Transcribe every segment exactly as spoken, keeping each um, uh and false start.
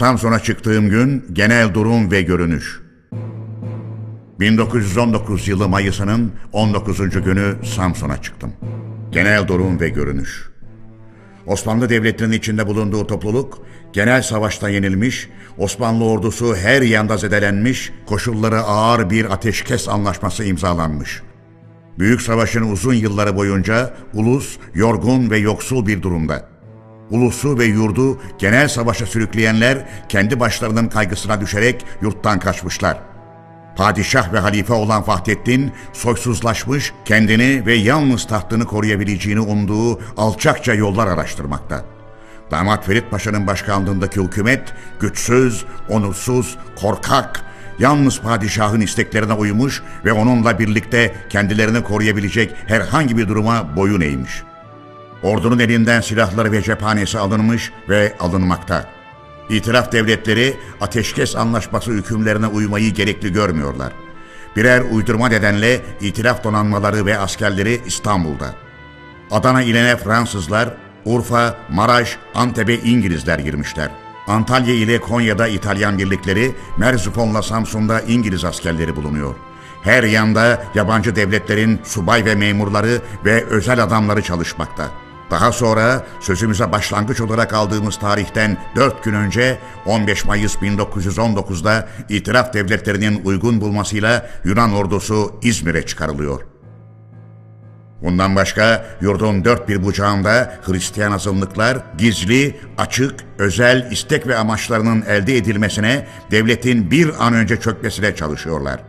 Samsun'a çıktığım gün genel durum ve görünüş. bin dokuz yüz on dokuz yılı Mayıs'ının on dokuzuncu günü Samsun'a çıktım. Genel durum ve görünüş. Osmanlı Devleti'nin içinde bulunduğu topluluk, genel savaşta yenilmiş, Osmanlı ordusu her yanda zedelenmiş, koşulları ağır bir ateşkes anlaşması imzalanmış. Büyük savaşın uzun yılları boyunca ulus yorgun ve yoksul bir durumda. Ulusu ve yurdu genel savaşa sürükleyenler kendi başlarının kaygısına düşerek yurttan kaçmışlar. Padişah ve halife olan Vahdettin soysuzlaşmış, kendini ve yalnız tahtını koruyabileceğini umduğu alçakça yollar araştırmakta. Damat Ferit Paşa'nın başkanlığındaki hükümet güçsüz, onursuz, korkak, yalnız padişahın isteklerine uymuş ve onunla birlikte kendilerini koruyabilecek herhangi bir duruma boyun eğmiş. Ordunun elinden silahları ve cephanesi alınmış ve alınmakta. İtilaf devletleri ateşkes anlaşması hükümlerine uymayı gerekli görmüyorlar. Birer uydurma nedenle itilaf donanmaları ve askerleri İstanbul'da. Adana iline Fransızlar, Urfa, Maraş, Antep'e İngilizler girmişler. Antalya ile Konya'da İtalyan birlikleri, Merzifon'la Samsun'da İngiliz askerleri bulunuyor. Her yanda yabancı devletlerin subay ve memurları ve özel adamları çalışmakta. Daha sonra sözümüze başlangıç olarak aldığımız tarihten dört gün önce on beş Mayıs bin dokuz yüz on dokuz'da İtilaf Devletleri'nin uygun bulmasıyla Yunan ordusu İzmir'e çıkarılıyor. Bundan başka yurdun dört bir bucağında Hristiyan azınlıklar gizli, açık, özel istek ve amaçlarının elde edilmesine, devletin bir an önce çökmesine çalışıyorlar.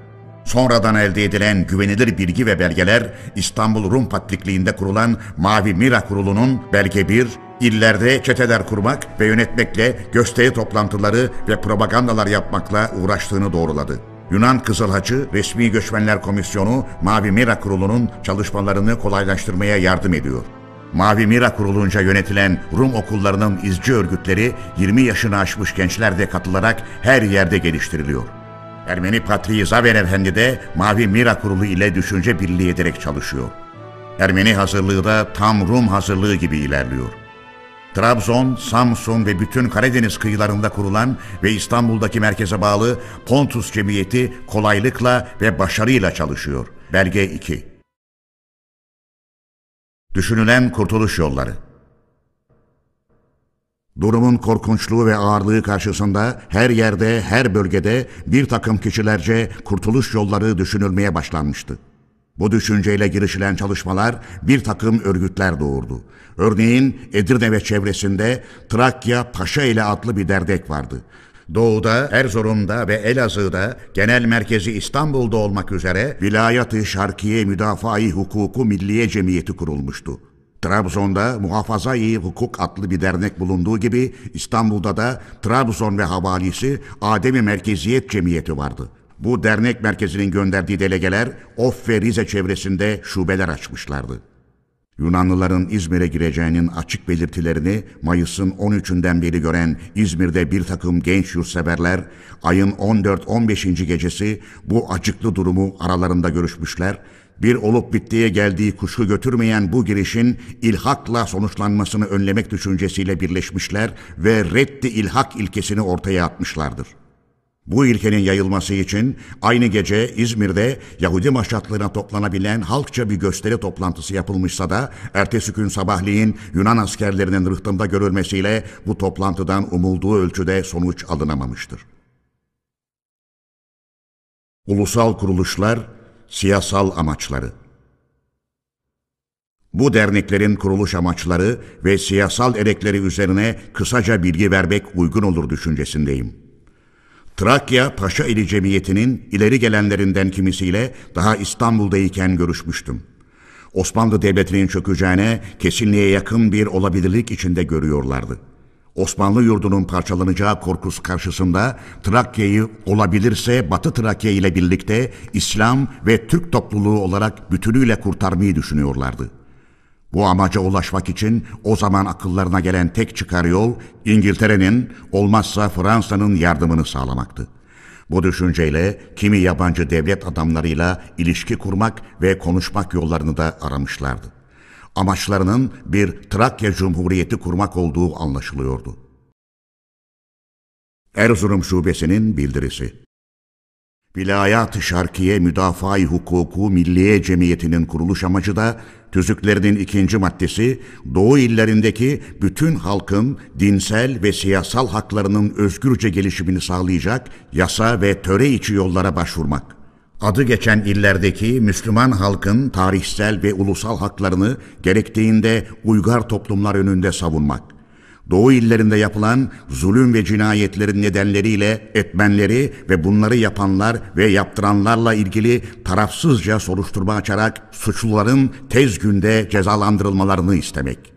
Sonradan elde edilen güvenilir bilgi ve belgeler İstanbul Rum Patrikliği'nde kurulan Mavi Mira Kurulu'nun belge bir, illerde çeteler kurmak ve yönetmekle gösteri toplantıları ve propagandalar yapmakla uğraştığını doğruladı. Yunan Kızılhaçı Resmi Göçmenler Komisyonu Mavi Mira Kurulu'nun çalışmalarını kolaylaştırmaya yardım ediyor. Mavi Mira Kurulu'nca yönetilen Rum okullarının izci örgütleri yirmi yaşını aşmış gençler de katılarak her yerde geliştiriliyor. Ermeni Patriği Zafer Efendi de Mavi Mira Kurulu ile düşünce birliği ederek çalışıyor. Ermeni hazırlığı da tam Rum hazırlığı gibi ilerliyor. Trabzon, Samsun ve bütün Karadeniz kıyılarında kurulan ve İstanbul'daki merkeze bağlı Pontus Cemiyeti kolaylıkla ve başarıyla çalışıyor. Belge iki. Düşünülen kurtuluş yolları. Durumun korkunçluğu ve ağırlığı karşısında her yerde, her bölgede bir takım kişilerce kurtuluş yolları düşünülmeye başlanmıştı. Bu düşünceyle girişilen çalışmalar bir takım örgütler doğurdu. Örneğin Edirne ve çevresinde Trakya Paşa ile adlı bir dernek vardı. Doğu'da, Erzurum'da ve Elazığ'da genel merkezi İstanbul'da olmak üzere Vilayet-i Şarkiye Müdafaa-i Hukuku Milliye Cemiyeti kurulmuştu. Trabzon'da Muhafaza-i Hukuk adlı bir dernek bulunduğu gibi İstanbul'da da Trabzon ve havalisi Adem-i Merkeziyet Cemiyeti vardı. Bu dernek merkezinin gönderdiği delegeler Of ve Rize çevresinde şubeler açmışlardı. Yunanlıların İzmir'e gireceğinin açık belirtilerini Mayıs'ın on üçünden beri gören İzmir'de bir takım genç yurtseverler ayın on dört on beşinci gecesi bu acıklı durumu aralarında görüşmüşler. Bir olup bittiye geldiği kuşku götürmeyen bu girişin ilhakla sonuçlanmasını önlemek düşüncesiyle birleşmişler ve reddi ilhak ilkesini ortaya atmışlardır. Bu ilkenin yayılması için aynı gece İzmir'de Yahudi maşratlığına toplanabilen halkça bir gösteri toplantısı yapılmışsa da ertesi gün sabahleyin Yunan askerlerinin rıhtımda görülmesiyle bu toplantıdan umulduğu ölçüde sonuç alınamamıştır. Ulusal kuruluşlar, siyasal amaçları. Bu derneklerin kuruluş amaçları ve siyasal erekleri üzerine kısaca bilgi vermek uygun olur düşüncesindeyim. Trakya Paşa İli Cemiyeti'nin ileri gelenlerinden kimisiyle daha İstanbul'dayken görüşmüştüm. Osmanlı Devleti'nin çökeceğine kesinliğe yakın bir olabilirlik içinde görüyorlardı. Osmanlı yurdunun parçalanacağı korkusu karşısında Trakya'yı olabilirse Batı Trakya ile birlikte İslam ve Türk topluluğu olarak bütünüyle kurtarmayı düşünüyorlardı. Bu amaca ulaşmak için o zaman akıllarına gelen tek çıkar yol İngiltere'nin, olmazsa Fransa'nın yardımını sağlamaktı. Bu düşünceyle kimi yabancı devlet adamlarıyla ilişki kurmak ve konuşmak yollarını da aramışlardı. Amaçlarının bir Trakya Cumhuriyeti kurmak olduğu anlaşılıyordu. Erzurum Şubesi'nin bildirisi. Vilayat-ı Şarkiye Müdafaa-i Hukuku Milliye Cemiyeti'nin kuruluş amacı da tüzüklerinin ikinci maddesi, Doğu illerindeki bütün halkın dinsel ve siyasal haklarının özgürce gelişimini sağlayacak yasa ve töre içi yollara başvurmak. Adı geçen illerdeki Müslüman halkın tarihsel ve ulusal haklarını gerektiğinde uygar toplumlar önünde savunmak. Doğu illerinde yapılan zulüm ve cinayetlerin nedenleriyle etmenleri ve bunları yapanlar ve yaptıranlarla ilgili tarafsızca soruşturma açarak suçluların tez günde cezalandırılmalarını istemek.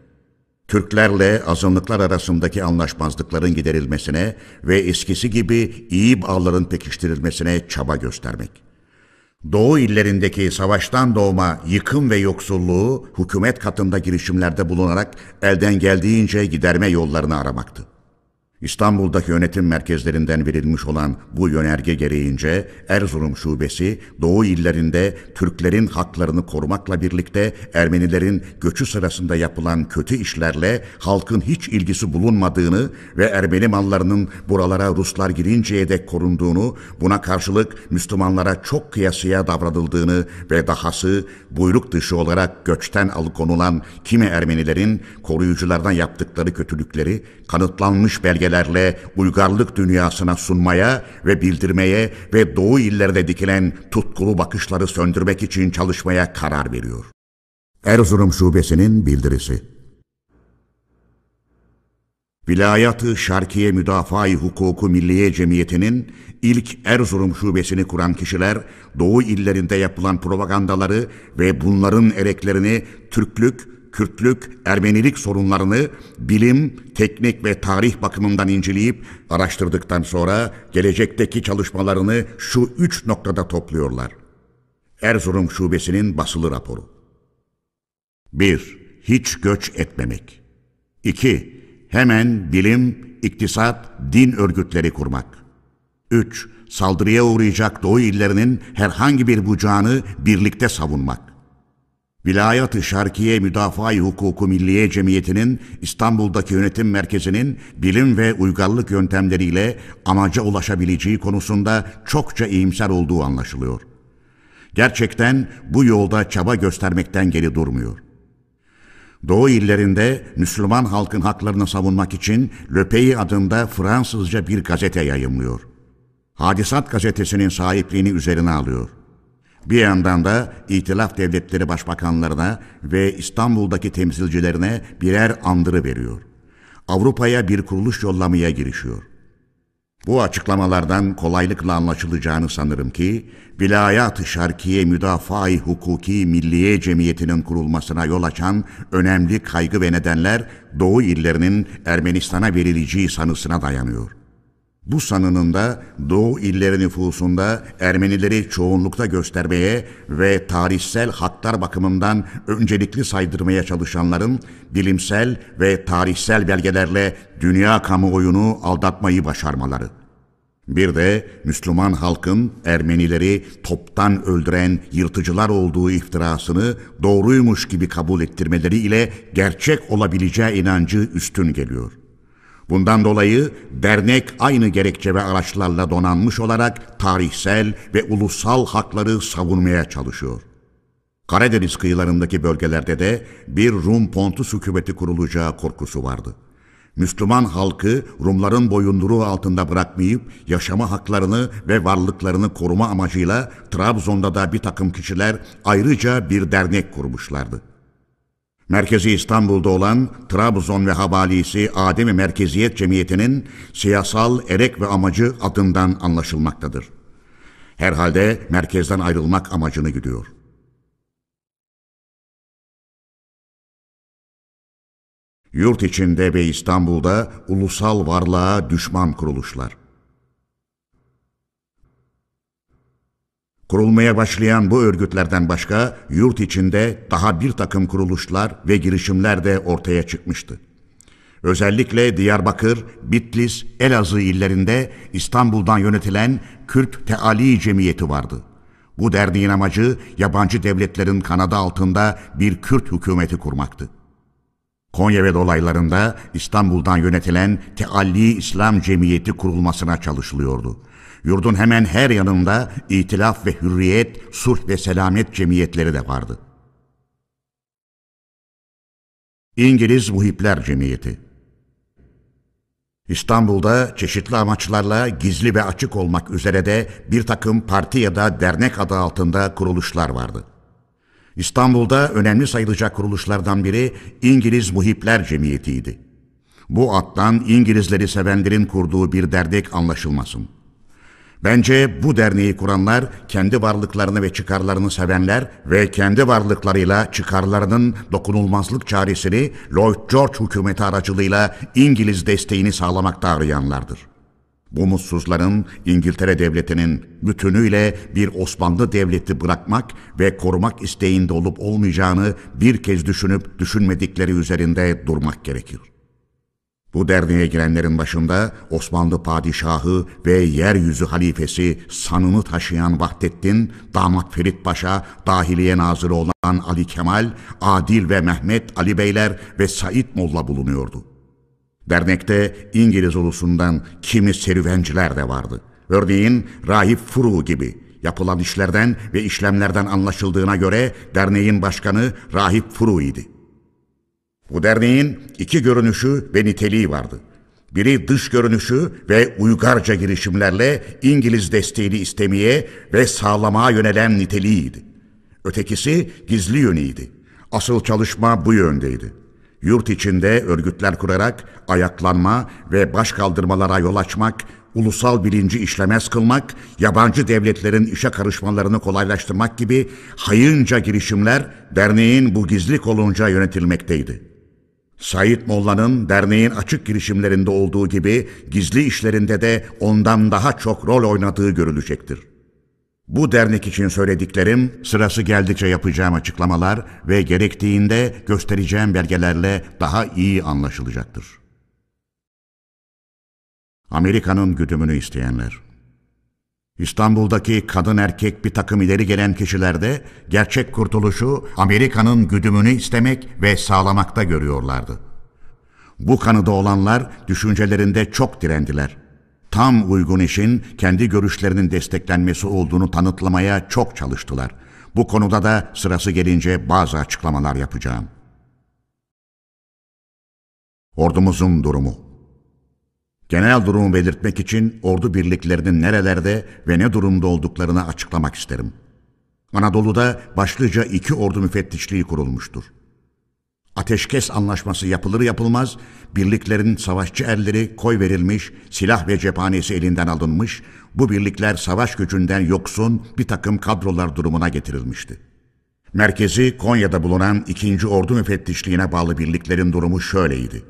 Türklerle azınlıklar arasındaki anlaşmazlıkların giderilmesine ve eskisi gibi iyi bağların pekiştirilmesine çaba göstermek. Doğu illerindeki savaştan doğma yıkım ve yoksulluğu hükümet katında girişimlerde bulunarak elden geldiğince giderme yollarını aramaktı. İstanbul'daki yönetim merkezlerinden verilmiş olan bu yönerge gereğince Erzurum Şubesi Doğu illerinde Türklerin haklarını korumakla birlikte Ermenilerin göçü sırasında yapılan kötü işlerle halkın hiç ilgisi bulunmadığını ve Ermeni mallarının buralara Ruslar girinceye dek korunduğunu, buna karşılık Müslümanlara çok kıyasıya davranıldığını ve dahası buyruk dışı olarak göçten alıkonulan kimi Ermenilerin koruyuculardan yaptıkları kötülükleri kanıtlanmış belgelerle uygarlık dünyasına sunmaya ve bildirmeye ve Doğu illerde dikilen tutkulu bakışları söndürmek için çalışmaya karar veriyor. Erzurum Şubesi'nin bildirisi. Vilayat-ı Şarkiye Müdafaa-i Hukuku Milliye Cemiyeti'nin ilk Erzurum Şubesini kuran kişiler, Doğu illerinde yapılan propagandaları ve bunların ereklerini Türklük, Kürtlük, Ermenilik sorunlarını bilim, teknik ve tarih bakımından inceleyip araştırdıktan sonra gelecekteki çalışmalarını şu üç noktada topluyorlar. Erzurum Şubesi'nin basılı raporu. bir. Hiç göç etmemek. iki. Hemen bilim, iktisat, din örgütleri kurmak. üç. Saldırıya uğrayacak Doğu illerinin herhangi bir bucağını birlikte savunmak. Vilayat-ı Şarkiye Müdafaa-i Hukuku Milliye Cemiyeti'nin İstanbul'daki yönetim merkezinin bilim ve uygarlık yöntemleriyle amaca ulaşabileceği konusunda çokça iyimser olduğu anlaşılıyor. Gerçekten bu yolda çaba göstermekten geri durmuyor. Doğu illerinde Müslüman halkın haklarını savunmak için Le Pays adında Fransızca bir gazete yayımlıyor. Hadisat gazetesinin sahipliğini üzerine alıyor. Bir yandan da İtilaf Devletleri Başbakanlarına ve İstanbul'daki temsilcilerine birer andırı veriyor. Avrupa'ya bir kuruluş yollamaya girişiyor. Bu açıklamalardan kolaylıkla anlaşılacağını sanırım ki, Vilayat-ı Şarkiye Müdafaa-i Hukuki Milliye Cemiyeti'nin kurulmasına yol açan önemli kaygı ve nedenler Doğu illerinin Ermenistan'a verileceği sanısına dayanıyor. Bu sanının da Doğu illeri nüfusunda Ermenileri çoğunlukta göstermeye ve tarihsel haklar bakımından öncelikli saydırmaya çalışanların bilimsel ve tarihsel belgelerle dünya kamuoyunu aldatmayı başarmaları. Bir de Müslüman halkın Ermenileri toptan öldüren yırtıcılar olduğu iftirasını doğruymuş gibi kabul ettirmeleri ile gerçek olabileceği inancı üstün geliyor. Bundan dolayı dernek aynı gerekçe ve araçlarla donanmış olarak tarihsel ve ulusal hakları savunmaya çalışıyor. Karadeniz kıyılarındaki bölgelerde de bir Rum Pontus hükümeti kurulacağı korkusu vardı. Müslüman halkı Rumların boyunduruğu altında bırakmayıp yaşama haklarını ve varlıklarını koruma amacıyla Trabzon'da da bir takım kişiler ayrıca bir dernek kurmuşlardı. Merkezi İstanbul'da olan Trabzon ve Havalisi Adem-i Merkeziyet Cemiyeti'nin siyasal erek ve amacı adından anlaşılmaktadır. Herhalde merkezden ayrılmak amacını gidiyor. Yurt içinde ve İstanbul'da ulusal varlığa düşman kuruluşlar. Kurulmaya başlayan bu örgütlerden başka yurt içinde daha bir takım kuruluşlar ve girişimler de ortaya çıkmıştı. Özellikle Diyarbakır, Bitlis, Elazığ illerinde İstanbul'dan yönetilen Kürt Teali Cemiyeti vardı. Bu derneğin amacı yabancı devletlerin kanadı altında bir Kürt hükümeti kurmaktı. Konya ve dolaylarında İstanbul'dan yönetilen Tealli İslam Cemiyeti kurulmasına çalışılıyordu. Yurdun hemen her yanında İtilaf ve Hürriyet, Sulh ve Selamet cemiyetleri de vardı. İngiliz Muhipler Cemiyeti. İstanbul'da çeşitli amaçlarla gizli ve açık olmak üzere de bir takım parti ya da dernek adı altında kuruluşlar vardı. İstanbul'da önemli sayılacak kuruluşlardan biri İngiliz Muhipler Cemiyeti'ydi. Bu addan İngilizleri sevenlerin kurduğu bir dernek anlaşılmasın. Bence bu derneği kuranlar kendi varlıklarını ve çıkarlarını sevenler ve kendi varlıklarıyla çıkarlarının dokunulmazlık çaresini Lloyd George hükümeti aracılığıyla İngiliz desteğini sağlamakta arayanlardır. Bu mutsuzların İngiltere devletinin bütünüyle bir Osmanlı devleti bırakmak ve korumak isteğinde olup olmayacağını bir kez düşünüp düşünmedikleri üzerinde durmak gerekir. Bu derneğe girenlerin başında Osmanlı padişahı ve yeryüzü halifesi sanını taşıyan Vahdettin, damat Ferit Paşa, dahiliye nazırı olan Ali Kemal, Adil ve Mehmet Ali Beyler ve Said Molla bulunuyordu. Dernekte İngiliz ulusundan kimi serüvenciler de vardı. Örneğin Rahip Furu gibi. Yapılan işlerden ve işlemlerden anlaşıldığına göre derneğin başkanı Rahip Furu idi. Bu derneğin iki görünüşü ve niteliği vardı. Biri dış görünüşü ve uygarca girişimlerle İngiliz desteğini istemeye ve sağlamaya yönelen niteliğiydi. Ötekisi gizli yönüydü. Asıl çalışma bu yöndeydi. Yurt içinde örgütler kurarak ayaklanma ve başkaldırmalara yol açmak, ulusal bilinci işlemez kılmak, yabancı devletlerin işe karışmalarını kolaylaştırmak gibi hayınca girişimler derneğin bu gizli kolunca yönetilmekteydi. Said Molla'nın derneğin açık girişimlerinde olduğu gibi gizli işlerinde de ondan daha çok rol oynadığı görülecektir. Bu dernek için söylediklerim, sırası geldikçe yapacağım açıklamalar ve gerektiğinde göstereceğim belgelerle daha iyi anlaşılacaktır. Amerika'nın güdümünü isteyenler. İstanbul'daki kadın erkek bir takım ileri gelen kişilerde gerçek kurtuluşu Amerika'nın güdümünü istemek ve sağlamakta görüyorlardı. Bu kanıda olanlar düşüncelerinde çok direndiler. Tam uygun işin kendi görüşlerinin desteklenmesi olduğunu tanıtlamaya çok çalıştılar. Bu konuda da sırası gelince bazı açıklamalar yapacağım. Ordumuzun durumu. Genel durumu belirtmek için ordu birliklerinin nerelerde ve ne durumda olduklarını açıklamak isterim. Anadolu'da başlıca iki ordu müfettişliği kurulmuştur. Ateşkes anlaşması yapılır yapılmaz, birliklerin savaşçı erleri koy verilmiş, silah ve cephanesi elinden alınmış, bu birlikler savaş gücünden yoksun bir takım kadrolar durumuna getirilmişti. Merkezi Konya'da bulunan ikinci ordu müfettişliğine bağlı birliklerin durumu şöyleydi.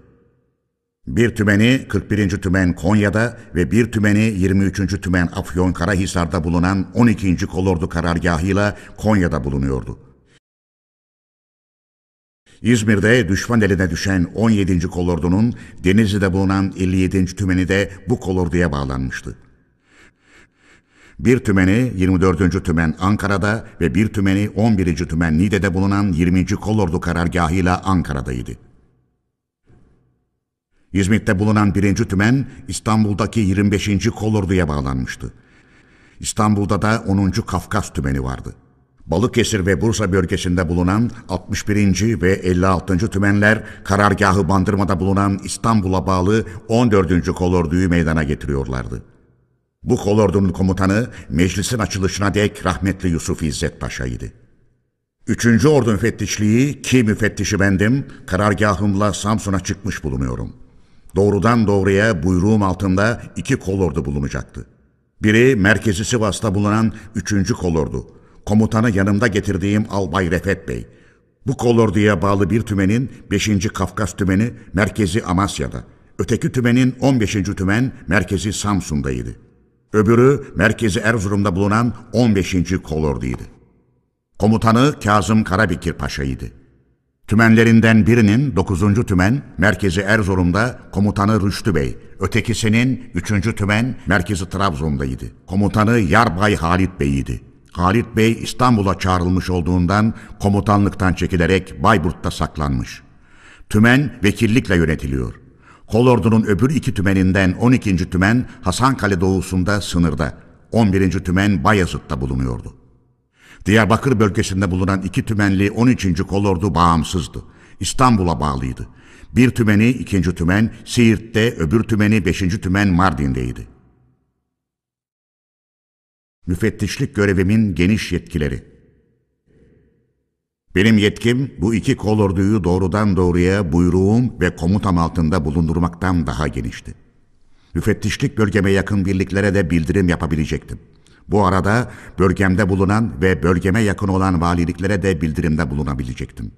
Bir tümeni kırk birinci Tümen Konya'da ve bir tümeni yirmi üçüncü Tümen Afyonkarahisar'da bulunan on ikinci Kolordu karargahıyla Konya'da bulunuyordu. İzmir'de düşman eline düşen on yedinci Kolordu'nun Denizli'de bulunan elli yedinci tümeni de bu kolorduya bağlanmıştı. Bir tümeni yirmi dördüncü Tümen Ankara'da ve bir tümeni on birinci Tümen Niğde'de bulunan yirminci Kolordu karargahıyla Ankara'daydı. İzmit'te bulunan birinci Tümen İstanbul'daki yirmi beşinci Kolordu'ya bağlanmıştı. İstanbul'da da onuncu Kafkas Tümeni vardı. Balıkesir ve Bursa bölgesinde bulunan altmış birinci ve elli altıncı Tümenler karargahı Bandırma'da bulunan İstanbul'a bağlı on dördüncü Kolordu'yu meydana getiriyorlardı. Bu kolordunun komutanı meclisin açılışına dek rahmetli Yusuf İzzet Paşa'ydı. Üçüncü Ordu müfettişliği ki müfettişi bendim, karargahımla Samsun'a çıkmış bulunuyorum. Doğrudan doğruya buyruğum altında iki kolordu bulunacaktı. Biri merkezi Sivas'ta bulunan üçüncü Kolordu. Komutanı yanımda getirdiğim Albay Refet Bey. Bu kolorduya bağlı bir tümenin beşinci Kafkas Tümeni merkezi Amasya'da. Öteki tümenin on beşinci Tümen merkezi Samsun'daydı. Öbürü merkezi Erzurum'da bulunan on beşinci Kolordu'ydu. Komutanı Kazım Karabekir Paşa'ydı. Tümenlerinden birinin dokuzuncu Tümen merkezi Erzurum'da komutanı Rüştü Bey, ötekisinin üçüncü Tümen merkezi Trabzon'daydı. Komutanı Yarbay Halit Bey'ydi. Halit Bey İstanbul'a çağrılmış olduğundan komutanlıktan çekilerek Bayburt'ta saklanmış. Tümen vekillikle yönetiliyor. Kolordu'nun öbür iki tümeninden on ikinci tümen Hasankale doğusunda sınırda, on birinci tümen Bayazıt'ta bulunuyordu. Diyarbakır bölgesinde bulunan iki tümenli on üçüncü kolordu bağımsızdı. İstanbul'a bağlıydı. Bir tümeni ikinci tümen Siirt'te, öbür tümeni beşinci tümen Mardin'deydi. Müfettişlik görevimin geniş yetkileri. Benim yetkim bu iki kolorduyu doğrudan doğruya buyruğum ve komutam altında bulundurmaktan daha genişti. Müfettişlik bölgeme yakın birliklere de bildirim yapabilecektim. Bu arada bölgemde bulunan ve bölgeme yakın olan valiliklere de bildirimde bulunabilecektim.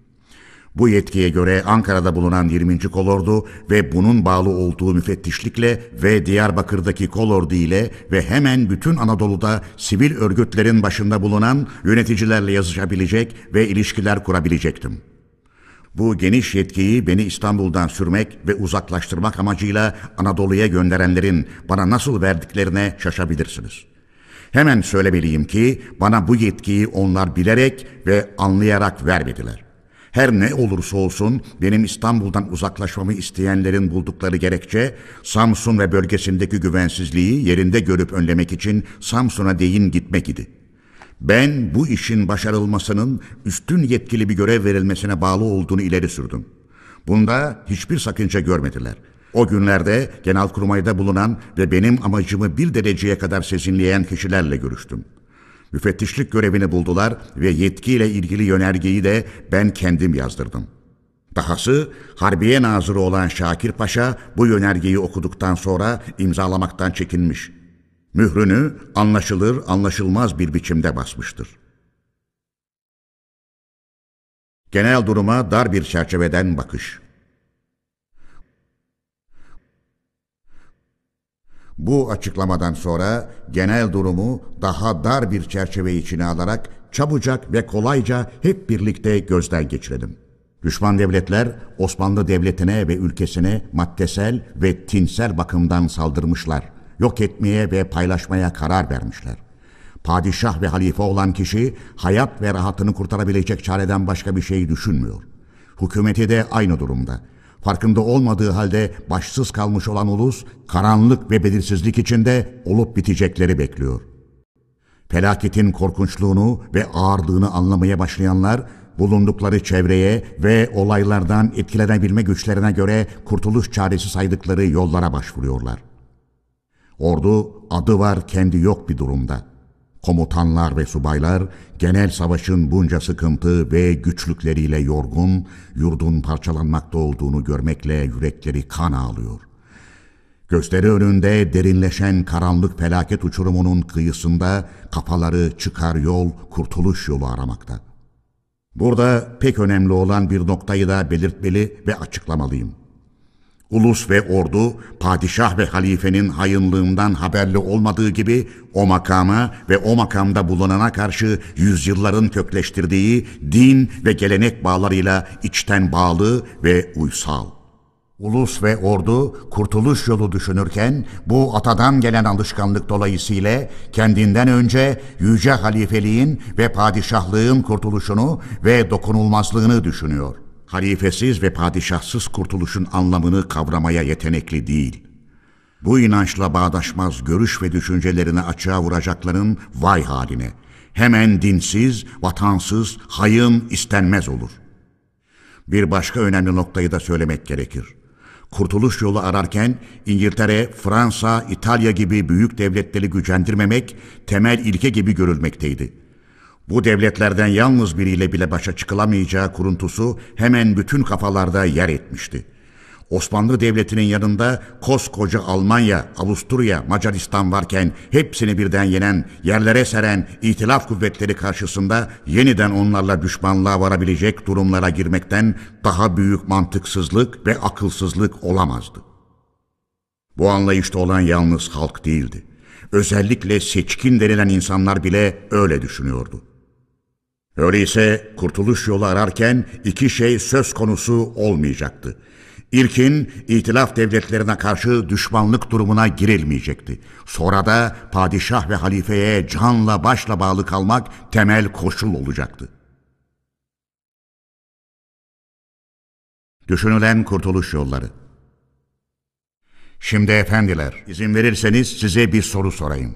Bu yetkiye göre Ankara'da bulunan yirminci kolordu ve bunun bağlı olduğu müfettişlikle ve Diyarbakır'daki kolordu ile ve hemen bütün Anadolu'da sivil örgütlerin başında bulunan yöneticilerle yazışabilecek ve ilişkiler kurabilecektim. Bu geniş yetkiyi beni İstanbul'dan sürmek ve uzaklaştırmak amacıyla Anadolu'ya gönderenlerin bana nasıl verdiklerine şaşabilirsiniz. Hemen söylemeliyim ki bana bu yetkiyi onlar bilerek ve anlayarak vermediler. Her ne olursa olsun benim İstanbul'dan uzaklaşmamı isteyenlerin buldukları gerekçe, Samsun ve bölgesindeki güvensizliği yerinde görüp önlemek için Samsun'a değin gitmek idi. Ben bu işin başarılmasının üstün yetkili bir görev verilmesine bağlı olduğunu ileri sürdüm. Bunda hiçbir sakınca görmediler. O günlerde Genelkurmay'da bulunan ve benim amacımı bir dereceye kadar sezinleyen kişilerle görüştüm. Müfettişlik görevini buldular ve yetkiyle ilgili yönergeyi de ben kendim yazdırdım. Dahası Harbiye Nazırı olan Şakir Paşa bu yönergeyi okuduktan sonra imzalamaktan çekinmiş. Mührünü anlaşılır anlaşılmaz bir biçimde basmıştır. Genel duruma dar bir çerçeveden bakış. Bu açıklamadan sonra genel durumu daha dar bir çerçeve içine alarak çabucak ve kolayca hep birlikte gözden geçirelim. Düşman devletler Osmanlı Devleti'ne ve ülkesine maddesel ve tinsel bakımdan saldırmışlar, yok etmeye ve paylaşmaya karar vermişler. Padişah ve halife olan kişi hayat ve rahatını kurtarabilecek çareden başka bir şey düşünmüyor. Hükümeti de aynı durumda. Farkında olmadığı halde başsız kalmış olan ulus, karanlık ve belirsizlik içinde olup bitecekleri bekliyor. Felaketin korkunçluğunu ve ağırlığını anlamaya başlayanlar, bulundukları çevreye ve olaylardan etkilenebilme güçlerine göre kurtuluş çaresi saydıkları yollara başvuruyorlar. Ordu adı var kendi yok bir durumda. Komutanlar ve subaylar, genel savaşın bunca sıkıntı ve güçlükleriyle yorgun, yurdun parçalanmakta olduğunu görmekle yürekleri kan ağlıyor. Gözleri önünde derinleşen karanlık felaket uçurumunun kıyısında kafaları çıkar yol, kurtuluş yolu aramakta. Burada pek önemli olan bir noktayı da belirtmeli ve açıklamalıyım. Ulus ve ordu, padişah ve halifenin hayınlığından haberli olmadığı gibi o makama ve o makamda bulunana karşı yüzyılların kökleştirdiği din ve gelenek bağlarıyla içten bağlı ve uysal. Ulus ve ordu kurtuluş yolu düşünürken bu atadan gelen alışkanlık dolayısıyla kendinden önce yüce halifeliğin ve padişahlığın kurtuluşunu ve dokunulmazlığını düşünüyor. Halifesiz ve padişahsız kurtuluşun anlamını kavramaya yetenekli değil. Bu inançla bağdaşmaz görüş ve düşüncelerini açığa vuracakların vay haline. Hemen dinsiz, vatansız, hayın istenmez olur. Bir başka önemli noktayı da söylemek gerekir. Kurtuluş yolu ararken İngiltere, Fransa, İtalya gibi büyük devletleri gücendirmemek temel ilke gibi görülmekteydi. Bu devletlerden yalnız biriyle bile başa çıkılamayacağı kuruntusu hemen bütün kafalarda yer etmişti. Osmanlı Devleti'nin yanında koskoca Almanya, Avusturya, Macaristan varken hepsini birden yenen, yerlere seren İtilaf kuvvetleri karşısında yeniden onlarla düşmanlığa varabilecek durumlara girmekten daha büyük mantıksızlık ve akılsızlık olamazdı. Bu anlayışta olan yalnız halk değildi. Özellikle seçkin denilen insanlar bile öyle düşünüyordu. Öyleyse kurtuluş yolu ararken iki şey söz konusu olmayacaktı. İlkin, itilaf devletlerine karşı düşmanlık durumuna girilmeyecekti. Sonra da padişah ve halifeye canla başla bağlı kalmak temel koşul olacaktı. Düşünülen kurtuluş yolları. Şimdi efendiler, izin verirseniz size bir soru sorayım.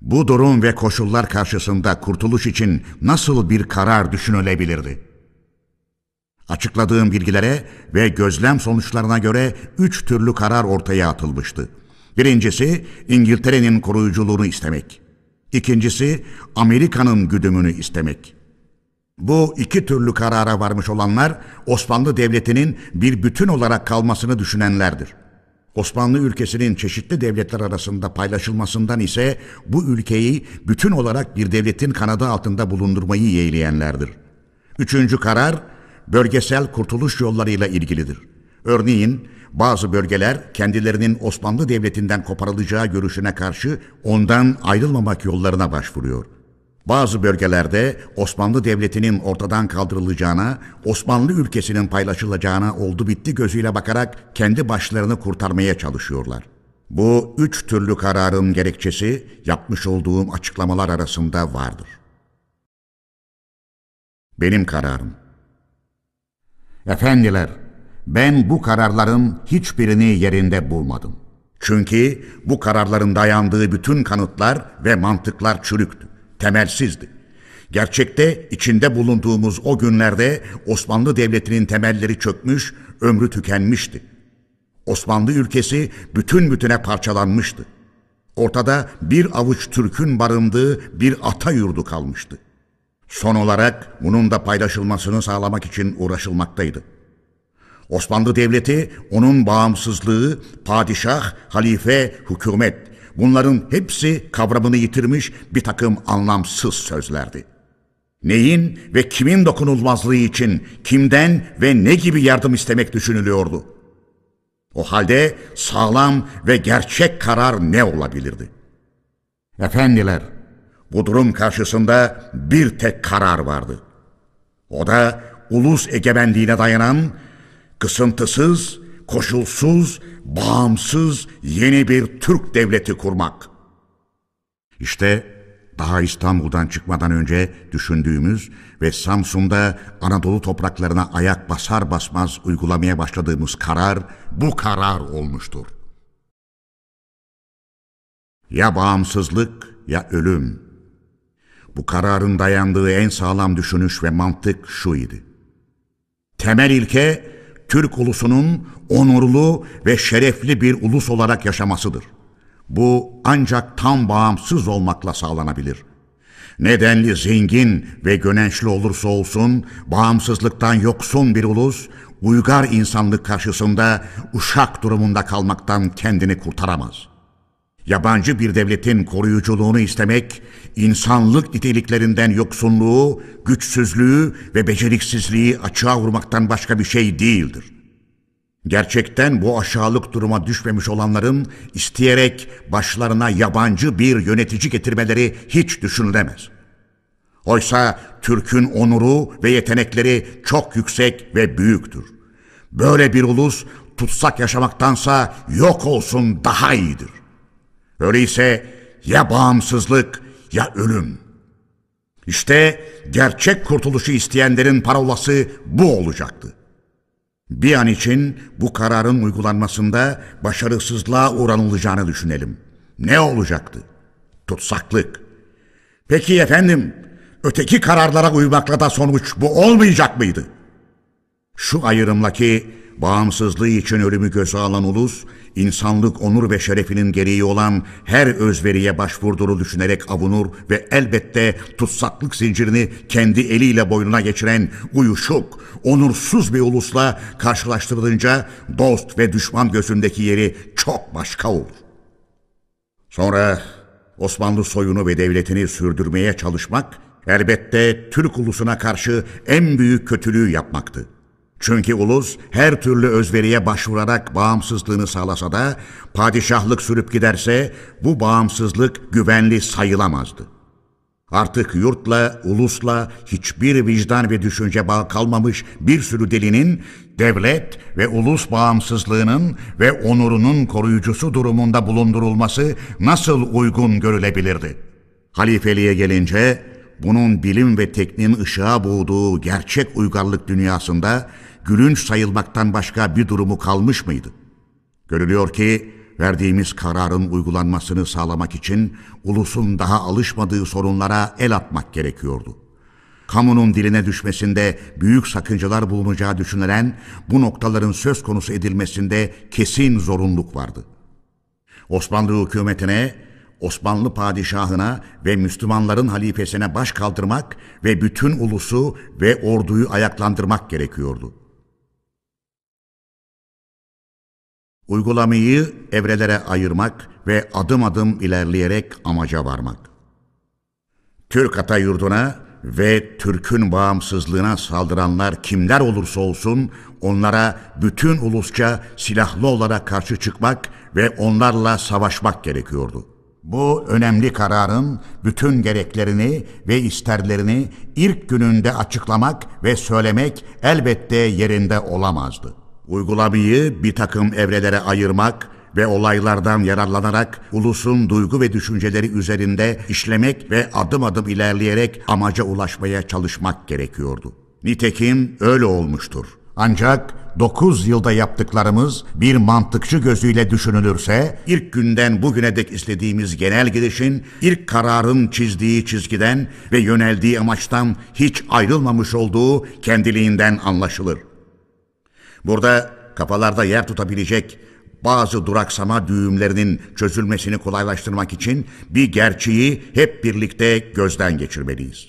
Bu durum ve koşullar karşısında kurtuluş için nasıl bir karar düşünülebilirdi? Açıkladığım bilgilere ve gözlem sonuçlarına göre üç türlü karar ortaya atılmıştı. Birincisi, İngiltere'nin koruyuculuğunu istemek. İkincisi, Amerika'nın güdümünü istemek. Bu iki türlü karara varmış olanlar, Osmanlı Devleti'nin bir bütün olarak kalmasını düşünenlerdir. Osmanlı ülkesinin çeşitli devletler arasında paylaşılmasından ise bu ülkeyi bütün olarak bir devletin kanadı altında bulundurmayı yeğleyenlerdir. Üçüncü karar, bölgesel kurtuluş yollarıyla ilgilidir. Örneğin, bazı bölgeler kendilerinin Osmanlı Devleti'nden koparılacağı görüşüne karşı ondan ayrılmamak yollarına başvuruyor. Bazı bölgelerde Osmanlı Devleti'nin ortadan kaldırılacağına, Osmanlı ülkesinin paylaşılacağına oldu bitti gözüyle bakarak kendi başlarını kurtarmaya çalışıyorlar. Bu üç türlü kararın gerekçesi yapmış olduğum açıklamalar arasında vardır. Benim kararım. Efendiler, ben bu kararların hiçbirini yerinde bulmadım. Çünkü bu kararların dayandığı bütün kanıtlar ve mantıklar çürüktü, temelsizdi. Gerçekte içinde bulunduğumuz o günlerde Osmanlı Devleti'nin temelleri çökmüş, ömrü tükenmişti. Osmanlı ülkesi bütün bütüne parçalanmıştı. Ortada bir avuç Türk'ün barındığı bir ata yurdu kalmıştı. Son olarak bunun da paylaşılmasını sağlamak için uğraşılmaktaydı. Osmanlı Devleti, onun bağımsızlığı, padişah, halife, hükümet, bunların hepsi kavramını yitirmiş bir takım anlamsız sözlerdi. Neyin ve kimin dokunulmazlığı için kimden ve ne gibi yardım istemek düşünülüyordu? O halde sağlam ve gerçek karar ne olabilirdi? Efendiler, bu durum karşısında bir tek karar vardı. O da ulus egemenliğine dayanan, kısıntısız, koşulsuz, bağımsız yeni bir Türk devleti kurmak. İşte daha İstanbul'dan çıkmadan önce düşündüğümüz ve Samsun'da Anadolu topraklarına ayak basar basmaz uygulamaya başladığımız karar bu karar olmuştur. Ya bağımsızlık ya ölüm. Bu kararın dayandığı en sağlam düşünüş ve mantık şu idi. Temel ilke, Türk ulusunun onurlu ve şerefli bir ulus olarak yaşamasıdır. Bu ancak tam bağımsız olmakla sağlanabilir. Nedenli zengin ve gönençli olursa olsun, bağımsızlıktan yoksun bir ulus, uygar insanlık karşısında uşak durumunda kalmaktan kendini kurtaramaz. Yabancı bir devletin koruyuculuğunu istemek, insanlık niteliklerinden yoksunluğu, güçsüzlüğü ve beceriksizliği açığa vurmaktan başka bir şey değildir. Gerçekten bu aşağılık duruma düşmemiş olanların isteyerek başlarına yabancı bir yönetici getirmeleri hiç düşünülemez. Oysa Türk'ün onuru ve yetenekleri çok yüksek ve büyüktür. Böyle bir ulus tutsak yaşamaktansa yok olsun daha iyidir. Öyleyse ya bağımsızlık ya ölüm. İşte gerçek kurtuluşu isteyenlerin parolası bu olacaktı. Bir an için bu kararın uygulanmasında başarısızlığa uğranılacağını düşünelim. Ne olacaktı? Tutsaklık. Peki efendim, öteki kararlara uymakla da sonuç bu olmayacak mıydı? Şu ayrımla ki, bağımsızlığı için ölümü göze alan ulus, insanlık onur ve şerefinin gereği olan her özveriye başvurduğunu düşünerek avunur ve elbette tutsaklık zincirini kendi eliyle boynuna geçiren uyuşuk, onursuz bir ulusla karşılaştırılınca dost ve düşman gözündeki yeri çok başka olur. Sonra Osmanlı soyunu ve devletini sürdürmeye çalışmak, elbette Türk ulusuna karşı en büyük kötülüğü yapmaktı. Çünkü ulus her türlü özveriye başvurarak bağımsızlığını sağlasa da padişahlık sürüp giderse bu bağımsızlık güvenli sayılamazdı. Artık yurtla, ulusla hiçbir vicdan ve düşünce bağı kalmamış bir sürü delinin devlet ve ulus bağımsızlığının ve onurunun koruyucusu durumunda bulundurulması nasıl uygun görülebilirdi? Halifeliğe gelince bunun bilim ve tekniğin ışığa boğduğu gerçek uygarlık dünyasında gülünç sayılmaktan başka bir durumu kalmış mıydı? Görülüyor ki verdiğimiz kararın uygulanmasını sağlamak için ulusun daha alışmadığı sorunlara el atmak gerekiyordu. Kamunun diline düşmesinde büyük sakıncalar bulunacağı düşünülen bu noktaların söz konusu edilmesinde kesin zorunluluk vardı. Osmanlı hükümetine, Osmanlı padişahına ve Müslümanların halifesine baş kaldırmak ve bütün ulusu ve orduyu ayaklandırmak gerekiyordu. Uygulamayı evrelere ayırmak ve adım adım ilerleyerek amaca varmak. Türk ata yurduna ve Türk'ün bağımsızlığına saldıranlar kimler olursa olsun onlara bütün ulusça silahlı olarak karşı çıkmak ve onlarla savaşmak gerekiyordu. Bu önemli kararın bütün gereklerini ve isterlerini ilk gününde açıklamak ve söylemek elbette yerinde olamazdı. Uygulamayı bir takım evrelere ayırmak ve olaylardan yararlanarak ulusun duygu ve düşünceleri üzerinde işlemek ve adım adım ilerleyerek amaca ulaşmaya çalışmak gerekiyordu. Nitekim öyle olmuştur. Ancak dokuz yılda yaptıklarımız bir mantıkçı gözüyle düşünülürse, ilk günden bugüne dek istediğimiz genel gidişin, ilk kararın çizdiği çizgiden ve yöneldiği amaçtan hiç ayrılmamış olduğu kendiliğinden anlaşılır. Burada kafalarda yer tutabilecek bazı duraksama düğümlerinin çözülmesini kolaylaştırmak için bir gerçeği hep birlikte gözden geçirmeliyiz.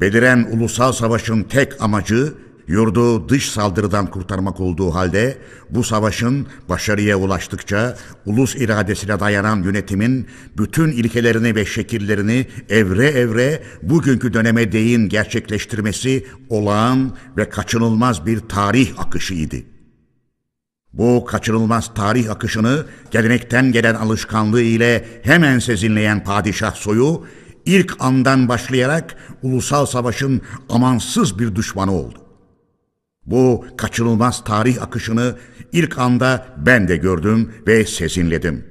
Beliren ulusal savaşın tek amacı yurdu dış saldırıdan kurtarmak olduğu halde bu savaşın başarıya ulaştıkça ulus iradesine dayanan yönetimin bütün ilkelerini ve şekillerini evre evre bugünkü döneme değin gerçekleştirmesi olağan ve kaçınılmaz bir tarih akışıydı. Bu kaçınılmaz tarih akışını gelenekten gelen alışkanlığı ile hemen sezinleyen padişah soyu ilk andan başlayarak ulusal savaşın amansız bir düşmanı oldu. Bu kaçınılmaz tarih akışını ilk anda ben de gördüm ve sezinledim.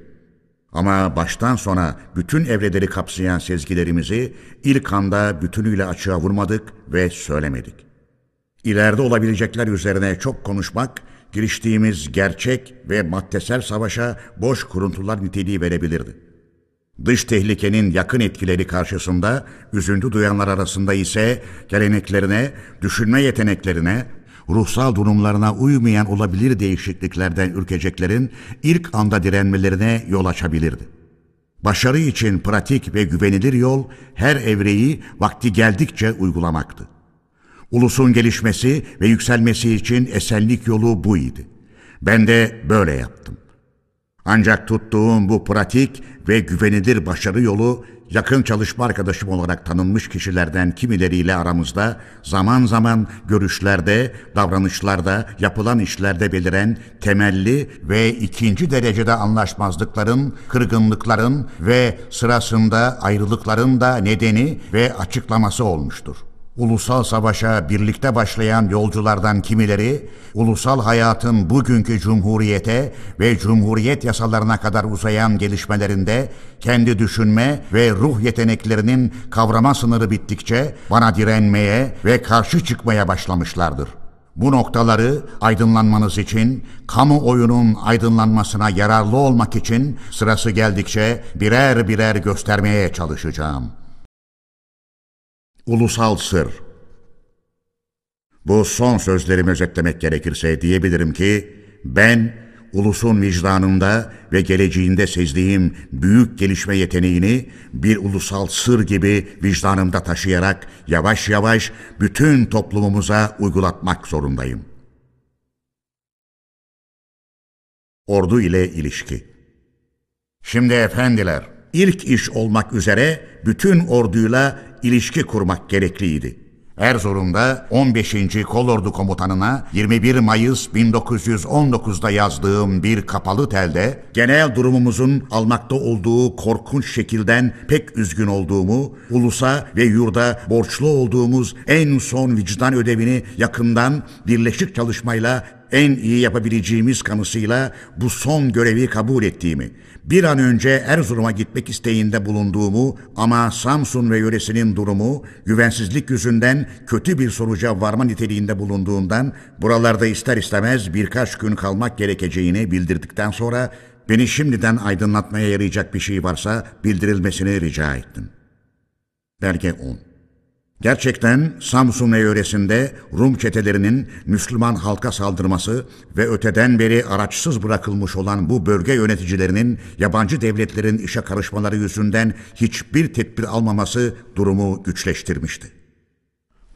Ama baştan sona bütün evreleri kapsayan sezgilerimizi ilk anda bütünüyle açığa vurmadık ve söylemedik. İleride olabilecekler üzerine çok konuşmak, giriştiğimiz gerçek ve maddesel savaşa boş kuruntular niteliği verebilirdi. Dış tehlikenin yakın etkileri karşısında üzüntü duyanlar arasında ise geleneklerine, düşünme yeteneklerine, ruhsal durumlarına uymayan olabilir değişikliklerden ürkeceklerin ilk anda direnmelerine yol açabilirdi. Başarı için pratik ve güvenilir yol her evreyi vakti geldikçe uygulamaktı. Ulusun gelişmesi ve yükselmesi için esenlik yolu bu idi. Ben de böyle yaptım. Ancak tuttuğum bu pratik ve güvenilir başarı yolu yakın çalışma arkadaşım olarak tanınmış kişilerden kimileriyle aramızda zaman zaman görüşlerde, davranışlarda, yapılan işlerde beliren temelli ve ikinci derecede anlaşmazlıkların, kırgınlıkların ve sırasında ayrılıkların da nedeni ve açıklaması olmuştur. Ulusal savaşa birlikte başlayan yolculardan kimileri, ulusal hayatın bugünkü cumhuriyete ve cumhuriyet yasalarına kadar uzayan gelişmelerinde kendi düşünme ve ruh yeteneklerinin kavrama sınırı bittikçe bana direnmeye ve karşı çıkmaya başlamışlardır. Bu noktaları aydınlanmanız için, kamuoyunun aydınlanmasına yararlı olmak için sırası geldikçe birer birer göstermeye çalışacağım. Ulusal sır. Bu son sözlerimi özetlemek gerekirse diyebilirim ki ben ulusun vicdanında ve geleceğinde sezdiğim büyük gelişme yeteneğini bir ulusal sır gibi vicdanımda taşıyarak yavaş yavaş bütün toplumumuza uygulatmak zorundayım. Ordu ile ilişki. Şimdi efendiler, ilk iş olmak üzere bütün orduyla ilişki kurmak gerekliydi. Erzurum'da on beşinci Kolordu Komutanı'na yirmi bir Mayıs bin dokuz yüz on dokuz'da yazdığım bir kapalı telde genel durumumuzun almakta olduğu korkunç şekilden pek üzgün olduğumu, ulusa ve yurda borçlu olduğumuz en son vicdan ödevini yakından birleşik çalışmayla en iyi yapabileceğimiz kanısıyla bu son görevi kabul ettiğimi, bir an önce Erzurum'a gitmek isteğinde bulunduğumu ama Samsun ve yöresinin durumu güvensizlik yüzünden kötü bir sonuca varma niteliğinde bulunduğundan buralarda ister istemez birkaç gün kalmak gerekeceğini bildirdikten sonra beni şimdiden aydınlatmaya yarayacak bir şey varsa bildirilmesini rica ettim. Belge on. Gerçekten Samsun ve yöresinde Rum çetelerinin Müslüman halka saldırması ve öteden beri araçsız bırakılmış olan bu bölge yöneticilerinin yabancı devletlerin işe karışmaları yüzünden hiçbir tedbir almaması durumu güçleştirmişti.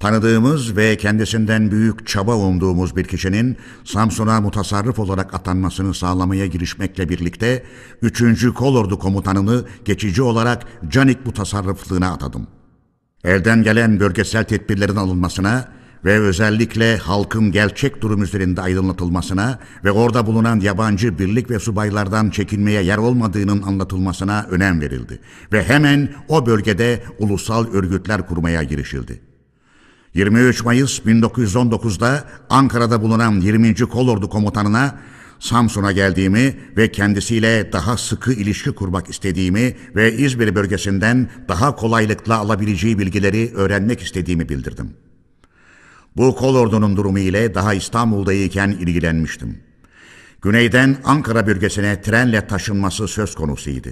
Tanıdığımız ve kendisinden büyük çaba umduğumuz bir kişinin Samsun'a mutasarrıf olarak atanmasını sağlamaya girişmekle birlikte üçüncü Kolordu Komutanını geçici olarak Canik mutasarrıflığına atadım. Elden gelen bölgesel tedbirlerin alınmasına ve özellikle halkın gerçek durum üzerinde aydınlatılmasına ve orada bulunan yabancı birlik ve subaylardan çekinmeye yer olmadığının anlatılmasına önem verildi ve hemen o bölgede ulusal örgütler kurmaya girişildi. yirmi üç Mayıs bin dokuz yüz on dokuz'da Ankara'da bulunan yirminci Kolordu Komutanına Samsun'a geldiğimi ve kendisiyle daha sıkı ilişki kurmak istediğimi ve İzmir bölgesinden daha kolaylıkla alabileceği bilgileri öğrenmek istediğimi bildirdim. Bu kolordunun durumu ile daha İstanbul'dayken ilgilenmiştim. Güneyden Ankara bölgesine trenle taşınması söz konusuydu.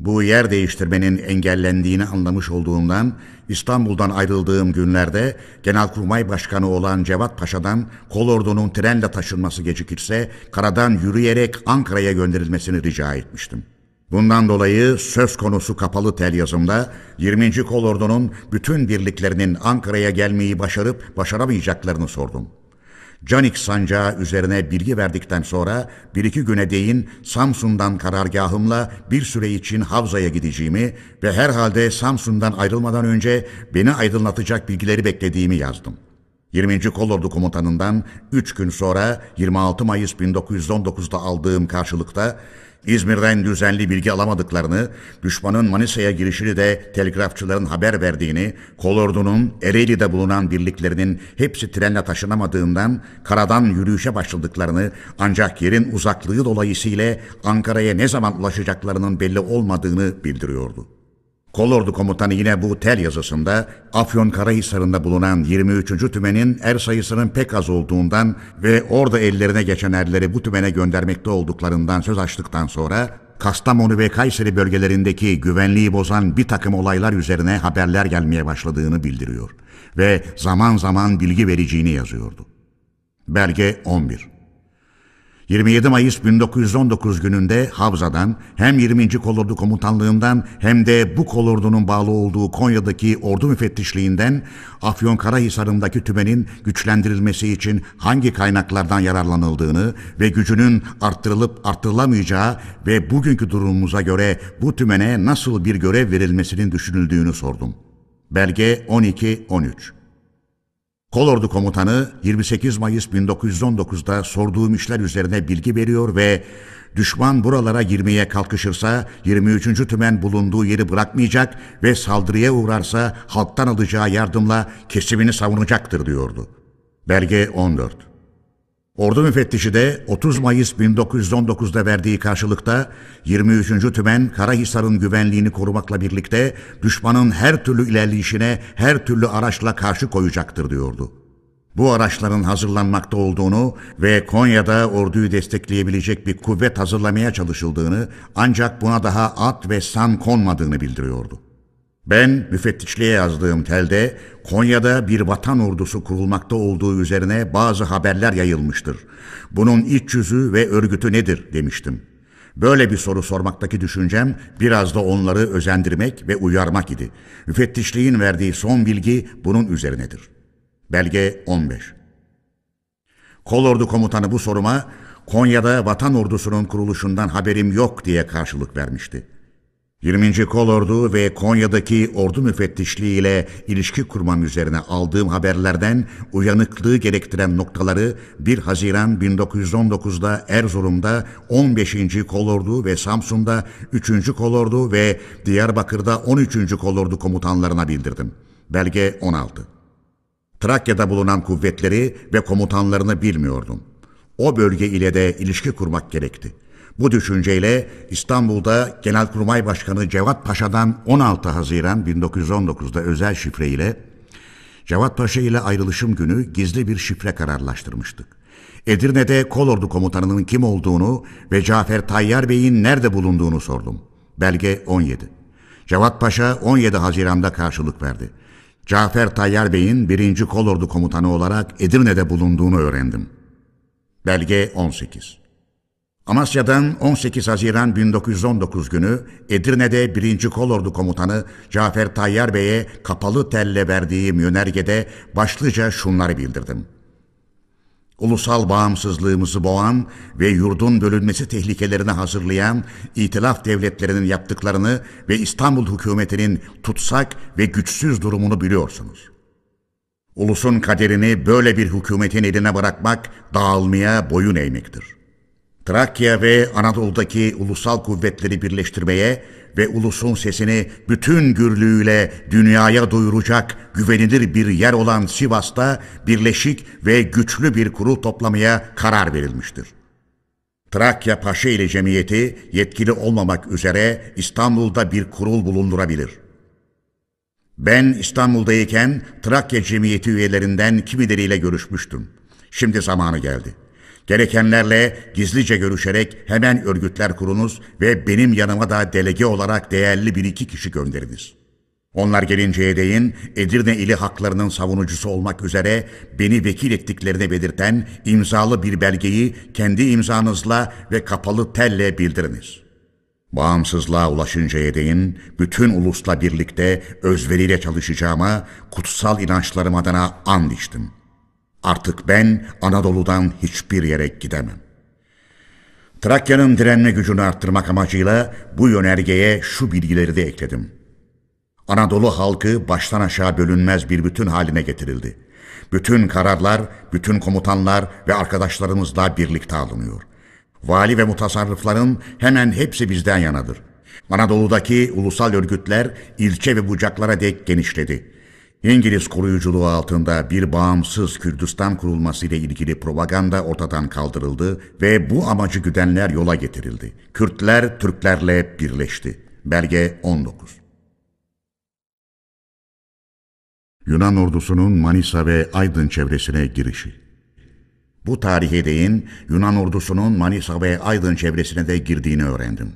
Bu yer değiştirmenin engellendiğini anlamış olduğumdan İstanbul'dan ayrıldığım günlerde Genelkurmay Başkanı olan Cevat Paşa'dan kolordunun trenle taşınması gecikirse karadan yürüyerek Ankara'ya gönderilmesini rica etmiştim. Bundan dolayı söz konusu kapalı tel yazımda yirminci Kolordu'nun bütün birliklerinin Ankara'ya gelmeyi başarıp başaramayacaklarını sordum. Canik sancağı üzerine bilgi verdikten sonra bir iki güne değin Samsun'dan karargahımla bir süre için Havza'ya gideceğimi ve herhalde Samsun'dan ayrılmadan önce beni aydınlatacak bilgileri beklediğimi yazdım. yirminci Kolordu Komutanından üç gün sonra yirmi altı Mayıs bin dokuz yüz on dokuz'da aldığım karşılıkta İzmir'den düzenli bilgi alamadıklarını, düşmanın Manisa'ya girişini de telgrafçıların haber verdiğini, Kolordu'nun Ereğli'de bulunan birliklerinin hepsi trenle taşınamadığından karadan yürüyüşe başladıklarını, ancak yerin uzaklığı dolayısıyla Ankara'ya ne zaman ulaşacaklarının belli olmadığını bildiriyordu. Kolordu Komutanı yine bu tel yazısında Afyonkarahisar'ında bulunan yirmi üçüncü Tümen'in er sayısının pek az olduğundan ve orada ellerine geçen erleri bu tümene göndermekte olduklarından söz açtıktan sonra Kastamonu ve Kayseri bölgelerindeki güvenliği bozan bir takım olaylar üzerine haberler gelmeye başladığını bildiriyor ve zaman zaman bilgi vereceğini yazıyordu. Belge on bir. yirmi yedi Mayıs bin dokuz yüz on dokuz gününde Havza'dan hem yirminci Kolordu Komutanlığından hem de bu kolordunun bağlı olduğu Konya'daki ordu müfettişliğinden Afyonkarahisar'ındaki tümenin güçlendirilmesi için hangi kaynaklardan yararlanıldığını ve gücünün arttırılıp arttırılamayacağı ve bugünkü durumumuza göre bu tümene nasıl bir görev verilmesinin düşünüldüğünü sordum. Belge on iki on üç. Kolordu Komutanı yirmi sekiz Mayıs bin dokuz yüz on dokuz'da sorduğum işler üzerine bilgi veriyor ve düşman buralara girmeye kalkışırsa yirmi üçüncü Tümen bulunduğu yeri bırakmayacak ve saldırıya uğrarsa halktan alacağı yardımla kesimini savunacaktır diyordu. Belge on dört. Ordu müfettişi de otuz Mayıs bin dokuz yüz on dokuz'da verdiği karşılıkta yirmi üçüncü Tümen Karahisar'ın güvenliğini korumakla birlikte düşmanın her türlü ilerleyişine her türlü araçla karşı koyacaktır diyordu. Bu araçların hazırlanmakta olduğunu ve Konya'da orduyu destekleyebilecek bir kuvvet hazırlamaya çalışıldığını ancak buna daha at ve san konmadığını bildiriyordu. Ben müfettişliğe yazdığım telde Konya'da bir vatan ordusu kurulmakta olduğu üzerine bazı haberler yayılmıştır. Bunun iç yüzü ve örgütü nedir demiştim. Böyle bir soru sormaktaki düşüncem biraz da onları özendirmek ve uyarmak idi. Müfettişliğin verdiği son bilgi bunun üzerinedir. Belge on beş. Kolordu Komutanı bu soruma Konya'da vatan ordusunun kuruluşundan haberim yok diye karşılık vermişti. yirminci Kolordu ve Konya'daki ordu müfettişliği ile ilişki kurmam üzerine aldığım haberlerden uyanıklığı gerektiren noktaları bir Haziran bin dokuz yüz on dokuz'da Erzurum'da on beşinci Kolordu ve Samsun'da üçüncü Kolordu ve Diyarbakır'da on üçüncü Kolordu komutanlarına bildirdim. Belge on altı. Trakya'da bulunan kuvvetleri ve komutanlarını bilmiyordum. o bölge ile de ilişki kurmak gerekti. Bu düşünceyle İstanbul'da Genelkurmay Başkanı Cevat Paşa'dan on altı Haziran bin dokuz yüz on dokuz'da özel şifre ile Cevat Paşa ile ayrılışım günü gizli bir şifre kararlaştırmıştık. Edirne'de Kolordu komutanının kim olduğunu ve Cafer Tayyar Bey'in nerede bulunduğunu sordum. Belge on yedi. Cevat Paşa on yedi Haziran'da karşılık verdi. Cafer Tayyar Bey'in birinci Kolordu komutanı olarak Edirne'de bulunduğunu öğrendim. Belge on sekiz. Amasya'dan on sekiz Haziran bin dokuz yüz on dokuz günü Edirne'de birinci Kolordu Komutanı Cafer Tayyar Bey'e kapalı telle verdiğim yönergede başlıca şunları bildirdim. Ulusal bağımsızlığımızı boğan ve yurdun bölünmesi tehlikelerine hazırlayan İtilaf devletlerinin yaptıklarını ve İstanbul hükümetinin tutsak ve güçsüz durumunu biliyorsunuz. Ulusun kaderini böyle bir hükümetin eline bırakmak dağılmaya boyun eğmektir. Trakya ve Anadolu'daki ulusal kuvvetleri birleştirmeye ve ulusun sesini bütün gürlüğüyle dünyaya duyuracak güvenilir bir yer olan Sivas'ta birleşik ve güçlü bir kurul toplamaya karar verilmiştir. Trakya Paşa ile Cemiyeti yetkili olmamak üzere İstanbul'da bir kurul bulundurabilir. Ben İstanbul'dayken Trakya Cemiyeti üyelerinden kimileriyle görüşmüştüm. Şimdi zamanı geldi. Gerekenlerle gizlice görüşerek hemen örgütler kurunuz ve benim yanıma da delege olarak değerli bir iki kişi gönderiniz. Onlar gelinceye değin Edirne ili haklarının savunucusu olmak üzere beni vekil ettiklerini belirten imzalı bir belgeyi kendi imzanızla ve kapalı telle bildiriniz. Bağımsızlığa ulaşıncaya değin bütün ulusla birlikte özveriyle çalışacağıma kutsal inançlarım adına and içtim. Artık ben Anadolu'dan hiçbir yere gidemem. Trakya'nın direnme gücünü arttırmak amacıyla bu yönergeye şu bilgileri de ekledim. Anadolu halkı baştan aşağı bölünmez bir bütün haline getirildi. Bütün kararlar, bütün komutanlar ve arkadaşlarımızla birlikte alınıyor. Vali ve mutasarrıfların hemen hepsi bizden yanadır. Anadolu'daki ulusal örgütler ilçe ve bucaklara dek genişledi. İngiliz koruyuculuğu altında bir bağımsız Kürdistan kurulması ile ilgili propaganda ortadan kaldırıldı ve bu amacı güdenler yola getirildi. Kürtler Türklerle birleşti. Belge on dokuz. Yunan ordusunun Manisa ve Aydın çevresine girişi. Bu tarihe değin Yunan ordusunun Manisa ve Aydın çevresine de girdiğini öğrendim.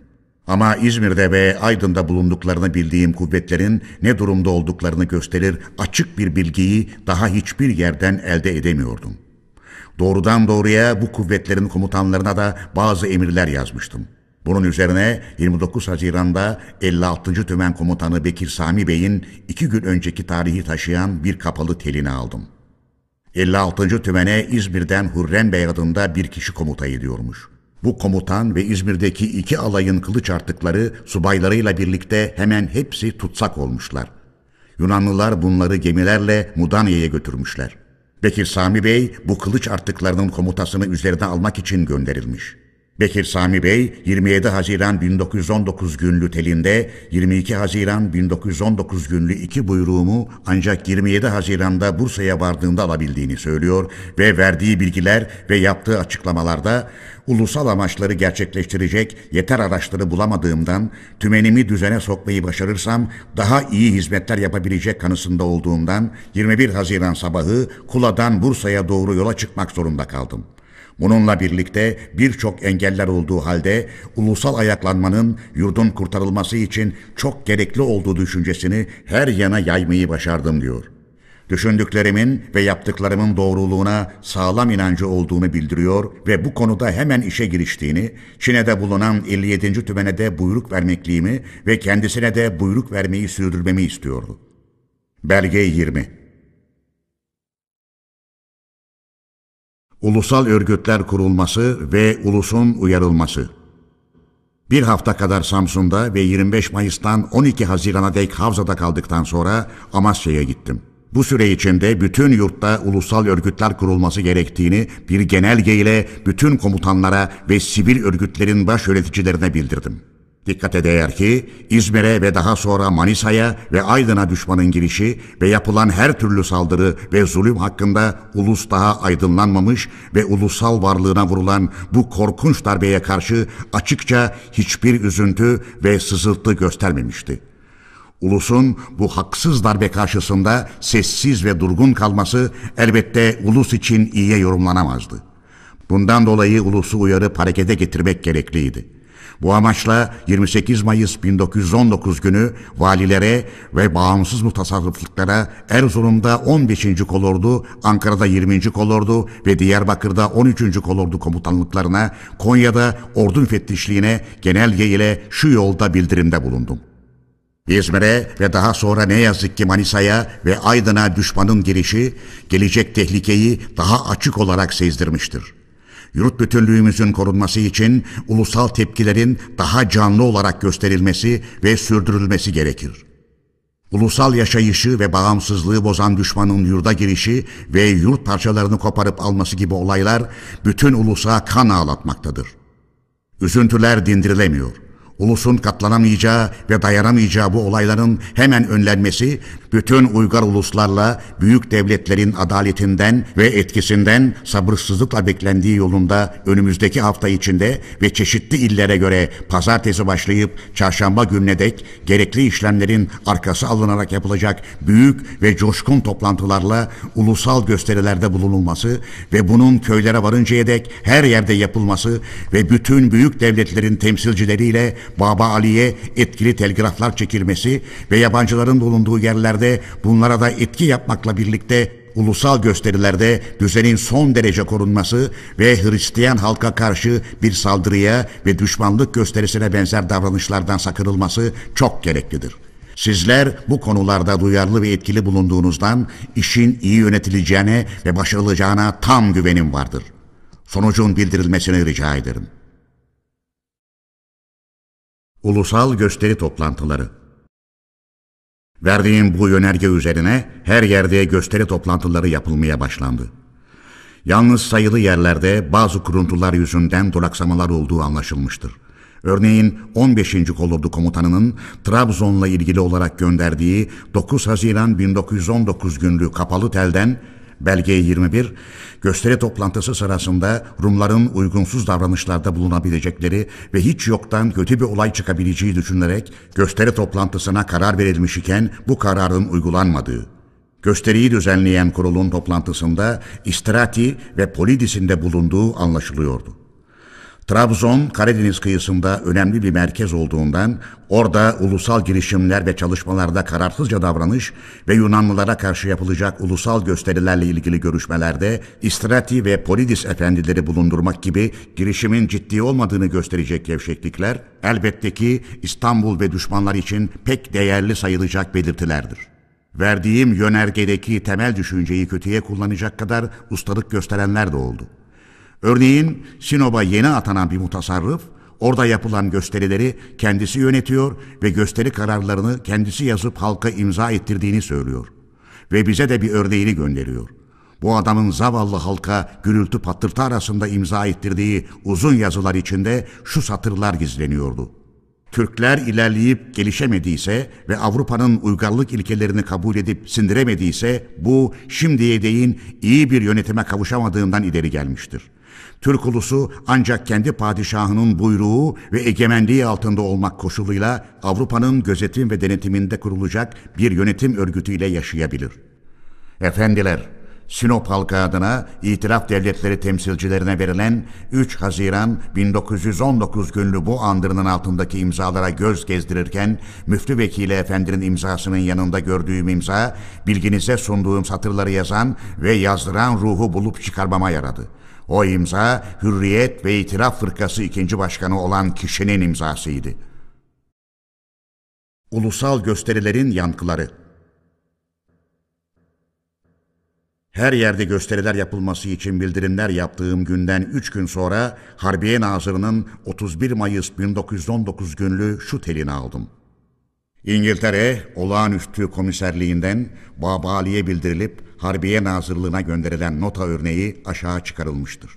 Ama İzmir'de ve Aydın'da bulunduklarını bildiğim kuvvetlerin ne durumda olduklarını gösterir açık bir bilgiyi daha hiçbir yerden elde edemiyordum. Doğrudan doğruya bu kuvvetlerin komutanlarına da bazı emirler yazmıştım. Bunun üzerine yirmi dokuz Haziran'da elli altıncı Tümen Komutanı Bekir Sami Bey'in iki gün önceki tarihi taşıyan bir kapalı telini aldım. elli altıncı Tümen'e İzmir'den Hürrem Bey adında bir kişi komuta ediyormuş. Bu komutan ve İzmir'deki iki alayın kılıç artıkları subaylarıyla birlikte hemen hepsi tutsak olmuşlar. Yunanlılar bunları gemilerle Mudanya'ya götürmüşler. Bekir Sami Bey bu kılıç artıklarının komutasını üzerine almak için gönderilmiş. Bekir Sami Bey yirmi yedi Haziran bin dokuz yüz on dokuz günlü telinde yirmi iki Haziran bin dokuz yüz on dokuz günlü iki buyruğumu ancak yirmi yedi Haziran'da Bursa'ya vardığında alabildiğini söylüyor ve verdiği bilgiler ve yaptığı açıklamalarda ulusal amaçları gerçekleştirecek yeter araçları bulamadığımdan tümenimi düzene sokmayı başarırsam daha iyi hizmetler yapabilecek kanısında olduğumdan yirmi bir Haziran sabahı Kula'dan Bursa'ya doğru yola çıkmak zorunda kaldım. Bununla birlikte birçok engeller olduğu halde ulusal ayaklanmanın yurdun kurtarılması için çok gerekli olduğu düşüncesini her yana yaymayı başardım diyor. Düşündüklerimin ve yaptıklarımın doğruluğuna sağlam inancı olduğunu bildiriyor ve bu konuda hemen işe giriştiğini, Çin'de bulunan elli yedinci Tümen'e de buyruk vermekliğimi ve kendisine de buyruk vermeyi sürdürmemi istiyordu. Belge yirmi. Ulusal örgütler kurulması ve ulusun uyarılması. Bir hafta kadar Samsun'da ve yirmi beş Mayıs'tan on iki Haziran'a dek Havza'da kaldıktan sonra Amasya'ya gittim. Bu süre içinde bütün yurtta ulusal örgütler kurulması gerektiğini bir genelge ile bütün komutanlara ve sivil örgütlerin baş yöneticilerine bildirdim. Dikkate değer ki İzmir'e ve daha sonra Manisa'ya ve Aydın'a düşmanın girişi ve yapılan her türlü saldırı ve zulüm hakkında ulus daha aydınlanmamış ve ulusal varlığına vurulan bu korkunç darbeye karşı açıkça hiçbir üzüntü ve sızıltı göstermemişti. Ulusun bu haksız darbe karşısında sessiz ve durgun kalması elbette ulus için iyiye yorumlanamazdı. Bundan dolayı ulusu uyarıp harekete getirmek gerekliydi. Bu amaçla yirmi sekiz Mayıs bin dokuz yüz on dokuz günü valilere ve bağımsız mutasarrıflıklara Erzurum'da on beşinci Kolordu, Ankara'da yirminci Kolordu ve Diyarbakır'da on üçüncü Kolordu komutanlıklarına, Konya'da ordu müfettişliğine genelge ile şu yolda bildirimde bulundum. İzmir'e ve daha sonra ne yazık ki Manisa'ya ve Aydın'a düşmanın girişi gelecek tehlikeyi daha açık olarak sezdirmiştir. Yurt bütünlüğümüzün korunması için ulusal tepkilerin daha canlı olarak gösterilmesi ve sürdürülmesi gerekir. Ulusal yaşayışı ve bağımsızlığı bozan düşmanın yurda girişi ve yurt parçalarını koparıp alması gibi olaylar bütün ulusa kan ağlatmaktadır. Üzüntüler dindirilemiyor. Ulusun katlanamayacağı ve dayanamayacağı bu olayların hemen önlenmesi, bütün uygar uluslarla büyük devletlerin adaletinden ve etkisinden sabırsızlıkla beklendiği yolunda önümüzdeki hafta içinde ve çeşitli illere göre pazartesi başlayıp çarşamba gününe dek gerekli işlemlerin arkası alınarak yapılacak büyük ve coşkun toplantılarla ulusal gösterilerde bulunulması ve bunun köylere varıncaya dek her yerde yapılması ve bütün büyük devletlerin temsilcileriyle Baba Ali'ye etkili telgraflar çekilmesi ve yabancıların bulunduğu yerlerde bunlara da etki yapmakla birlikte ulusal gösterilerde düzenin son derece korunması ve Hristiyan halka karşı bir saldırıya ve düşmanlık gösterisine benzer davranışlardan sakınılması çok gereklidir. Sizler bu konularda duyarlı ve etkili bulunduğunuzdan işin iyi yönetileceğine ve başarılacağına tam güvenim vardır. Sonucun bildirilmesini rica ederim. Ulusal gösteri toplantıları. Verdiğim bu yönerge üzerine her yerde gösteri toplantıları yapılmaya başlandı. Yalnız sayılı yerlerde bazı kuruntular yüzünden duraksamalar olduğu anlaşılmıştır. Örneğin on beşinci Kolordu Komutanı'nın Trabzon'la ilgili olarak gönderdiği dokuz Haziran bin dokuz yüz on dokuz günlü kapalı telden Belge yirmi bir, gösteri toplantısı sırasında Rumların uygunsuz davranışlarda bulunabilecekleri ve hiç yoktan kötü bir olay çıkabileceği düşünülerek gösteri toplantısına karar verilmiş iken bu kararın uygulanmadığı, gösteriyi düzenleyen kurulun toplantısında İstirati ve Polidis'in de bulunduğu anlaşılıyordu. Trabzon, Karadeniz kıyısında önemli bir merkez olduğundan orada ulusal girişimler ve çalışmalarda kararsızca davranış ve Yunanlılara karşı yapılacak ulusal gösterilerle ilgili görüşmelerde İstirati ve Polidis efendileri bulundurmak gibi girişimin ciddi olmadığını gösterecek gevşeklikler elbette ki İstanbul ve düşmanlar için pek değerli sayılacak belirtilerdir. Verdiğim yönergedeki temel düşünceyi kötüye kullanacak kadar ustalık gösterenler de oldu. Örneğin Sinop'a yeni atanan bir mutasarrıf, orada yapılan gösterileri kendisi yönetiyor ve gösteri kararlarını kendisi yazıp halka imza ettirdiğini söylüyor. Ve bize de bir örneğini gönderiyor. Bu adamın zavallı halka gürültü patırtı arasında imza ettirdiği uzun yazılar içinde şu satırlar gizleniyordu. Türkler ilerleyip gelişemediyse ve Avrupa'nın uygarlık ilkelerini kabul edip sindiremediyse bu şimdiye değin iyi bir yönetime kavuşamadığından ileri gelmiştir. Türk ulusu ancak kendi padişahının buyruğu ve egemenliği altında olmak koşuluyla Avrupa'nın gözetim ve denetiminde kurulacak bir yönetim örgütüyle yaşayabilir. Efendiler, Sinop halkı adına İtilaf Devletleri temsilcilerine verilen üç Haziran bin dokuz yüz on dokuz günlü bu andırının altındaki imzalara göz gezdirirken Müftü Vekili Efendi'nin imzasının yanında gördüğüm imza, bilginize sunduğum satırları yazan ve yazdıran ruhu bulup çıkarmama yaradı. O imza, Hürriyet ve İtilaf Fırkası ikinci Başkanı olan kişinin imzasıydı. Ulusal gösterilerin yankıları. Her yerde gösteriler yapılması için bildirimler yaptığım günden üç gün sonra Harbiye Nazırı'nın otuz bir Mayıs bin dokuz yüz on dokuz günlü şu telini aldım. İngiltere, Olağanüstü Komiserliğinden Baba Ali'ye bildirilip Harbiye Nazırlığına gönderilen nota örneği aşağı çıkarılmıştır.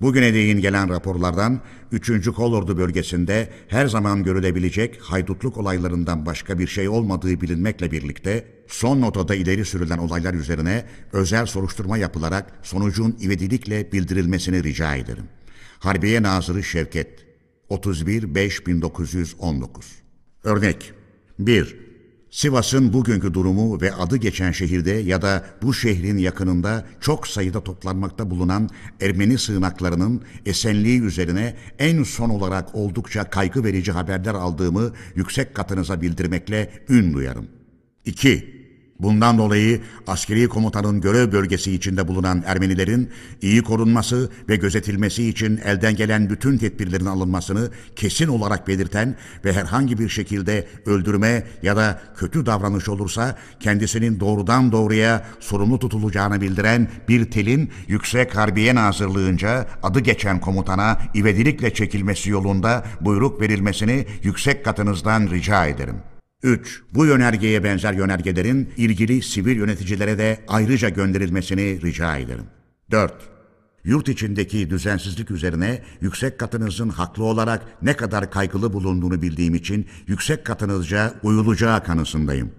Bugüne değin gelen raporlardan üçüncü Kolordu bölgesinde her zaman görülebilecek haydutluk olaylarından başka bir şey olmadığı bilinmekle birlikte son notada ileri sürülen olaylar üzerine özel soruşturma yapılarak sonucun ivedilikle bildirilmesini rica ederim. Harbiye Nazırı Şevket, otuz bir Eylül bin dokuz yüz on dokuz. Örnek bir. Sivas'ın bugünkü durumu ve adı geçen şehirde ya da bu şehrin yakınında çok sayıda toplanmakta bulunan Ermeni sığınaklarının esenliği üzerine en son olarak oldukça kaygı verici haberler aldığımı yüksek katınıza bildirmekle ün duyarım. iki. Bundan dolayı askeri komutanın görev bölgesi içinde bulunan Ermenilerin iyi korunması ve gözetilmesi için elden gelen bütün tedbirlerin alınmasını kesin olarak belirten ve herhangi bir şekilde öldürme ya da kötü davranış olursa kendisinin doğrudan doğruya sorumlu tutulacağını bildiren bir telin Yüksek Harbiye Nazırlığınca adı geçen komutana ivedilikle çekilmesi yolunda buyruk verilmesini yüksek katınızdan rica ederim. üç. Bu yönergeye benzer yönergelerin ilgili sivil yöneticilere de ayrıca gönderilmesini rica ederim. dört. Yurt içindeki düzensizlik üzerine yüksek katınızın haklı olarak ne kadar kaygılı bulunduğunu bildiğim için yüksek katınızca uyulacağı kanısındayım.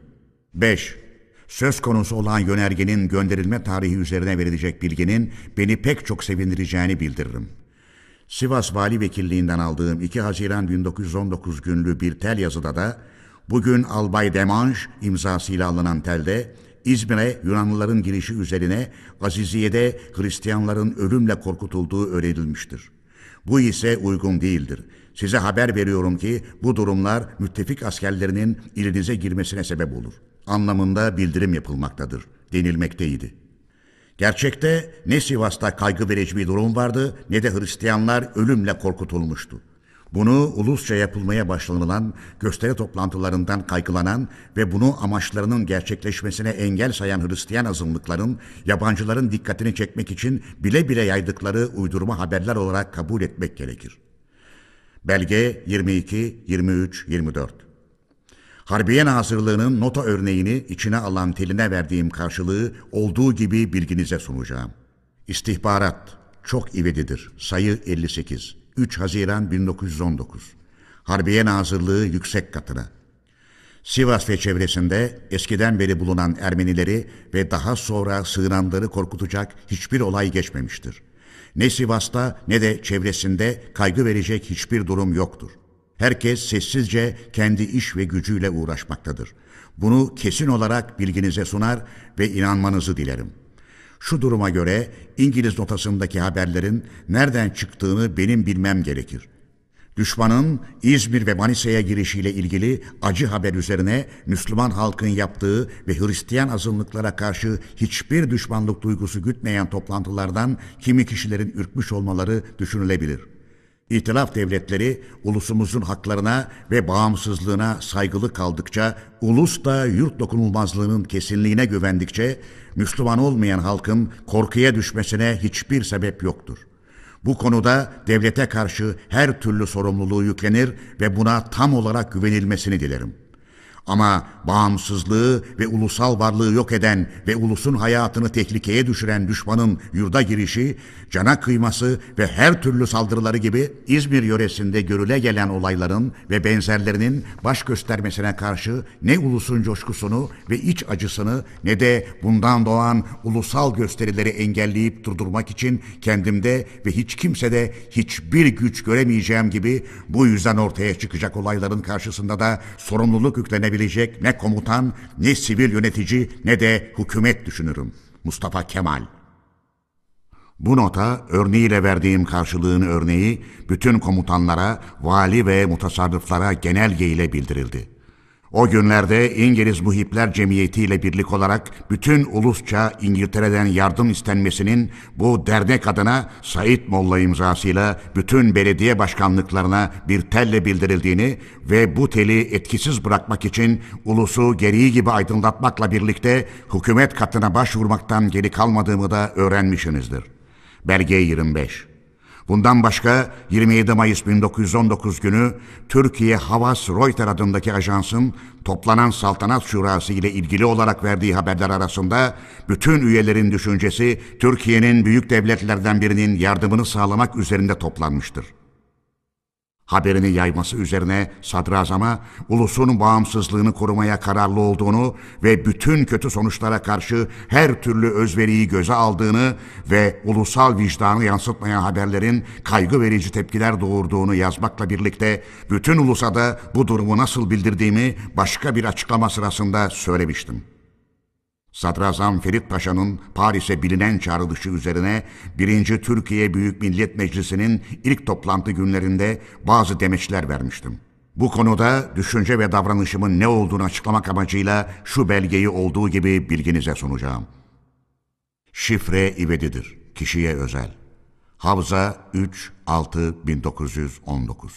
beş. Söz konusu olan yönergenin gönderilme tarihi üzerine verilecek bilginin beni pek çok sevindireceğini bildiririm. Sivas Vali Vekilliğinden aldığım iki Haziran bin dokuz yüz on dokuz günlü bir tel yazıda da bugün Albay Demanj imzasıyla alınan telde İzmir'e Yunanlıların girişi üzerine Aziziye'de Hristiyanların ölümle korkutulduğu öğrenilmiştir. Bu ise uygun değildir. Size haber veriyorum ki bu durumlar müttefik askerlerinin ilinize girmesine sebep olur anlamında bildirim yapılmaktadır denilmekteydi. Gerçekte ne Sivas'ta kaygı verici bir durum vardı ne de Hristiyanlar ölümle korkutulmuştu. Bunu ulusça yapılmaya başlanılan, gösteri toplantılarından kaygılanan ve bunu amaçlarının gerçekleşmesine engel sayan Hristiyan azınlıkların, yabancıların dikkatini çekmek için bile bile yaydıkları uydurma haberler olarak kabul etmek gerekir. Belge yirmi iki, yirmi üç, yirmi dört. Harbiye Nazırlığı'nın nota örneğini içine alan teline verdiğim karşılığı olduğu gibi bilginize sunacağım. İstihbarat çok ivedidir. Sayı elli sekiz. üç Haziran bin dokuz yüz on dokuz. Harbiye Nazırlığı Yüksek Katına. Sivas ve çevresinde eskiden beri bulunan Ermenileri ve daha sonra sığınanları korkutacak hiçbir olay geçmemiştir. Ne Sivas'ta ne de çevresinde kaygı verecek hiçbir durum yoktur. Herkes sessizce kendi iş ve gücüyle uğraşmaktadır. Bunu kesin olarak bilginize sunar ve inanmanızı dilerim. Şu duruma göre İngiliz notasındaki haberlerin nereden çıktığını benim bilmem gerekir. Düşmanın İzmir ve Manisa'ya girişiyle ilgili acı haber üzerine Müslüman halkın yaptığı ve Hristiyan azınlıklara karşı hiçbir düşmanlık duygusu gütmeyen toplantılardan kimi kişilerin ürkmüş olmaları düşünülebilir. İtilaf devletleri ulusumuzun haklarına ve bağımsızlığına saygılı kaldıkça, ulus da yurt dokunulmazlığının kesinliğine güvendikçe, Müslüman olmayan halkın korkuya düşmesine hiçbir sebep yoktur. Bu konuda devlete karşı her türlü sorumluluğu yüklenir ve buna tam olarak güvenilmesini dilerim. Ama bağımsızlığı ve ulusal varlığı yok eden ve ulusun hayatını tehlikeye düşüren düşmanın yurda girişi, cana kıyması ve her türlü saldırıları gibi İzmir yöresinde görüle gelen olayların ve benzerlerinin baş göstermesine karşı ne ulusun coşkusunu ve iç acısını ne de bundan doğan ulusal gösterileri engelleyip durdurmak için kendimde ve hiç kimsede hiçbir güç göremeyeceğim gibi bu yüzden ortaya çıkacak olayların karşısında da sorumluluk yüklenebilir. Bilecek ne komutan, ne sivil yönetici, ne de hükümet düşünürüm. Mustafa Kemal. Bu nota örneğiyle verdiğim karşılığın örneği bütün komutanlara, vali ve mutasarrıflara genelge ile bildirildi. O günlerde İngiliz Muhipler Cemiyeti ile birlik olarak bütün ulusça İngiltere'den yardım istenmesinin bu dernek adına Said Molla imzasıyla bütün belediye başkanlıklarına bir telle bildirildiğini ve bu teli etkisiz bırakmak için ulusu gereği gibi aydınlatmakla birlikte hükümet katına başvurmaktan geri kalmadığımı da öğrenmişsinizdir. Belge yirmi beş. Bundan başka yirmi yedi Mayıs bin dokuz yüz on dokuz günü Türkiye Havas Reuter adındaki ajansın toplanan Saltanat Şurası ile ilgili olarak verdiği haberler arasında bütün üyelerin düşüncesi Türkiye'nin büyük devletlerden birinin yardımını sağlamak üzerinde toplanmıştır. Haberini yayması üzerine sadrazama ulusun bağımsızlığını korumaya kararlı olduğunu ve bütün kötü sonuçlara karşı her türlü özveriyi göze aldığını ve ulusal vicdanı yansıtmayan haberlerin kaygı verici tepkiler doğurduğunu yazmakla birlikte bütün ulusa da bu durumu nasıl bildirdiğimi başka bir açıklama sırasında söylemiştim. Sadrazam Ferit Paşa'nın Paris'e bilinen çağrılışı üzerine birinci Türkiye Büyük Millet Meclisi'nin ilk toplantı günlerinde bazı demeçler vermiştim. Bu konuda düşünce ve davranışımın ne olduğunu açıklamak amacıyla şu belgeyi olduğu gibi bilginize sunacağım. Şifre ivedidir, kişiye özel. Havza üç altı bin dokuz yüz on dokuz.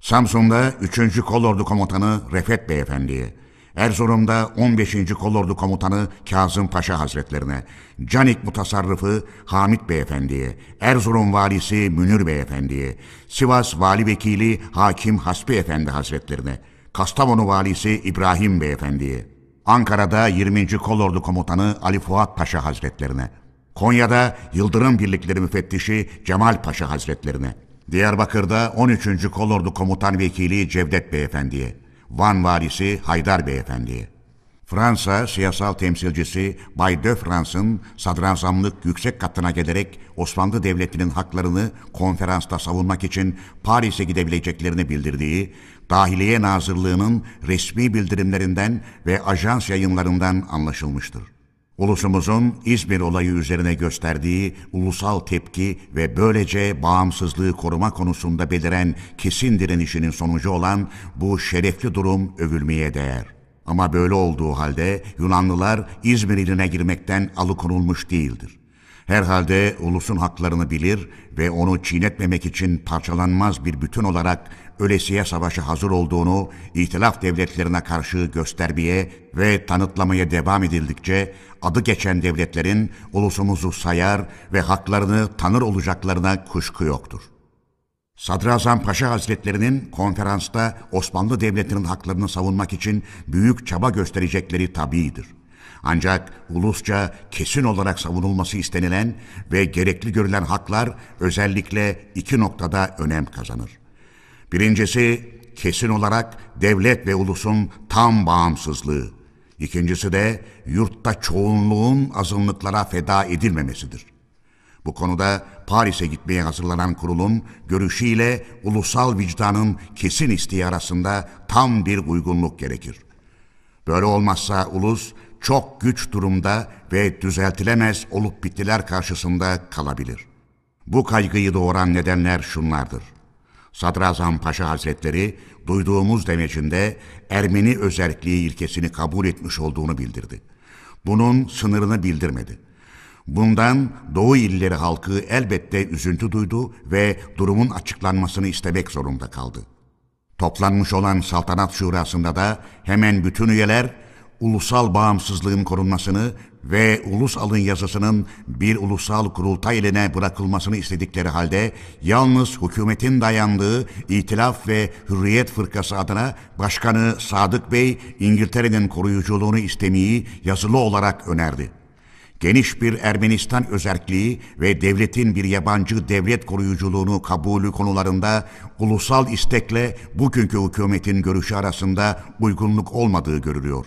Samsun'da üçüncü Kolordu Komutanı Refet Bey Efendi'ye, Erzurum'da on beşinci Kolordu Komutanı Kazım Paşa Hazretlerine, Canik Mutasarrıfı Hamit Bey Efendi'ye, Erzurum Valisi Münir Bey Efendi'ye, Sivas Vali Vekili Hakim Hasbi Efendi Hazretlerine, Kastamonu Valisi İbrahim Bey Efendi'ye, Ankara'da yirminci Kolordu Komutanı Ali Fuat Paşa Hazretlerine, Konya'da Yıldırım Birlikleri Müfettişi Cemal Paşa Hazretlerine, Diyarbakır'da on üçüncü Kolordu Komutan Vekili Cevdet Bey Efendi'ye, Van Valisi Haydar Bey Efendi'ye, Fransa siyasal temsilcisi Bay de France'ın sadrazamlık yüksek katına gelerek Osmanlı Devleti'nin haklarını konferansta savunmak için Paris'e gidebileceklerini bildirdiği, Dahiliye Nazırlığı'nın resmi bildirimlerinden ve ajans yayınlarından anlaşılmıştır. Ulusumuzun İzmir olayı üzerine gösterdiği ulusal tepki ve böylece bağımsızlığı koruma konusunda beliren kesin direnişinin sonucu olan bu şerefli durum övülmeye değer. Ama böyle olduğu halde Yunanlılar İzmir iline girmekten alıkonulmuş değildir. Herhalde ulusun haklarını bilir ve onu çiğnetmemek için parçalanmaz bir bütün olarak ölesiye savaşa hazır olduğunu ihtilaf devletlerine karşı göstermeye ve tanıtlamaya devam edildikçe adı geçen devletlerin ulusumuzu sayar ve haklarını tanır olacaklarına kuşku yoktur. Sadrazam Paşa Hazretlerinin konferansta Osmanlı Devleti'nin haklarını savunmak için büyük çaba gösterecekleri tabiidir. Ancak ulusça kesin olarak savunulması istenilen ve gerekli görülen haklar özellikle iki noktada önem kazanır. Birincisi, kesin olarak devlet ve ulusun tam bağımsızlığı. İkincisi de yurtta çoğunluğun azınlıklara feda edilmemesidir. Bu konuda Paris'e gitmeye hazırlanan kurulun görüşüyle ulusal vicdanın kesin isteği arasında tam bir uygunluk gerekir. Böyle olmazsa ulus çok güç durumda ve düzeltilemez olup bittiler karşısında kalabilir. Bu kaygıyı doğuran nedenler şunlardır. Sadrazam Paşa Hazretleri duyduğumuz demecinde Ermeni özerkliği ilkesini kabul etmiş olduğunu bildirdi. Bunun sınırını bildirmedi. Bundan Doğu illeri halkı elbette üzüntü duydu ve durumun açıklanmasını istemek zorunda kaldı. Toplanmış olan Saltanat Şurası'nda da hemen bütün üyeler ulusal bağımsızlığın korunmasını ve ulus alın yazısının bir ulusal kurultay eline bırakılmasını istedikleri halde yalnız hükümetin dayandığı İtilaf ve Hürriyet Fırkası adına Başkanı Sadık Bey İngiltere'nin koruyuculuğunu istemeyi yazılı olarak önerdi. Geniş bir Ermenistan özerkliği ve devletin bir yabancı devlet koruyuculuğunu kabulü konularında ulusal istekle bugünkü hükümetin görüşü arasında uygunluk olmadığı görülüyor.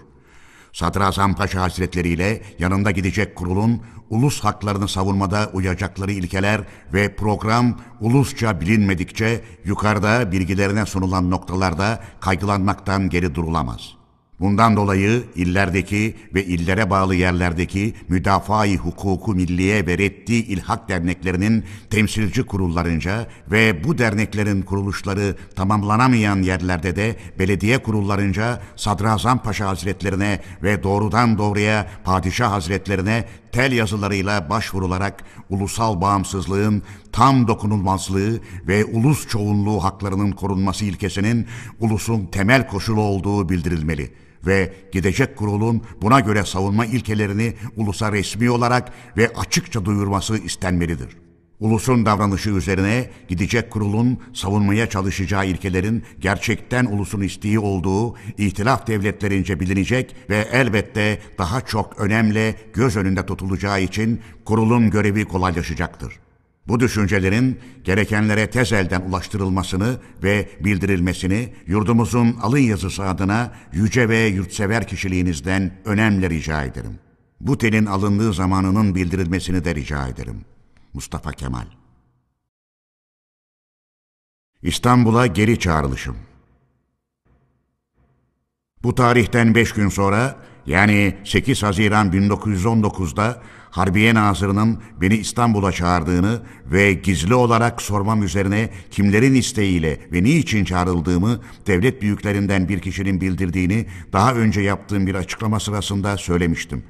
Sadrazam Paşa Hazretleri ile yanında gidecek kurulun ulus haklarını savunmada uyacakları ilkeler ve program ulusça bilinmedikçe yukarıda bilgilerine sunulan noktalarda kaygılanmaktan geri durulamaz. Bundan dolayı illerdeki ve illere bağlı yerlerdeki müdafaa-i hukuku milliye ve reddi ilhak derneklerinin temsilci kurullarınca ve bu derneklerin kuruluşları tamamlanamayan yerlerde de belediye kurullarınca Sadrazam Paşa Hazretlerine ve doğrudan doğruya Padişah Hazretlerine tel yazılarıyla başvurularak ulusal bağımsızlığın tam dokunulmazlığı ve ulus çoğunluğu haklarının korunması ilkesinin ulusun temel koşulu olduğu bildirilmeli ve gidecek kurulun buna göre savunma ilkelerini ulusa resmi olarak ve açıkça duyurması istenmelidir. Ulusun davranışı üzerine gidecek kurulun savunmaya çalışacağı ilkelerin gerçekten ulusun isteği olduğu ihtilaf devletlerince bilinecek ve elbette daha çok önemli göz önünde tutulacağı için kurulun görevi kolaylaşacaktır. Bu düşüncelerin gerekenlere tez elden ulaştırılmasını ve bildirilmesini yurdumuzun alın yazısı adına yüce ve yurtsever kişiliğinizden önemli rica ederim. Bu telin alındığı zamanının bildirilmesini de rica ederim. Mustafa Kemal. İstanbul'a geri çağrılışım. Bu tarihten beş gün sonra, yani sekiz Haziran bin dokuz yüz on dokuz'da Harbiye Nazırı'nın beni İstanbul'a çağırdığını ve gizli olarak sormam üzerine kimlerin isteğiyle ve niçin çağrıldığımı devlet büyüklerinden bir kişinin bildirdiğini daha önce yaptığım bir açıklama sırasında söylemiştim.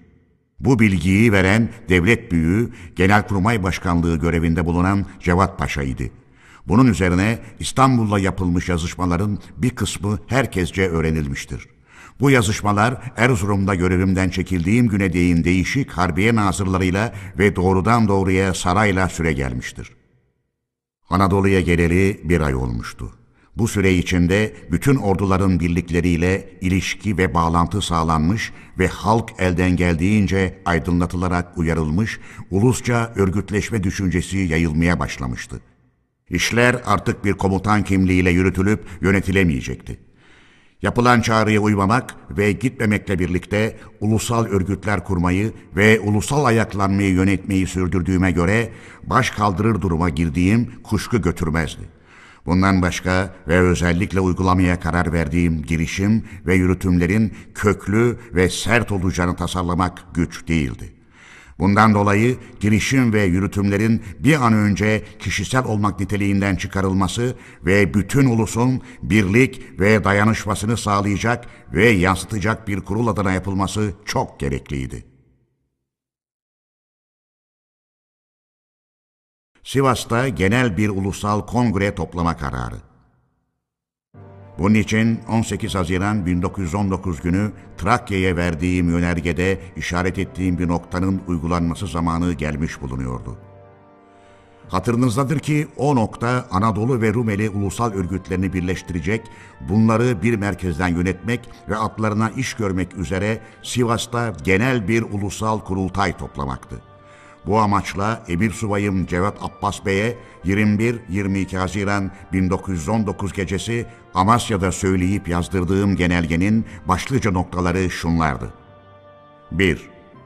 Bu bilgiyi veren devlet büyüğü Genelkurmay Başkanlığı görevinde bulunan Cevat Paşa idi. Bunun üzerine İstanbul'da yapılmış yazışmaların bir kısmı herkesce öğrenilmiştir. Bu yazışmalar Erzurum'da görevimden çekildiğim güne değin değişik harbiye nazırlarıyla ve doğrudan doğruya sarayla süre gelmiştir. Anadolu'ya geleli bir ay olmuştu. Bu süre içinde bütün orduların birlikleriyle ilişki ve bağlantı sağlanmış ve halk elden geldiğince aydınlatılarak uyarılmış, ulusça örgütleşme düşüncesi yayılmaya başlamıştı. İşler artık bir komutan kimliğiyle yürütülüp yönetilemeyecekti. Yapılan çağrıya uymamak ve gitmemekle birlikte ulusal örgütler kurmayı ve ulusal ayaklanmayı yönetmeyi sürdürdüğüme göre baş kaldırır duruma girdiğim kuşku götürmezdi. Bundan başka ve özellikle uygulamaya karar verdiğim girişim ve yürütümlerin köklü ve sert olacağını tasarlamak güç değildi. Bundan dolayı girişim ve yürütümlerin bir an önce kişisel olmak niteliğinden çıkarılması ve bütün ulusun birlik ve dayanışmasını sağlayacak ve yansıtacak bir kurul adına yapılması çok gerekliydi. Sivas'ta genel bir ulusal kongre toplama kararı. Bunun için on sekiz Haziran bin dokuz yüz on dokuz günü Trakya'ya verdiğim yönergede işaret ettiğim bir noktanın uygulanması zamanı gelmiş bulunuyordu. Hatırınızdadır ki o nokta Anadolu ve Rumeli ulusal örgütlerini birleştirecek, bunları bir merkezden yönetmek ve atlarına iş görmek üzere Sivas'ta genel bir ulusal kurultay toplamaktı. Bu amaçla Emir Subayım Cevat Abbas Bey'e yirmi bir yirmi iki Haziran bin dokuz yüz on dokuz gecesi Amasya'da söyleyip yazdırdığım genelgenin başlıca noktaları şunlardı. bir.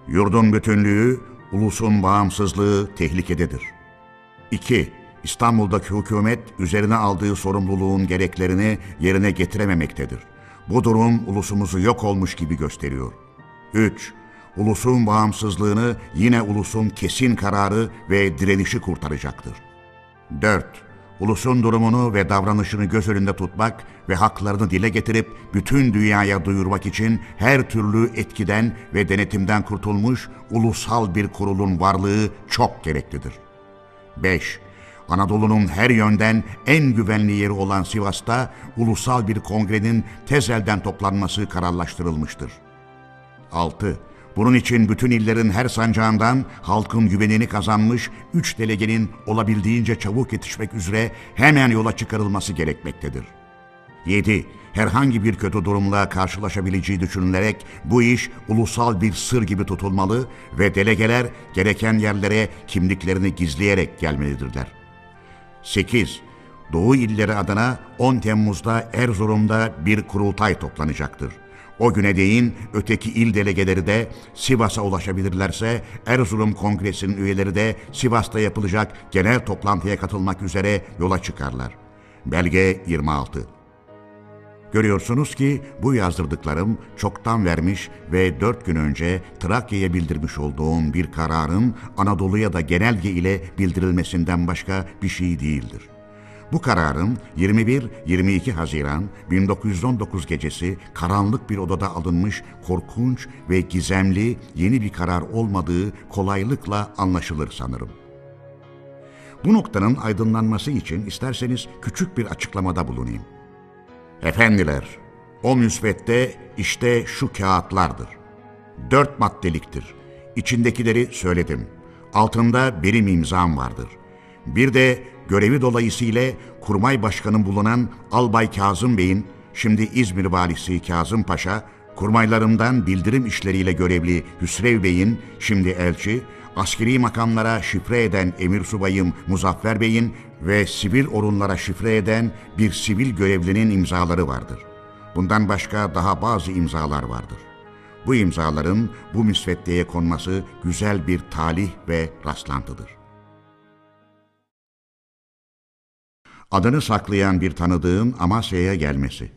Yurdun bütünlüğü, ulusun bağımsızlığı tehlikededir. iki. İstanbul'daki hükümet üzerine aldığı sorumluluğun gereklerini yerine getirememektedir. Bu durum ulusumuzu yok olmuş gibi gösteriyor. üç. Ulusun bağımsızlığını yine ulusun kesin kararı ve direnişi kurtaracaktır. dört. Ulusun durumunu ve davranışını göz önünde tutmak ve haklarını dile getirip bütün dünyaya duyurmak için her türlü etkiden ve denetimden kurtulmuş ulusal bir kurulun varlığı çok gereklidir. beş. Anadolu'nun her yönden en güvenli yeri olan Sivas'ta ulusal bir kongrenin tez elden toplanması kararlaştırılmıştır. altı. Bunun için bütün illerin her sancağından halkın güvenini kazanmış üç delegenin olabildiğince çabuk yetişmek üzere hemen yola çıkarılması gerekmektedir. yedi. Herhangi bir kötü durumla karşılaşabileceği düşünülerek bu iş ulusal bir sır gibi tutulmalı ve delegeler gereken yerlere kimliklerini gizleyerek gelmelidirler. sekiz. Doğu illeri adına on Temmuz'da Erzurum'da bir kurultay toplanacaktır. O güne değin öteki il delegeleri de Sivas'a ulaşabilirlerse Erzurum Kongresi'nin üyeleri de Sivas'ta yapılacak genel toplantıya katılmak üzere yola çıkarlar. Belge yirmi altı. Görüyorsunuz ki bu yazdırdıklarım çoktan vermiş ve dört gün önce Trakya'ya bildirmiş olduğum bir kararın Anadolu'ya da genelge ile bildirilmesinden başka bir şey değildir. Bu kararın yirmi bir yirmi iki Haziran bin dokuz yüz on dokuz gecesi karanlık bir odada alınmış korkunç ve gizemli yeni bir karar olmadığı kolaylıkla anlaşılır sanırım. Bu noktanın aydınlanması için isterseniz küçük bir açıklamada bulunayım. Efendiler, o müsvedde işte şu kağıtlardır. Dört maddeliktir. İçindekileri söyledim. Altında benim imzam vardır. Bir de görevi dolayısıyla Kurmay Başkanı bulunan Albay Kazım Bey'in, şimdi İzmir Valisi Kazım Paşa, kurmaylarından bildirim işleriyle görevli Hüsrev Bey'in, şimdi elçi, askeri makamlara şifre eden Emir Subayım Muzaffer Bey'in ve sivil orunlara şifre eden bir sivil görevlinin imzaları vardır. Bundan başka daha bazı imzalar vardır. Bu imzaların bu müsveddeye konması güzel bir talih ve rastlantıdır. Adını saklayan bir tanıdığın Amasya'ya gelmesi.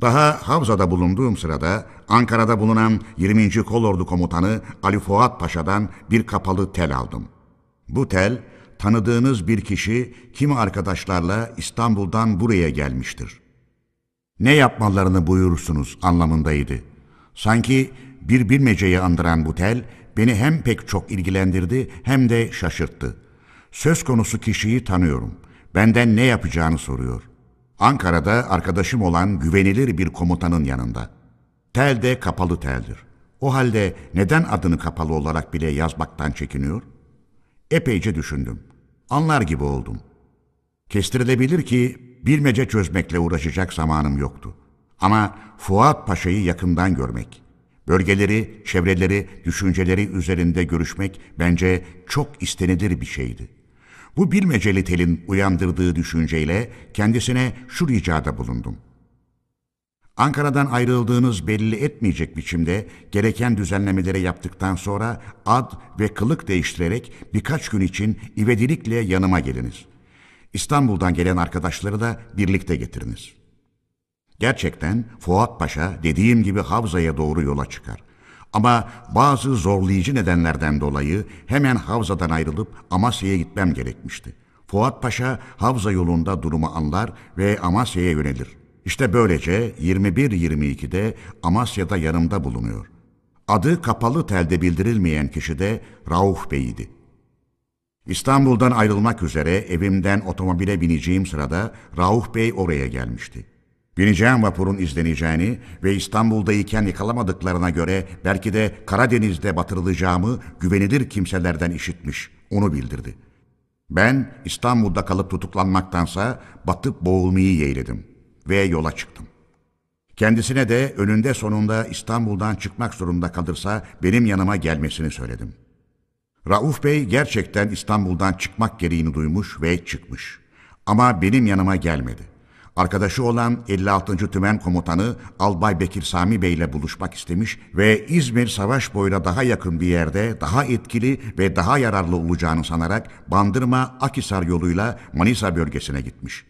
Daha Havza'da bulunduğum sırada Ankara'da bulunan yirminci Kolordu Komutanı Ali Fuat Paşa'dan bir kapalı tel aldım. Bu tel, tanıdığınız bir kişi kimi arkadaşlarla İstanbul'dan buraya gelmiştir, ne yapmalarını buyurursunuz anlamındaydı. Sanki bir bilmeceyi andıran bu tel beni hem pek çok ilgilendirdi hem de şaşırttı. Söz konusu kişiyi tanıyorum. Benden ne yapacağını soruyor. Ankara'da arkadaşım olan güvenilir bir komutanın yanında. Tel de kapalı teldir. O halde neden adını kapalı olarak bile yazmaktan çekiniyor? Epeyce düşündüm. Anlar gibi oldum. Kestirilebilir ki bilmece çözmekle uğraşacak zamanım yoktu. Ama Fuat Paşa'yı yakından görmek, bölgeleri, çevreleri, düşünceleri üzerinde görüşmek bence çok istenilir bir şeydi. Bu bilmeceli telin uyandırdığı düşünceyle kendisine şu ricada bulundum. Ankara'dan ayrıldığınız belli etmeyecek biçimde gereken düzenlemeleri yaptıktan sonra ad ve kılık değiştirerek birkaç gün için ivedilikle yanıma geliniz. İstanbul'dan gelen arkadaşları da birlikte getiriniz. Gerçekten Fuat Paşa dediğim gibi Havza'ya doğru yola çıkar. Ama bazı zorlayıcı nedenlerden dolayı hemen Havza'dan ayrılıp Amasya'ya gitmem gerekmişti. Fuat Paşa Havza yolunda durumu anlar ve Amasya'ya yönelir. İşte böylece yirmi bir yirmi iki'de Amasya'da yanımda bulunuyor. Adı kapalı telde bildirilmeyen kişi de Rauf Bey idi. İstanbul'dan ayrılmak üzere evimden otomobile bineceğim sırada Rauf Bey oraya gelmişti. Bineceğim vapurun izleneceğini ve İstanbul'dayken yakalamadıklarına göre belki de Karadeniz'de batırılacağımı güvenilir kimselerden işitmiş, onu bildirdi. Ben İstanbul'da kalıp tutuklanmaktansa batıp boğulmayı yeğledim ve yola çıktım. Kendisine de önünde sonunda İstanbul'dan çıkmak zorunda kalırsa benim yanıma gelmesini söyledim. Rauf Bey gerçekten İstanbul'dan çıkmak gereğini duymuş ve çıkmış. Ama benim yanıma gelmedi. Arkadaşı olan elli altıncı Tümen Komutanı Albay Bekir Sami Bey ile buluşmak istemiş ve İzmir savaş boyuna daha yakın bir yerde daha etkili ve daha yararlı olacağını sanarak Bandırma-Akhisar yoluyla Manisa bölgesine gitmiş.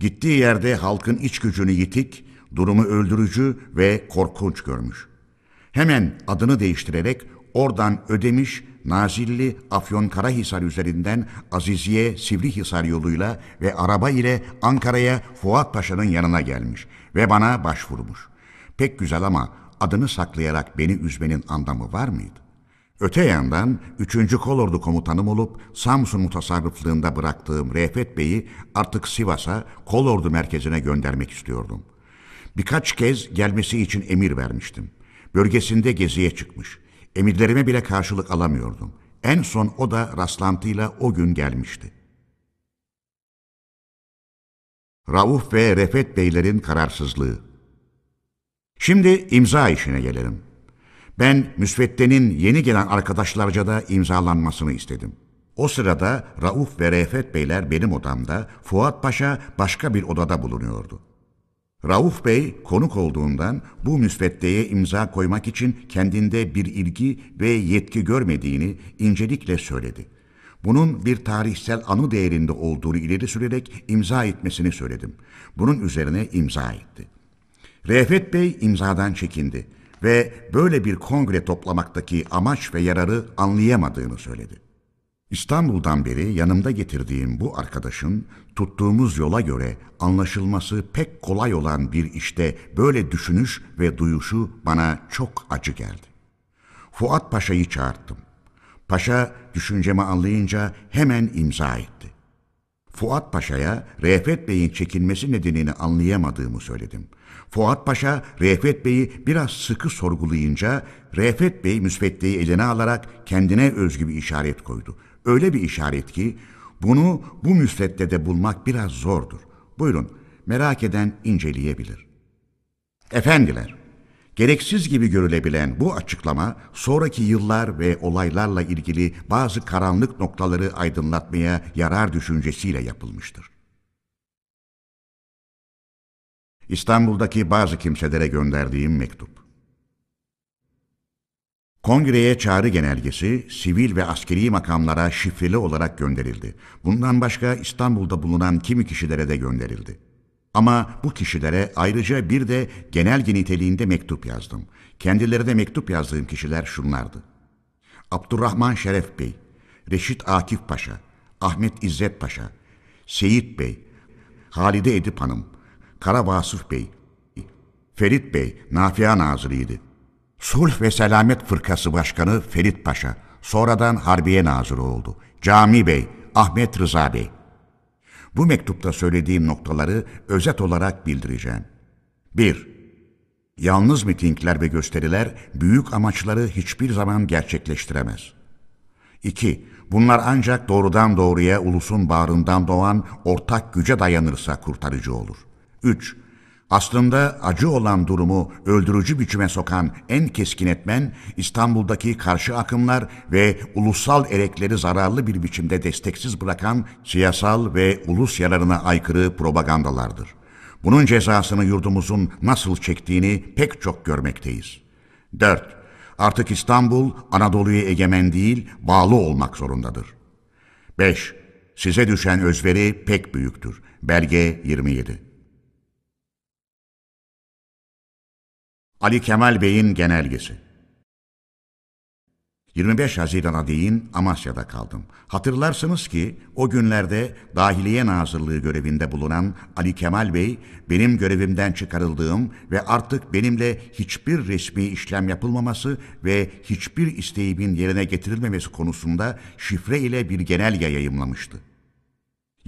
Gittiği yerde halkın iç gücünü yitik, durumu öldürücü ve korkunç görmüş. Hemen adını değiştirerek oradan Ödemiş, Nazilli, Afyonkarahisar üzerinden Aziziye, Sivrihisar yoluyla ve araba ile Ankara'ya Fuat Paşa'nın yanına gelmiş ve bana başvurmuş. Pek güzel ama adını saklayarak beni üzmenin anlamı var mıydı? Öte yandan üçüncü Kolordu Komutanım olup Samsun mutasarrıflığında bıraktığım Refet Bey'i artık Sivas'a Kolordu merkezine göndermek istiyordum. Birkaç kez gelmesi için emir vermiştim. Bölgesinde geziye çıkmış. Emirlerime bile karşılık alamıyordum. En son o da rastlantıyla o gün gelmişti. Rauf ve Refet Beylerin kararsızlığı. Şimdi imza işine gelelim. Ben müsveddenin yeni gelen arkadaşlarca da imzalanmasını istedim. O sırada Rauf ve Refet Beyler benim odamda, Fuat Paşa başka bir odada bulunuyordu. Rauf Bey konuk olduğundan bu müsveddeye imza koymak için kendinde bir ilgi ve yetki görmediğini incelikle söyledi. Bunun bir tarihsel anı değerinde olduğunu ileri sürerek imza etmesini söyledim. Bunun üzerine imza etti. Refet Bey imzadan çekindi ve böyle bir kongre toplamaktaki amaç ve yararı anlayamadığını söyledi. İstanbul'dan beri yanımda getirdiğim bu arkadaşın tuttuğumuz yola göre anlaşılması pek kolay olan bir işte böyle düşünüş ve duyuşu bana çok acı geldi. Fuat Paşa'yı çağırttım. Paşa düşüncemi anlayınca hemen imza etti. Fuat Paşa'ya Refet Bey'in çekinmesi nedenini anlayamadığımı söyledim. Fuat Paşa Refet Bey'i biraz sıkı sorgulayınca Refet Bey müsveddeyi eline alarak kendine özgü bir işaret koydu. Öyle bir işaret ki bunu bu müsveddede bulmak biraz zordur. Buyurun, merak eden inceleyebilir. Efendiler, gereksiz gibi görülebilen bu açıklama sonraki yıllar ve olaylarla ilgili bazı karanlık noktaları aydınlatmaya yarar düşüncesiyle yapılmıştır. İstanbul'daki bazı kimselere gönderdiğim mektup. Kongreye çağrı genelgesi sivil ve askeri makamlara şifreli olarak gönderildi. Bundan başka İstanbul'da bulunan kimi kişilere de gönderildi. Ama bu kişilere ayrıca bir de genelge niteliğinde mektup yazdım. Kendilerine mektup yazdığım kişiler şunlardı: Abdurrahman Şeref Bey, Reşit Akif Paşa, Ahmet İzzet Paşa, Seyit Bey, Halide Edip Hanım, Kara Vasıf Bey, Ferit Bey, Nafiye Nazırı'ydı. Sulh ve Selamet Fırkası Başkanı Ferit Paşa, sonradan Harbiye Nazırı oldu. Cami Bey, Ahmet Rıza Bey. Bu mektupta söylediğim noktaları özet olarak bildireceğim. bir. Yalnız mitingler ve gösteriler büyük amaçları hiçbir zaman gerçekleştiremez. iki. Bunlar ancak doğrudan doğruya ulusun bağrından doğan ortak güce dayanırsa kurtarıcı olur. üç. Aslında acı olan durumu öldürücü biçime sokan en keskin etmen, İstanbul'daki karşı akımlar ve ulusal erekleri zararlı bir biçimde desteksiz bırakan siyasal ve ulus yararına aykırı propagandalardır. Bunun cezasını yurdumuzun nasıl çektiğini pek çok görmekteyiz. dört. Artık İstanbul, Anadolu'ya egemen değil, bağlı olmak zorundadır. beş. Size düşen özveri pek büyüktür. Belge yirmi yedi. Ali Kemal Bey'in genelgesi. yirmi beş Haziran'a değin Amasya'da kaldım. Hatırlarsınız ki o günlerde Dahiliye Nazırlığı görevinde bulunan Ali Kemal Bey, benim görevimden çıkarıldığım ve artık benimle hiçbir resmi işlem yapılmaması ve hiçbir isteğimin yerine getirilmemesi konusunda şifre ile bir genelge yayımlamıştı.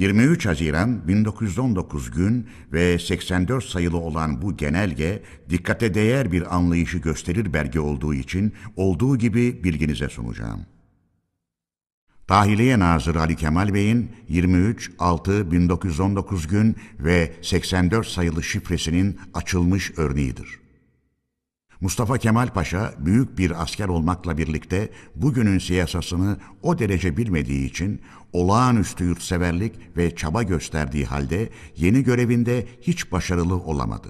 yirmi üç Haziran bin dokuz yüz on dokuz gün ve seksen dört sayılı olan bu genelge, dikkate değer bir anlayışı gösterir belge olduğu için olduğu gibi bilginize sunacağım. Dahiliye Nazırı Ali Kemal Bey'in yirmi üç altı bin dokuz yüz on dokuz gün ve seksen dört sayılı şifresinin açılmış örneğidir. Mustafa Kemal Paşa büyük bir asker olmakla birlikte bugünün siyasasını o derece bilmediği için olağanüstü yurtseverlik ve çaba gösterdiği halde yeni görevinde hiç başarılı olamadı.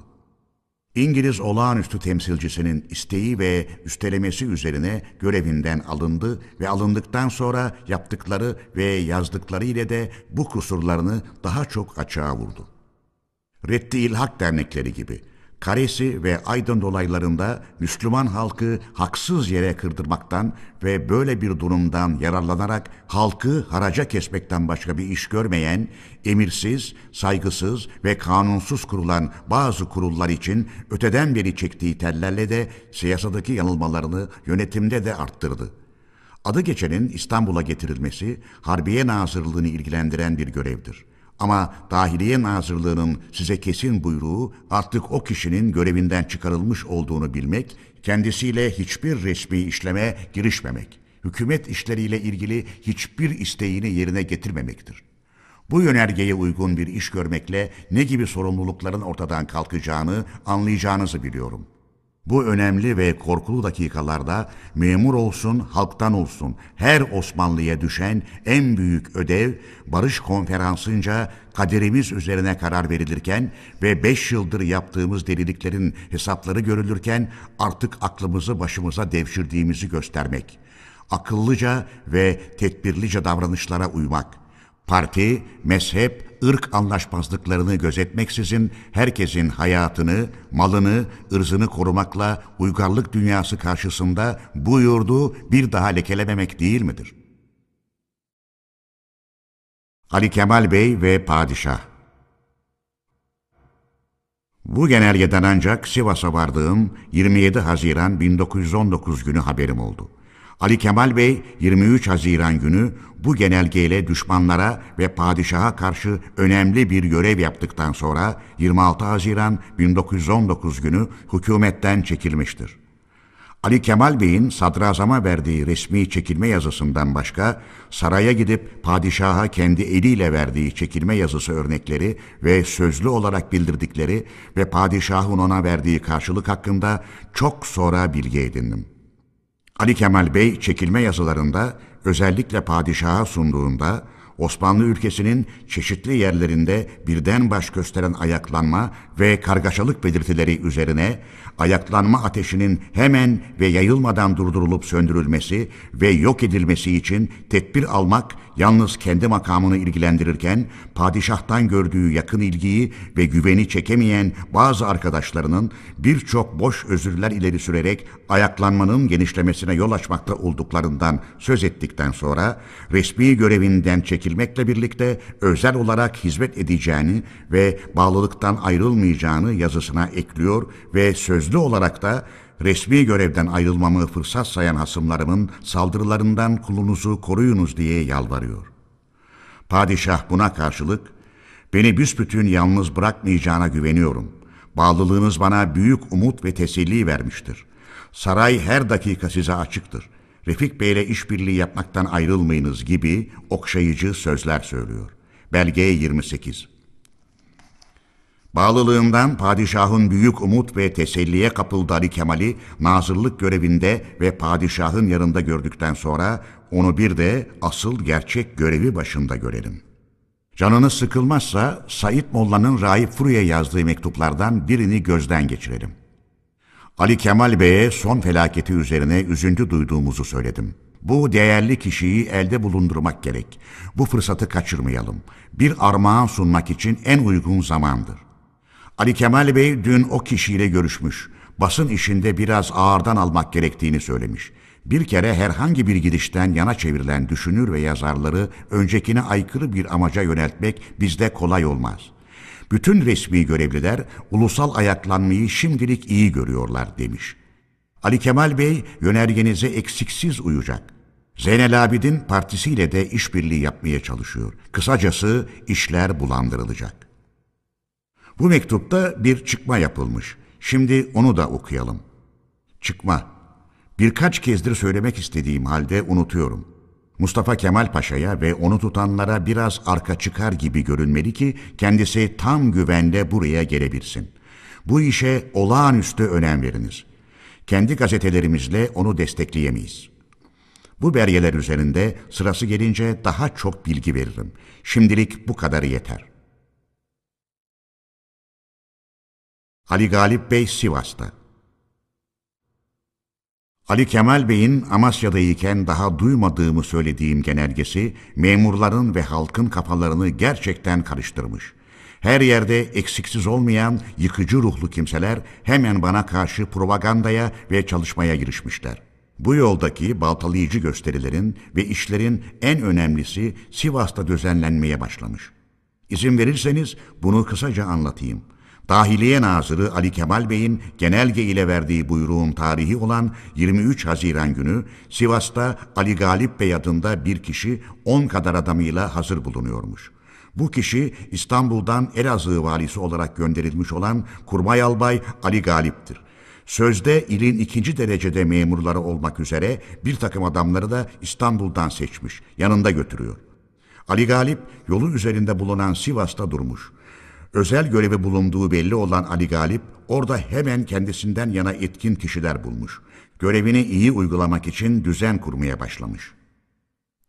İngiliz olağanüstü temsilcisinin isteği ve üstelemesi üzerine görevinden alındı ve alındıktan sonra yaptıkları ve yazdıkları ile de bu kusurlarını daha çok açığa vurdu. Reddi İlhak dernekleri gibi Karesi ve Aydın dolaylarında Müslüman halkı haksız yere kırdırmaktan ve böyle bir durumdan yararlanarak halkı haraca kesmekten başka bir iş görmeyen, emirsiz, saygısız ve kanunsuz kurulan bazı kurullar için öteden beri çektiği tellerle de siyasadaki yanılmalarını yönetimde de arttırdı. Adı geçenin İstanbul'a getirilmesi Harbiye Nazırlığı'nı ilgilendiren bir görevdir. Ama Dahiliye Nazırlığı'nın size kesin buyruğu artık o kişinin görevinden çıkarılmış olduğunu bilmek, kendisiyle hiçbir resmi işleme girişmemek, hükümet işleriyle ilgili hiçbir isteğini yerine getirmemektir. Bu yönergeye uygun bir iş görmekle ne gibi sorumlulukların ortadan kalkacağını anlayacağınızı biliyorum. Bu önemli ve korkulu dakikalarda memur olsun, halktan olsun her Osmanlı'ya düşen en büyük ödev, barış konferansınca kaderimiz üzerine karar verilirken ve beş yıldır yaptığımız deliliklerin hesapları görülürken artık aklımızı başımıza devşirdiğimizi göstermek, akıllıca ve tedbirlice davranışlara uymak, parti, mezhep, ırk anlaşmazlıklarını gözetmeksizin herkesin hayatını, malını, ırzını korumakla uygarlık dünyası karşısında bu yurdu bir daha lekelememek değil midir? Ali Kemal Bey ve Padişah. Bu genelgeden ancak Sivas'a vardığım yirmi yedi Haziran bin dokuz yüz on dokuz günü haberim oldu. Ali Kemal Bey yirmi üç Haziran günü bu genelgeyle düşmanlara ve padişaha karşı önemli bir görev yaptıktan sonra yirmi altı Haziran bin dokuz yüz on dokuz günü hükümetten çekilmiştir. Ali Kemal Bey'in sadrazama verdiği resmi çekilme yazısından başka saraya gidip padişaha kendi eliyle verdiği çekilme yazısı örnekleri ve sözlü olarak bildirdikleri ve padişahın ona verdiği karşılık hakkında çok sonra bilgi edindim. Ali Kemal Bey çekilme yazılarında özellikle padişaha sunduğunda Osmanlı ülkesinin çeşitli yerlerinde birden baş gösteren ayaklanma ve kargaşalık belirtileri üzerine ayaklanma ateşinin hemen ve yayılmadan durdurulup söndürülmesi ve yok edilmesi için tedbir almak yalnız kendi makamını ilgilendirirken padişahtan gördüğü yakın ilgiyi ve güveni çekemeyen bazı arkadaşlarının birçok boş özürler ileri sürerek ayaklanmanın genişlemesine yol açmakta olduklarından söz ettikten sonra resmi görevinden çekilmiştir. Çekilmekle birlikte özel olarak hizmet edeceğini ve bağlılıktan ayrılmayacağını yazısına ekliyor ve sözlü olarak da resmi görevden ayrılmamı fırsat sayan hasımlarımın saldırılarından kulunuzu koruyunuz diye yalvarıyor. Padişah buna karşılık, beni büsbütün yalnız bırakmayacağına güveniyorum. Bağlılığınız bana büyük umut ve teselli vermiştir. Saray her dakika size açıktır. Refet Bey'le işbirliği yapmaktan ayrılmayınız gibi okşayıcı sözler söylüyor. Belge yirmi sekiz. Bağlılığından padişahın büyük umut ve teselliye kapıldığı Ali Kemal'i nazırlık görevinde ve padişahın yanında gördükten sonra onu bir de asıl gerçek görevi başında görelim. Canınız sıkılmazsa Said Molla'nın Raip Furu'ya yazdığı mektuplardan birini gözden geçirelim. Ali Kemal Bey'e son felaketi üzerine üzüntü duyduğumuzu söyledim. Bu değerli kişiyi elde bulundurmak gerek. Bu fırsatı kaçırmayalım. Bir armağan sunmak için en uygun zamandır. Ali Kemal Bey dün o kişiyle görüşmüş. Basın işinde biraz ağırdan almak gerektiğini söylemiş. Bir kere herhangi bir gidişten yana çevrilen düşünür ve yazarları öncekine aykırı bir amaca yöneltmek bizde kolay olmaz. Bütün resmi görevliler ulusal ayaklanmayı şimdilik iyi görüyorlar demiş. Ali Kemal Bey yönergenize eksiksiz uyacak. Zeynel Abidin partisiyle de işbirliği yapmaya çalışıyor. Kısacası işler bulandırılacak. Bu mektupta bir çıkma yapılmış. Şimdi onu da okuyalım. Çıkma. Birkaç kezdir söylemek istediğim halde unutuyorum. Mustafa Kemal Paşa'ya ve onu tutanlara biraz arka çıkar gibi görünmeli ki kendisi tam güvende buraya gelebilsin. Bu işe olağanüstü önem veriniz. Kendi gazetelerimizle onu destekleyemeyiz. Bu belgeler üzerinde sırası gelince daha çok bilgi veririm. Şimdilik bu kadarı yeter. Ali Galip Bey Sivas'ta. Ali Kemal Bey'in Amasya'dayken daha duymadığımı söylediğim genelgesi memurların ve halkın kafalarını gerçekten karıştırmış. Her yerde eksiksiz olmayan yıkıcı ruhlu kimseler hemen bana karşı propagandaya ve çalışmaya girişmişler. Bu yoldaki baltalayıcı gösterilerin ve işlerin en önemlisi Sivas'ta düzenlenmeye başlamış. İzin verirseniz bunu kısaca anlatayım. Dahiliye Nazırı Ali Kemal Bey'in genelge ile verdiği buyruğun tarihi olan yirmi üç Haziran günü Sivas'ta Ali Galip Bey adında bir kişi on kadar adamıyla hazır bulunuyormuş. Bu kişi İstanbul'dan Elazığ valisi olarak gönderilmiş olan Kurmay Albay Ali Galip'tir. Sözde ilin ikinci derecede memurları olmak üzere bir takım adamları da İstanbul'dan seçmiş, yanında götürüyor. Ali Galip yolu üzerinde bulunan Sivas'ta durmuş. Özel görevi bulunduğu belli olan Ali Galip, orada hemen kendisinden yana etkin kişiler bulmuş. Görevini iyi uygulamak için düzen kurmaya başlamış.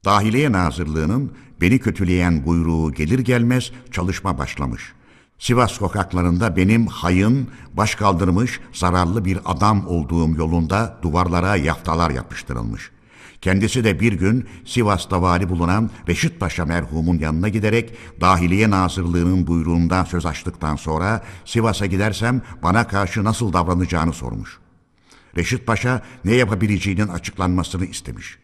Dahiliye Nazırlığı'nın beni kötüleyen buyruğu gelir gelmez çalışma başlamış. Sivas sokaklarında benim hayın, baş kaldırmış, zararlı bir adam olduğum yolunda duvarlara yaftalar yapıştırılmış. Kendisi de bir gün Sivas'ta vali bulunan Reşit Paşa merhumun yanına giderek Dahiliye Nazırlığı'nın buyruğundan söz açtıktan sonra Sivas'a gidersem bana karşı nasıl davranacağını sormuş. Reşit Paşa ne yapabileceğinin açıklanmasını istemiş.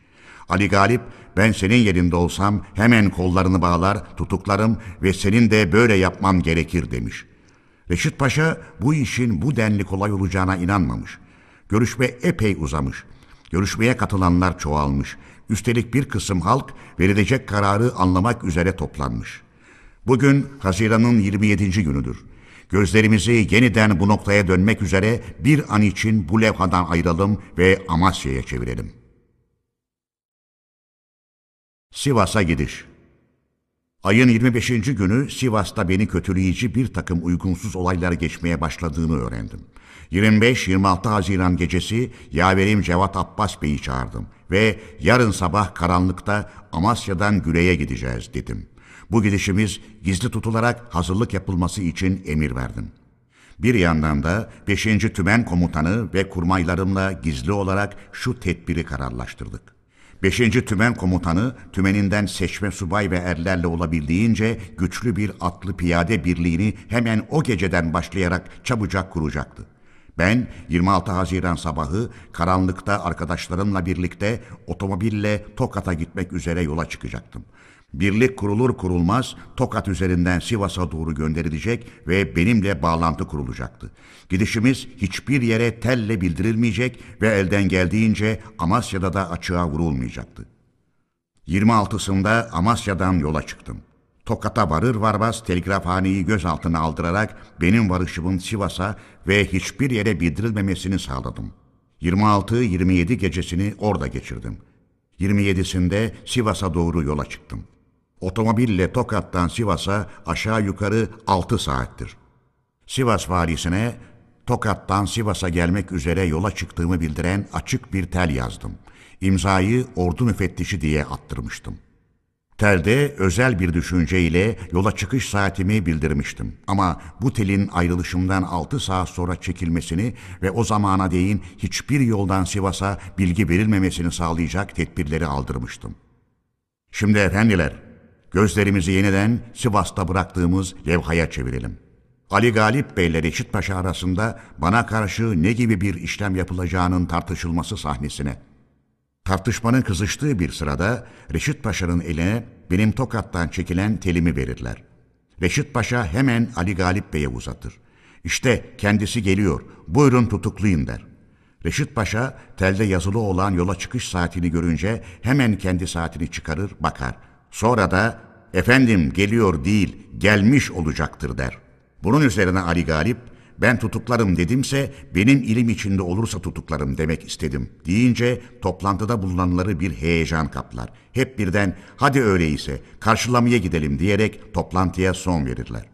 Ali Galip, ben senin yerinde olsam hemen kollarını bağlar, tutuklarım ve senin de böyle yapman gerekir demiş. Reşit Paşa bu işin bu denli kolay olacağına inanmamış. Görüşme epey uzamış. Görüşmeye katılanlar çoğalmış. Üstelik bir kısım halk verilecek kararı anlamak üzere toplanmış. Bugün Haziran'ın yirmi yedinci günüdür. Gözlerimizi yeniden bu noktaya dönmek üzere bir an için bu levhadan ayıralım ve Amasya'ya çevirelim. Sivas'a gidiş. Ayın yirmi beşinci günü Sivas'ta beni kötüleyici bir takım uygunsuz olaylar geçmeye başladığını öğrendim. yirmi beş yirmi altı Haziran gecesi yaverim Cevat Abbas Bey'i çağırdım ve yarın sabah karanlıkta Amasya'dan Güle'ye gideceğiz dedim. Bu gidişimiz gizli tutularak hazırlık yapılması için emir verdim. Bir yandan da beşinci Tümen Komutanı ve kurmaylarımla gizli olarak şu tedbiri kararlaştırdık. beşinci Tümen Komutanı, tümeninden seçme subay ve erlerle olabildiğince güçlü bir atlı piyade birliğini hemen o geceden başlayarak çabucak kuracaktı. Ben yirmi altı Haziran sabahı karanlıkta arkadaşlarımla birlikte otomobille Tokat'a gitmek üzere yola çıkacaktım. Birlik kurulur kurulmaz Tokat üzerinden Sivas'a doğru gönderilecek ve benimle bağlantı kurulacaktı. Gidişimiz hiçbir yere telle bildirilmeyecek ve elden geldiğince Amasya'da da açığa vurulmayacaktı. yirmi altısında Amasya'dan yola çıktım. Tokat'a varır varmaz telgrafhaneyi gözaltına aldırarak benim varışımın Sivas'a ve hiçbir yere bildirilmemesini sağladım. yirmi altı yirmi yedi gecesini orada geçirdim. yirmi yedisinde Sivas'a doğru yola çıktım. Otomobille Tokat'tan Sivas'a aşağı yukarı altı saattir. Sivas valisine Tokat'tan Sivas'a gelmek üzere yola çıktığımı bildiren açık bir tel yazdım. İmzayı ordu müfettişi diye attırmıştım. Telde özel bir düşünceyle yola çıkış saatimi bildirmiştim. Ama bu telin ayrılışımdan altı saat sonra çekilmesini ve o zamana değin hiçbir yoldan Sivas'a bilgi verilmemesini sağlayacak tedbirleri aldırmıştım. Şimdi efendiler, gözlerimizi yeniden Sivas'ta bıraktığımız levhaya çevirelim. Ali Galip Bey ile Reşit Paşa arasında bana karşı ne gibi bir işlem yapılacağının tartışılması sahnesine. Tartışmanın kızıştığı bir sırada Reşit Paşa'nın eline benim Tokat'tan çekilen telimi verirler. Reşit Paşa hemen Ali Galip Bey'e uzatır. İşte kendisi geliyor, buyurun tutuklayın der. Reşit Paşa telde yazılı olan yola çıkış saatini görünce hemen kendi saatini çıkarır bakar. Sonra da efendim geliyor değil gelmiş olacaktır der. Bunun üzerine Ali Galip, ben tutuklarım dedimse benim ilim içinde olursa tutuklarım demek istedim deyince toplantıda bulunanları bir heyecan kaplar. Hep birden hadi öyleyse karşılamaya gidelim diyerek toplantıya son verirler.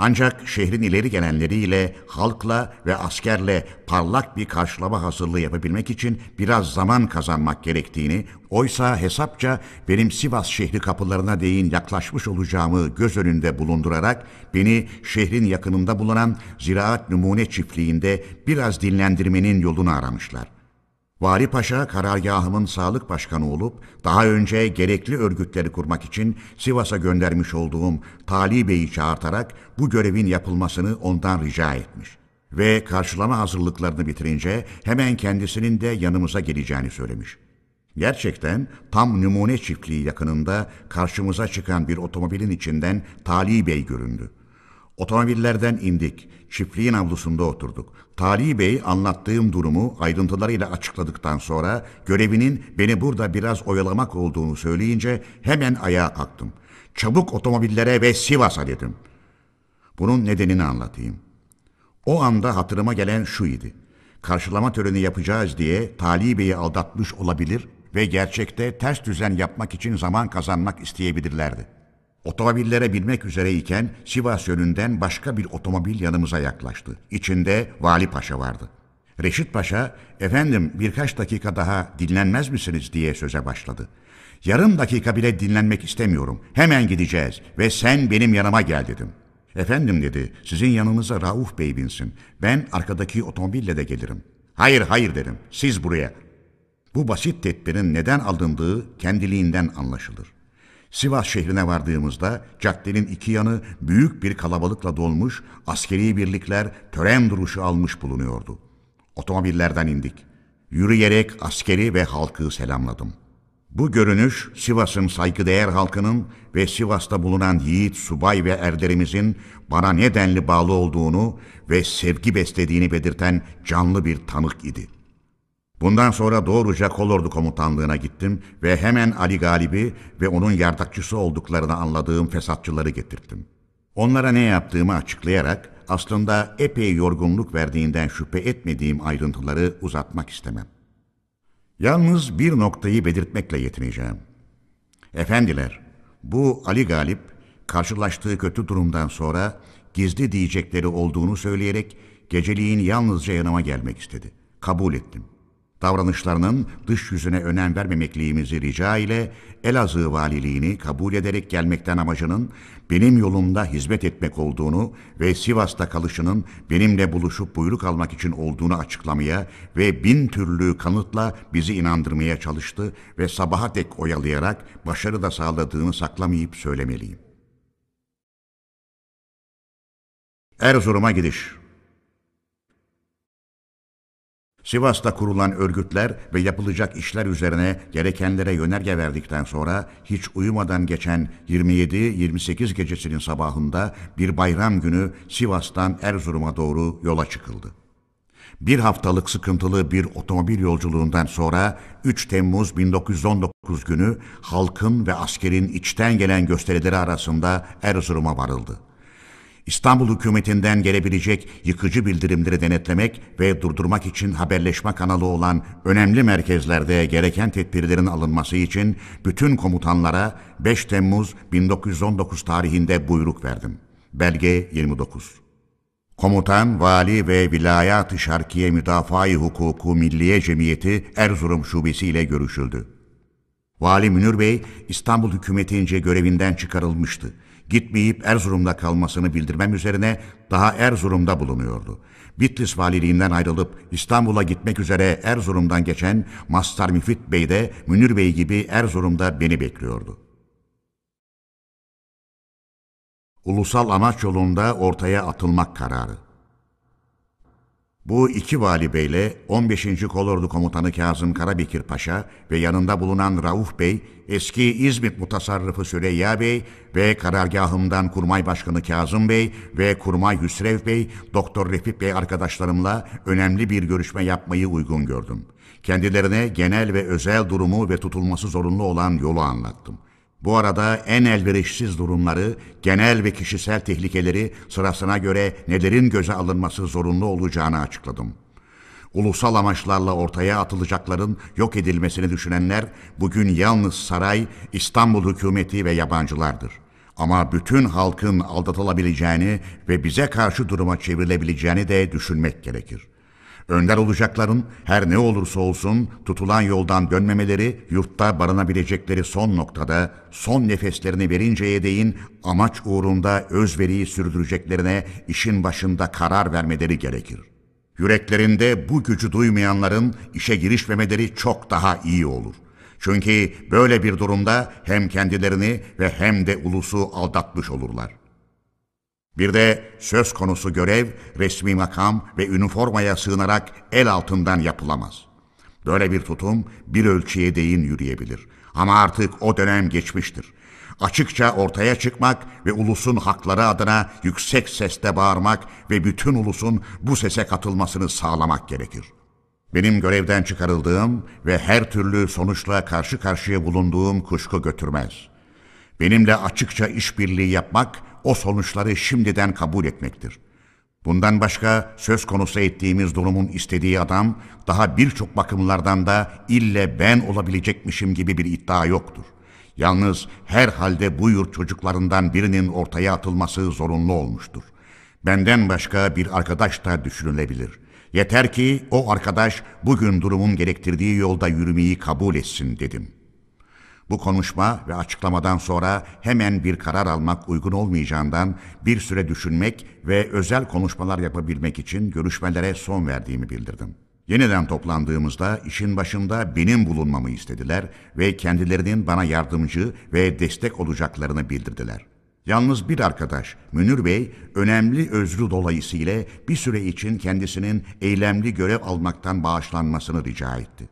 Ancak şehrin ileri gelenleriyle, halkla ve askerle parlak bir karşılama hazırlığı yapabilmek için biraz zaman kazanmak gerektiğini, oysa hesapça benim Sivas şehri kapılarına değin yaklaşmış olacağımı göz önünde bulundurarak beni şehrin yakınında bulunan Ziraat Numune Çiftliği'nde biraz dinlendirmenin yolunu aramışlar. Vali Paşa karargahımın sağlık başkanı olup daha önce gerekli örgütleri kurmak için Sivas'a göndermiş olduğum Tali Bey'i çağırtarak bu görevin yapılmasını ondan rica etmiş. Ve karşılama hazırlıklarını bitirince hemen kendisinin de yanımıza geleceğini söylemiş. Gerçekten tam Numune Çiftliği yakınında karşımıza çıkan bir otomobilin içinden Tali Bey göründü. Otomobillerden indik, çiftliğin avlusunda oturduk. Talih Bey anlattığım durumu ayrıntılarıyla açıkladıktan sonra görevinin beni burada biraz oyalamak olduğunu söyleyince hemen ayağa kalktım. Çabuk otomobillere ve Sivas'a dedim. Bunun nedenini anlatayım. O anda hatırıma gelen şu idi. Karşılama töreni yapacağız diye Talih Bey'i aldatmış olabilir ve gerçekte ters düzen yapmak için zaman kazanmak isteyebilirlerdi. Otomobillere binmek üzereyken Sivas yönünden başka bir otomobil yanımıza yaklaştı. İçinde Vali Paşa vardı. Reşit Paşa, efendim birkaç dakika daha dinlenmez misiniz diye söze başladı. Yarım dakika bile dinlenmek istemiyorum. Hemen gideceğiz ve sen benim yanıma gel dedim. Efendim dedi, sizin yanınıza Rauf Bey binsin. Ben arkadaki otomobille de gelirim. Hayır hayır dedim, siz buraya. Bu basit tedbirin neden alındığı kendiliğinden anlaşılır. Sivas şehrine vardığımızda caddenin iki yanı büyük bir kalabalıkla dolmuş, askeri birlikler tören duruşu almış bulunuyordu. Otomobillerden indik. Yürüyerek askeri ve halkı selamladım. Bu görünüş Sivas'ın saygıdeğer halkının ve Sivas'ta bulunan yiğit, subay ve erlerimizin bana ne denli bağlı olduğunu ve sevgi beslediğini belirten canlı bir tanık idi. Bundan sonra doğruca Kolordu Komutanlığı'na gittim ve hemen Ali Galip'i ve onun yardakçısı olduklarını anladığım fesatçıları getirttim. Onlara ne yaptığımı açıklayarak aslında epey yorgunluk verdiğinden şüphe etmediğim ayrıntıları uzatmak istemem. Yalnız bir noktayı belirtmekle yetineceğim. Efendiler, bu Ali Galip karşılaştığı kötü durumdan sonra gizli diyecekleri olduğunu söyleyerek geceliğin yalnızca yanıma gelmek istedi. Kabul ettim. Davranışlarının dış yüzüne önem vermemekliğimizi rica ile Elazığ valiliğini kabul ederek gelmekten amacının benim yolumda hizmet etmek olduğunu ve Sivas'ta kalışının benimle buluşup buyruk almak için olduğunu açıklamaya ve bin türlü kanıtla bizi inandırmaya çalıştı ve sabaha dek oyalayarak başarı da sağladığını saklamayıp söylemeliyim. Erzurum'a gidiş. Sivas'ta kurulan örgütler ve yapılacak işler üzerine gerekenlere yönerge verdikten sonra hiç uyumadan geçen yirmi yedi yirmi sekiz gecesinin sabahında bir bayram günü Sivas'tan Erzurum'a doğru yola çıkıldı. Bir haftalık sıkıntılı bir otomobil yolculuğundan sonra üç Temmuz bin dokuz yüz on dokuz günü halkın ve askerin içten gelen gösterileri arasında Erzurum'a varıldı. İstanbul hükümetinden gelebilecek yıkıcı bildirimleri denetlemek ve durdurmak için haberleşme kanalı olan önemli merkezlerde gereken tedbirlerin alınması için bütün komutanlara beş Temmuz bin dokuz yüz on dokuz tarihinde buyruk verdim. Belge yirmi dokuz. Komutan, vali ve Vilayat-ı Şarkiye Müdafaa-i Hukuku Milliye Cemiyeti Erzurum Şubesi ile görüşüldü. Vali Münir Bey, İstanbul hükümetince görevinden çıkarılmıştı. Gitmeyip Erzurum'da kalmasını bildirmem üzerine daha Erzurum'da bulunuyordu. Bitlis valiliğinden ayrılıp İstanbul'a gitmek üzere Erzurum'dan geçen Mastar Müfit Bey de Münir Bey gibi Erzurum'da beni bekliyordu. Ulusal amaç yolunda ortaya atılmak kararı. Bu iki vali beyle on beşinci Kolordu Komutanı Kazım Karabekir Paşa ve yanında bulunan Rauf Bey, eski İzmit Mutasarrıfı Süreyya Bey ve karargahımdan Kurmay Başkanı Kazım Bey ve Kurmay Hüsrev Bey, Doktor Refet Bey arkadaşlarımla önemli bir görüşme yapmayı uygun gördüm. Kendilerine genel ve özel durumu ve tutulması zorunlu olan yolu anlattım. Bu arada en elverişsiz durumları, genel ve kişisel tehlikeleri sırasına göre nelerin göze alınması zorunlu olacağını açıkladım. Ulusal amaçlarla ortaya atılacakların yok edilmesini düşünenler bugün yalnız saray, İstanbul hükümeti ve yabancılardır. Ama bütün halkın aldatılabileceğini ve bize karşı duruma çevrilebileceğini de düşünmek gerekir. Önder olacakların her ne olursa olsun tutulan yoldan dönmemeleri, yurtta barınabilecekleri son noktada, son nefeslerini verinceye değin amaç uğrunda özveriyi sürdüreceklerine işin başında karar vermeleri gerekir. Yüreklerinde bu gücü duymayanların işe girişmemeleri çok daha iyi olur. Çünkü böyle bir durumda hem kendilerini ve hem de ulusu aldatmış olurlar. Bir de söz konusu görev, resmi makam ve üniformaya sığınarak el altından yapılamaz. Böyle bir tutum bir ölçüye değin yürüyebilir. Ama artık o dönem geçmiştir. Açıkça ortaya çıkmak ve ulusun hakları adına yüksek sesle bağırmak ve bütün ulusun bu sese katılmasını sağlamak gerekir. Benim görevden çıkarıldığım ve her türlü sonuçla karşı karşıya bulunduğum kuşku götürmez. Benimle açıkça işbirliği yapmak, o sonuçları şimdiden kabul etmektir. Bundan başka söz konusu ettiğimiz durumun istediği adam, daha birçok bakımlardan da ille ben olabilecekmişim gibi bir iddia yoktur. Yalnız herhalde bu yurt çocuklarından birinin ortaya atılması zorunlu olmuştur. Benden başka bir arkadaş da düşünülebilir. Yeter ki o arkadaş bugün durumun gerektirdiği yolda yürümeyi kabul etsin dedim. Bu konuşma ve açıklamadan sonra hemen bir karar almak uygun olmayacağından bir süre düşünmek ve özel konuşmalar yapabilmek için görüşmelere son verdiğimi bildirdim. Yeniden toplandığımızda işin başında benim bulunmamı istediler ve kendilerinin bana yardımcı ve destek olacaklarını bildirdiler. Yalnız bir arkadaş, Münir Bey, önemli özrü dolayısıyla bir süre için kendisinin eylemli görev almaktan bağışlanmasını rica etti.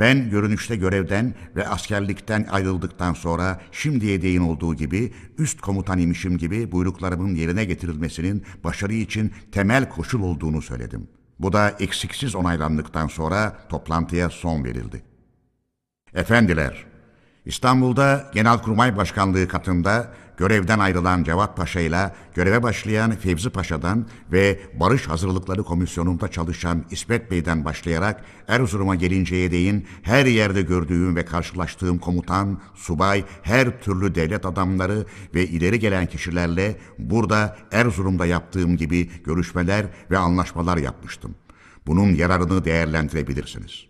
Ben görünüşte görevden ve askerlikten ayrıldıktan sonra şimdiye değin olduğu gibi üst komutan imişim gibi buyruklarımın yerine getirilmesinin başarı için temel koşul olduğunu söyledim. Bu da eksiksiz onaylandıktan sonra toplantıya son verildi. Efendiler, İstanbul'da Genelkurmay Başkanlığı katında görevden ayrılan Cevat Paşa ile göreve başlayan Fevzi Paşa'dan ve Barış Hazırlıkları Komisyonu'nda çalışan İsmet Bey'den başlayarak Erzurum'a gelinceye değin her yerde gördüğüm ve karşılaştığım komutan, subay, her türlü devlet adamları ve ileri gelen kişilerle burada Erzurum'da yaptığım gibi görüşmeler ve anlaşmalar yapmıştım. Bunun yararını değerlendirebilirsiniz.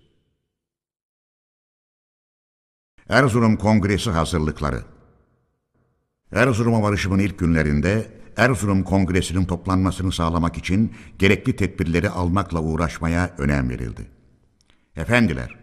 Erzurum Kongresi hazırlıkları. Erzurum'a varışımın ilk günlerinde Erzurum Kongresi'nin toplanmasını sağlamak için gerekli tedbirleri almakla uğraşmaya önem verildi. Efendiler,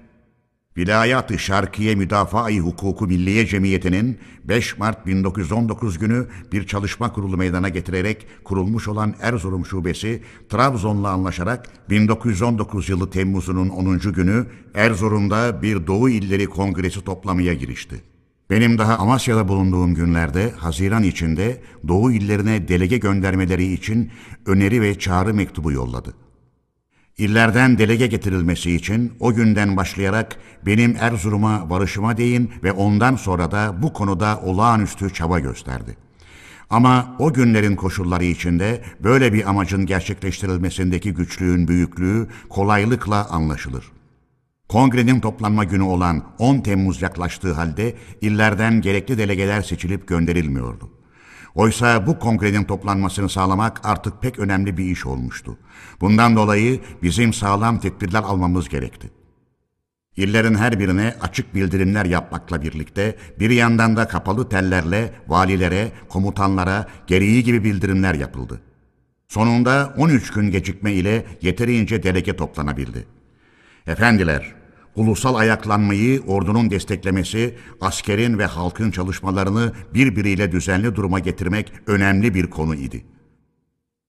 Vilayat-ı Şarkiye Müdafaa-i Hukuku Milliye Cemiyeti'nin beş Mart bin dokuz yüz on dokuz günü bir çalışma kurulu meydana getirerek kurulmuş olan Erzurum Şubesi, Trabzon'la anlaşarak bin dokuz yüz on dokuz yılı Temmuz'unun onuncu günü Erzurum'da bir Doğu İlleri Kongresi toplamaya girişti. Benim daha Amasya'da bulunduğum günlerde Haziran içinde Doğu illerine delege göndermeleri için öneri ve çağrı mektubu yolladı. İllerden delege getirilmesi için o günden başlayarak benim Erzurum'a varışıma değin ve ondan sonra da bu konuda olağanüstü çaba gösterdi. Ama o günlerin koşulları içinde böyle bir amacın gerçekleştirilmesindeki güçlüğün büyüklüğü kolaylıkla anlaşılır. Kongrenin toplanma günü olan on Temmuz yaklaştığı halde illerden gerekli delegeler seçilip gönderilmiyordu. Oysa bu kongrenin toplanmasını sağlamak artık pek önemli bir iş olmuştu. Bundan dolayı bizim sağlam tedbirler almamız gerekti. İllerin her birine açık bildirimler yapmakla birlikte bir yandan da kapalı tellerle valilere, komutanlara gereği gibi bildirimler yapıldı. Sonunda on üç gün gecikme ile yeterince delege toplanabildi. Efendiler, ulusal ayaklanmayı ordunun desteklemesi, askerin ve halkın çalışmalarını birbiriyle düzenli duruma getirmek önemli bir konu idi.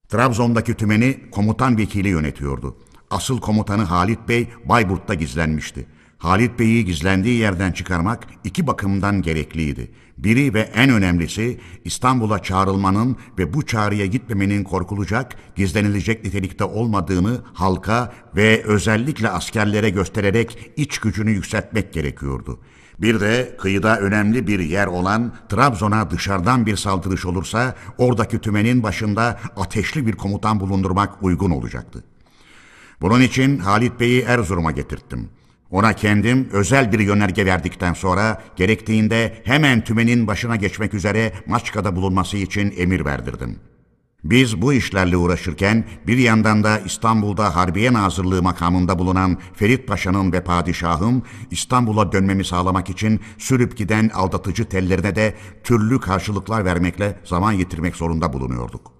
Trabzon'daki tümeni komutan vekili yönetiyordu. Asıl komutanı Halit Bey, Bayburt'ta gizlenmişti. Halit Bey'i gizlendiği yerden çıkarmak iki bakımdan gerekliydi. Biri ve en önemlisi İstanbul'a çağrılmanın ve bu çağrıya gitmemenin korkulacak, gizlenilecek nitelikte olmadığını halka ve özellikle askerlere göstererek iç gücünü yükseltmek gerekiyordu. Bir de kıyıda önemli bir yer olan Trabzon'a dışarıdan bir saldırış olursa oradaki tümenin başında ateşli bir komutan bulundurmak uygun olacaktı. Bunun için Halit Bey'i Erzurum'a getirttim. Ona kendim özel bir yönerge verdikten sonra gerektiğinde hemen tümenin başına geçmek üzere Maçka'da bulunması için emir verdirdim. Biz bu işlerle uğraşırken bir yandan da İstanbul'da Harbiye Nazırlığı makamında bulunan Ferit Paşa'nın ve padişahım İstanbul'a dönmemi sağlamak için sürüp giden aldatıcı tellerine de türlü karşılıklar vermekle zaman yitirmek zorunda bulunuyorduk.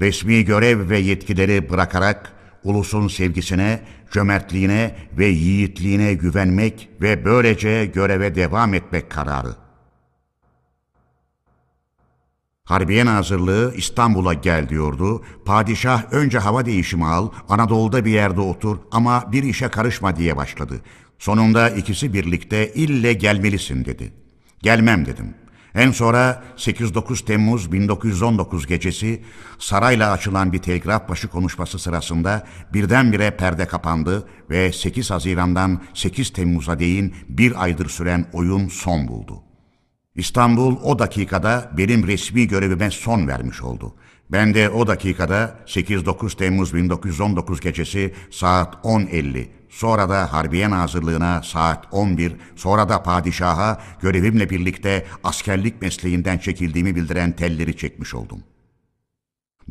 Resmi görev ve yetkileri bırakarak ulusun sevgisine, cömertliğine ve yiğitliğine güvenmek ve böylece göreve devam etmek kararı. Harbiye Nazırlığı İstanbul'a gel diyordu. Padişah önce hava değişimi al, Anadolu'da bir yerde otur ama bir işe karışma diye başladı. Sonunda ikisi birlikte ille gelmelisin dedi. Gelmem dedim. En sonra sekiz dokuz Temmuz bin dokuz yüz on dokuz gecesi sarayla açılan bir telgraf başı konuşması sırasında birdenbire perde kapandı ve sekiz Haziran'dan sekiz Temmuz'a değin bir aydır süren oyun son buldu. İstanbul o dakikada benim resmi görevime son vermiş oldu. Ben de o dakikada sekiz dokuz Temmuz bin dokuz yüz on dokuz gecesi saat on elli, sonra da Harbiye Nazırlığı'na saat on bir, sonra da padişaha görevimle birlikte askerlik mesleğinden çekildiğimi bildiren telleri çekmiş oldum.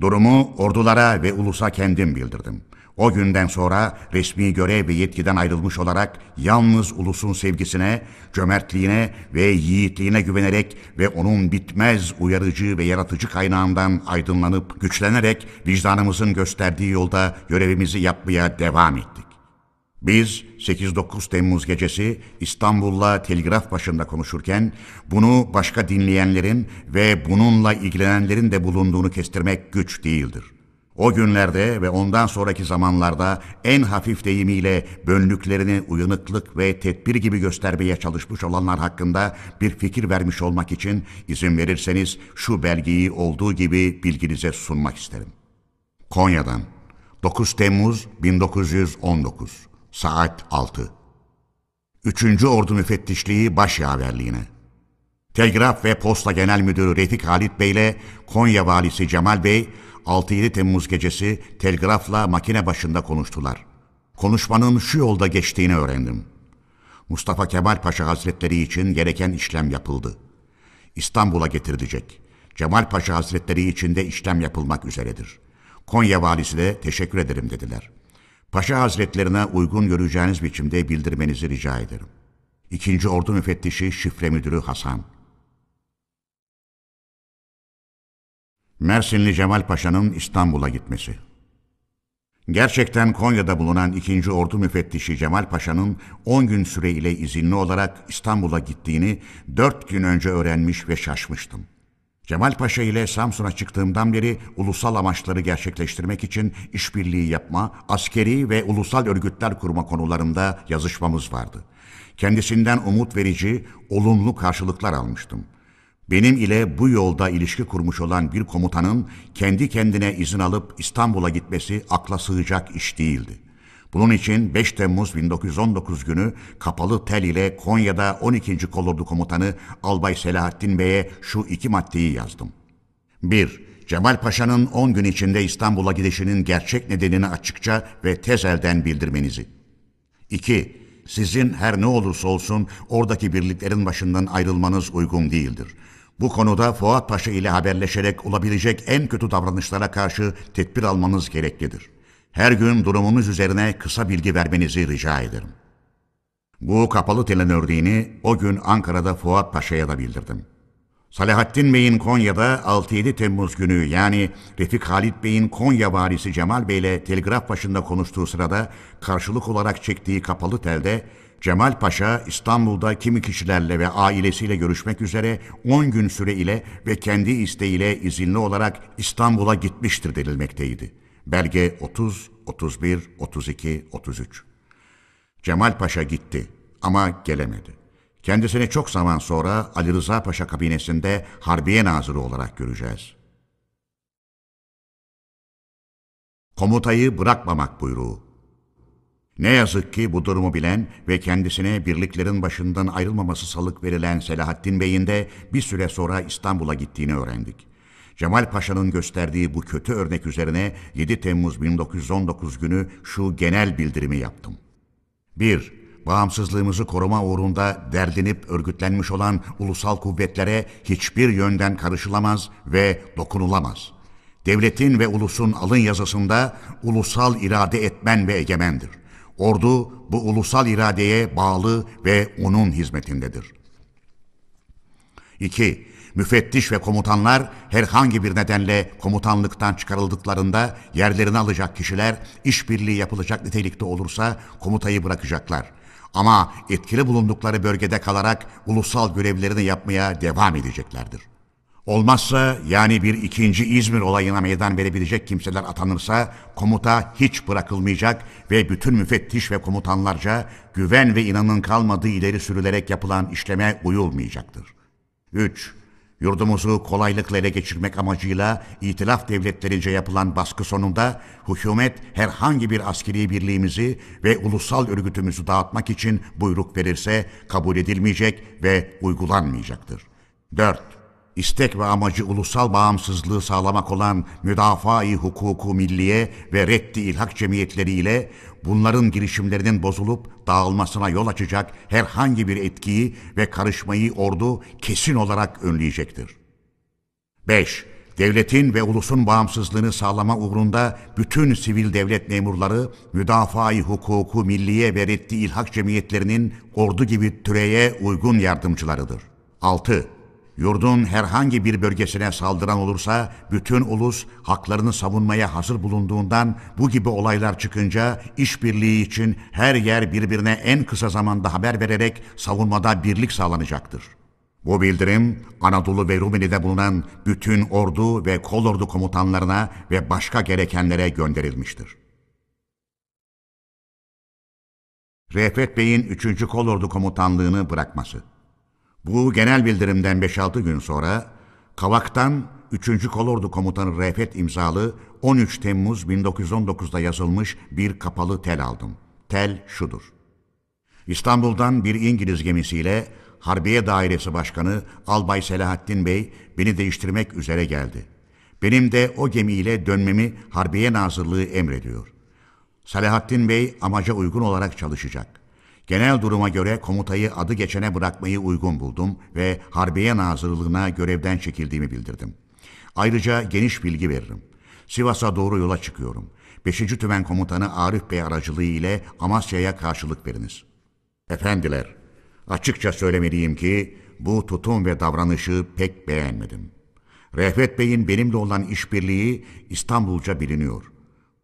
Durumu ordulara ve ulusa kendim bildirdim. O günden sonra resmi görev ve yetkiden ayrılmış olarak yalnız ulusun sevgisine, cömertliğine ve yiğitliğine güvenerek ve onun bitmez uyarıcı ve yaratıcı kaynağından aydınlanıp güçlenerek vicdanımızın gösterdiği yolda görevimizi yapmaya devam ettik. Biz sekiz dokuz Temmuz gecesi İstanbul'la telgraf başında konuşurken bunu başka dinleyenlerin ve bununla ilgilenenlerin de bulunduğunu kestirmek güç değildir. O günlerde ve ondan sonraki zamanlarda en hafif deyimiyle bönlüklerini uyanıklık ve tedbir gibi göstermeye çalışmış olanlar hakkında bir fikir vermiş olmak için izin verirseniz şu belgeyi olduğu gibi bilginize sunmak isterim. Konya'dan dokuz Temmuz bin dokuz yüz on dokuz saat altı. Üçüncü Ordu Müfettişliği Başyaverliğine Telgraf ve Posta Genel Müdürü Refik Halit Bey ile Konya Valisi Cemal Bey altı yedi Temmuz gecesi telgrafla makine başında konuştular. Konuşmanın şu yolda geçtiğini öğrendim. Mustafa Kemal Paşa Hazretleri için gereken işlem yapıldı. İstanbul'a getirilecek. Cemal Paşa Hazretleri için de işlem yapılmak üzeredir. Konya valisi de teşekkür ederim dediler. Paşa Hazretlerine uygun göreceğiniz biçimde bildirmenizi rica ederim. İkinci Ordu Müfettişi Şifre Müdürü Hasan. Mersinli Cemal Paşa'nın İstanbul'a gitmesi. Gerçekten Konya'da bulunan ikinci Ordu Müfettişi Cemal Paşa'nın on gün süreyle izinli olarak İstanbul'a gittiğini dört gün önce öğrenmiş ve şaşmıştım. Cemal Paşa ile Samsun'a çıktığımdan beri ulusal amaçları gerçekleştirmek için işbirliği yapma, askeri ve ulusal örgütler kurma konularında yazışmamız vardı. Kendisinden umut verici, olumlu karşılıklar almıştım. Benim ile bu yolda ilişki kurmuş olan bir komutanın kendi kendine izin alıp İstanbul'a gitmesi akla sığacak iş değildi. Bunun için beş Temmuz bin dokuz yüz on dokuz günü kapalı tel ile Konya'da on ikinci Kolordu Komutanı Albay Salahattin Bey'e şu iki maddeyi yazdım. bir Cemal Paşa'nın on gün içinde İstanbul'a gidişinin gerçek nedenini açıkça ve tez elden bildirmenizi. iki Sizin her ne olursa olsun oradaki birliklerin başından ayrılmanız uygun değildir. Bu konuda Fuat Paşa ile haberleşerek olabilecek en kötü davranışlara karşı tedbir almanız gereklidir. Her gün durumunuz üzerine kısa bilgi vermenizi rica ederim. Bu kapalı telin örneğini o gün Ankara'da Fuat Paşa'ya da bildirdim. Salahattin Bey'in Konya'da altı yedi Temmuz günü yani Refik Halit Bey'in Konya valisi Cemal Bey'le telgraf başında konuştuğu sırada karşılık olarak çektiği kapalı telde Cemal Paşa İstanbul'da kimi kişilerle ve ailesiyle görüşmek üzere on gün süre ile ve kendi isteğiyle izinli olarak İstanbul'a gitmiştir denilmekteydi. Belge otuz, otuz bir, otuz iki, otuz üç. Cemal Paşa gitti ama gelemedi. Kendisini çok zaman sonra Ali Rıza Paşa kabinesinde Harbiye Nazırı olarak göreceğiz. Komutayı bırakmamak buyruğu. Ne yazık ki bu durumu bilen ve kendisine birliklerin başından ayrılmaması salık verilen Selahattin Bey'in de bir süre sonra İstanbul'a gittiğini öğrendik. Cemal Paşa'nın gösterdiği bu kötü örnek üzerine yedi Temmuz bin dokuz yüz on dokuz günü şu genel bildirimi yaptım. bir Bağımsızlığımızı koruma uğrunda derdinip örgütlenmiş olan ulusal kuvvetlere hiçbir yönden karışılamaz ve dokunulamaz. Devletin ve ulusun alın yazısında ulusal irade etmen ve egemendir. Ordu bu ulusal iradeye bağlı ve onun hizmetindedir. iki Müfettiş ve komutanlar herhangi bir nedenle komutanlıktan çıkarıldıklarında yerlerini alacak kişiler işbirliği yapılacak nitelikte olursa komutayı bırakacaklar. Ama etkili bulundukları bölgede kalarak ulusal görevlerini yapmaya devam edeceklerdir. Olmazsa yani bir ikinci İzmir olayına meydan verebilecek kimseler atanırsa komuta hiç bırakılmayacak ve bütün müfettiş ve komutanlarca güven ve inanın kalmadığı ileri sürülerek yapılan işleme uyulmayacaktır. üç Yurdumuzu kolaylıkla ele geçirmek amacıyla itilaf devletlerince yapılan baskı sonunda hükümet herhangi bir askeri birliğimizi ve ulusal örgütümüzü dağıtmak için buyruk verirse kabul edilmeyecek ve uygulanmayacaktır. dört İstek ve amacı ulusal bağımsızlığı sağlamak olan müdafaa-i hukuku milliye ve reddi ilhak cemiyetleriyle bunların girişimlerinin bozulup dağılmasına yol açacak herhangi bir etkiyi ve karışmayı ordu kesin olarak önleyecektir. beş Devletin ve ulusun bağımsızlığını sağlama uğrunda bütün sivil devlet memurları müdafaa-i hukuku milliye ve reddi ilhak cemiyetlerinin ordu gibi türeye uygun yardımcılarıdır. altı Yurdun herhangi bir bölgesine saldıran olursa bütün ulus haklarını savunmaya hazır bulunduğundan bu gibi olaylar çıkınca işbirliği için her yer birbirine en kısa zamanda haber vererek savunmada birlik sağlanacaktır. Bu bildirim Anadolu ve Rumeli'de bulunan bütün ordu ve kolordu komutanlarına ve başka gerekenlere gönderilmiştir. Refet Bey'in üçüncü Kolordu Komutanlığını bırakması. Bu genel bildirimden beş altı gün sonra Kavak'tan üçüncü Kolordu Komutanı Refet imzalı on üç Temmuz bin dokuz yüz on dokuz'da yazılmış bir kapalı tel aldım. Tel şudur. İstanbul'dan bir İngiliz gemisiyle Harbiye Dairesi Başkanı Albay Salahattin Bey beni değiştirmek üzere geldi. Benim de o gemiyle dönmemi Harbiye Nazırlığı emrediyor. Salahattin Bey amaca uygun olarak çalışacak. Genel duruma göre komutayı adı geçene bırakmayı uygun buldum ve Harbiye Nazırlığına görevden çekildiğimi bildirdim. Ayrıca geniş bilgi veririm. Sivas'a doğru yola çıkıyorum. beşinci Tümen Komutanı Arif Bey aracılığı ile Amasya'ya karşılık veriniz. Efendiler, açıkça söylemeliyim ki bu tutum ve davranışı pek beğenmedim. Refet Bey'in benimle olan işbirliği İstanbulca biliniyor.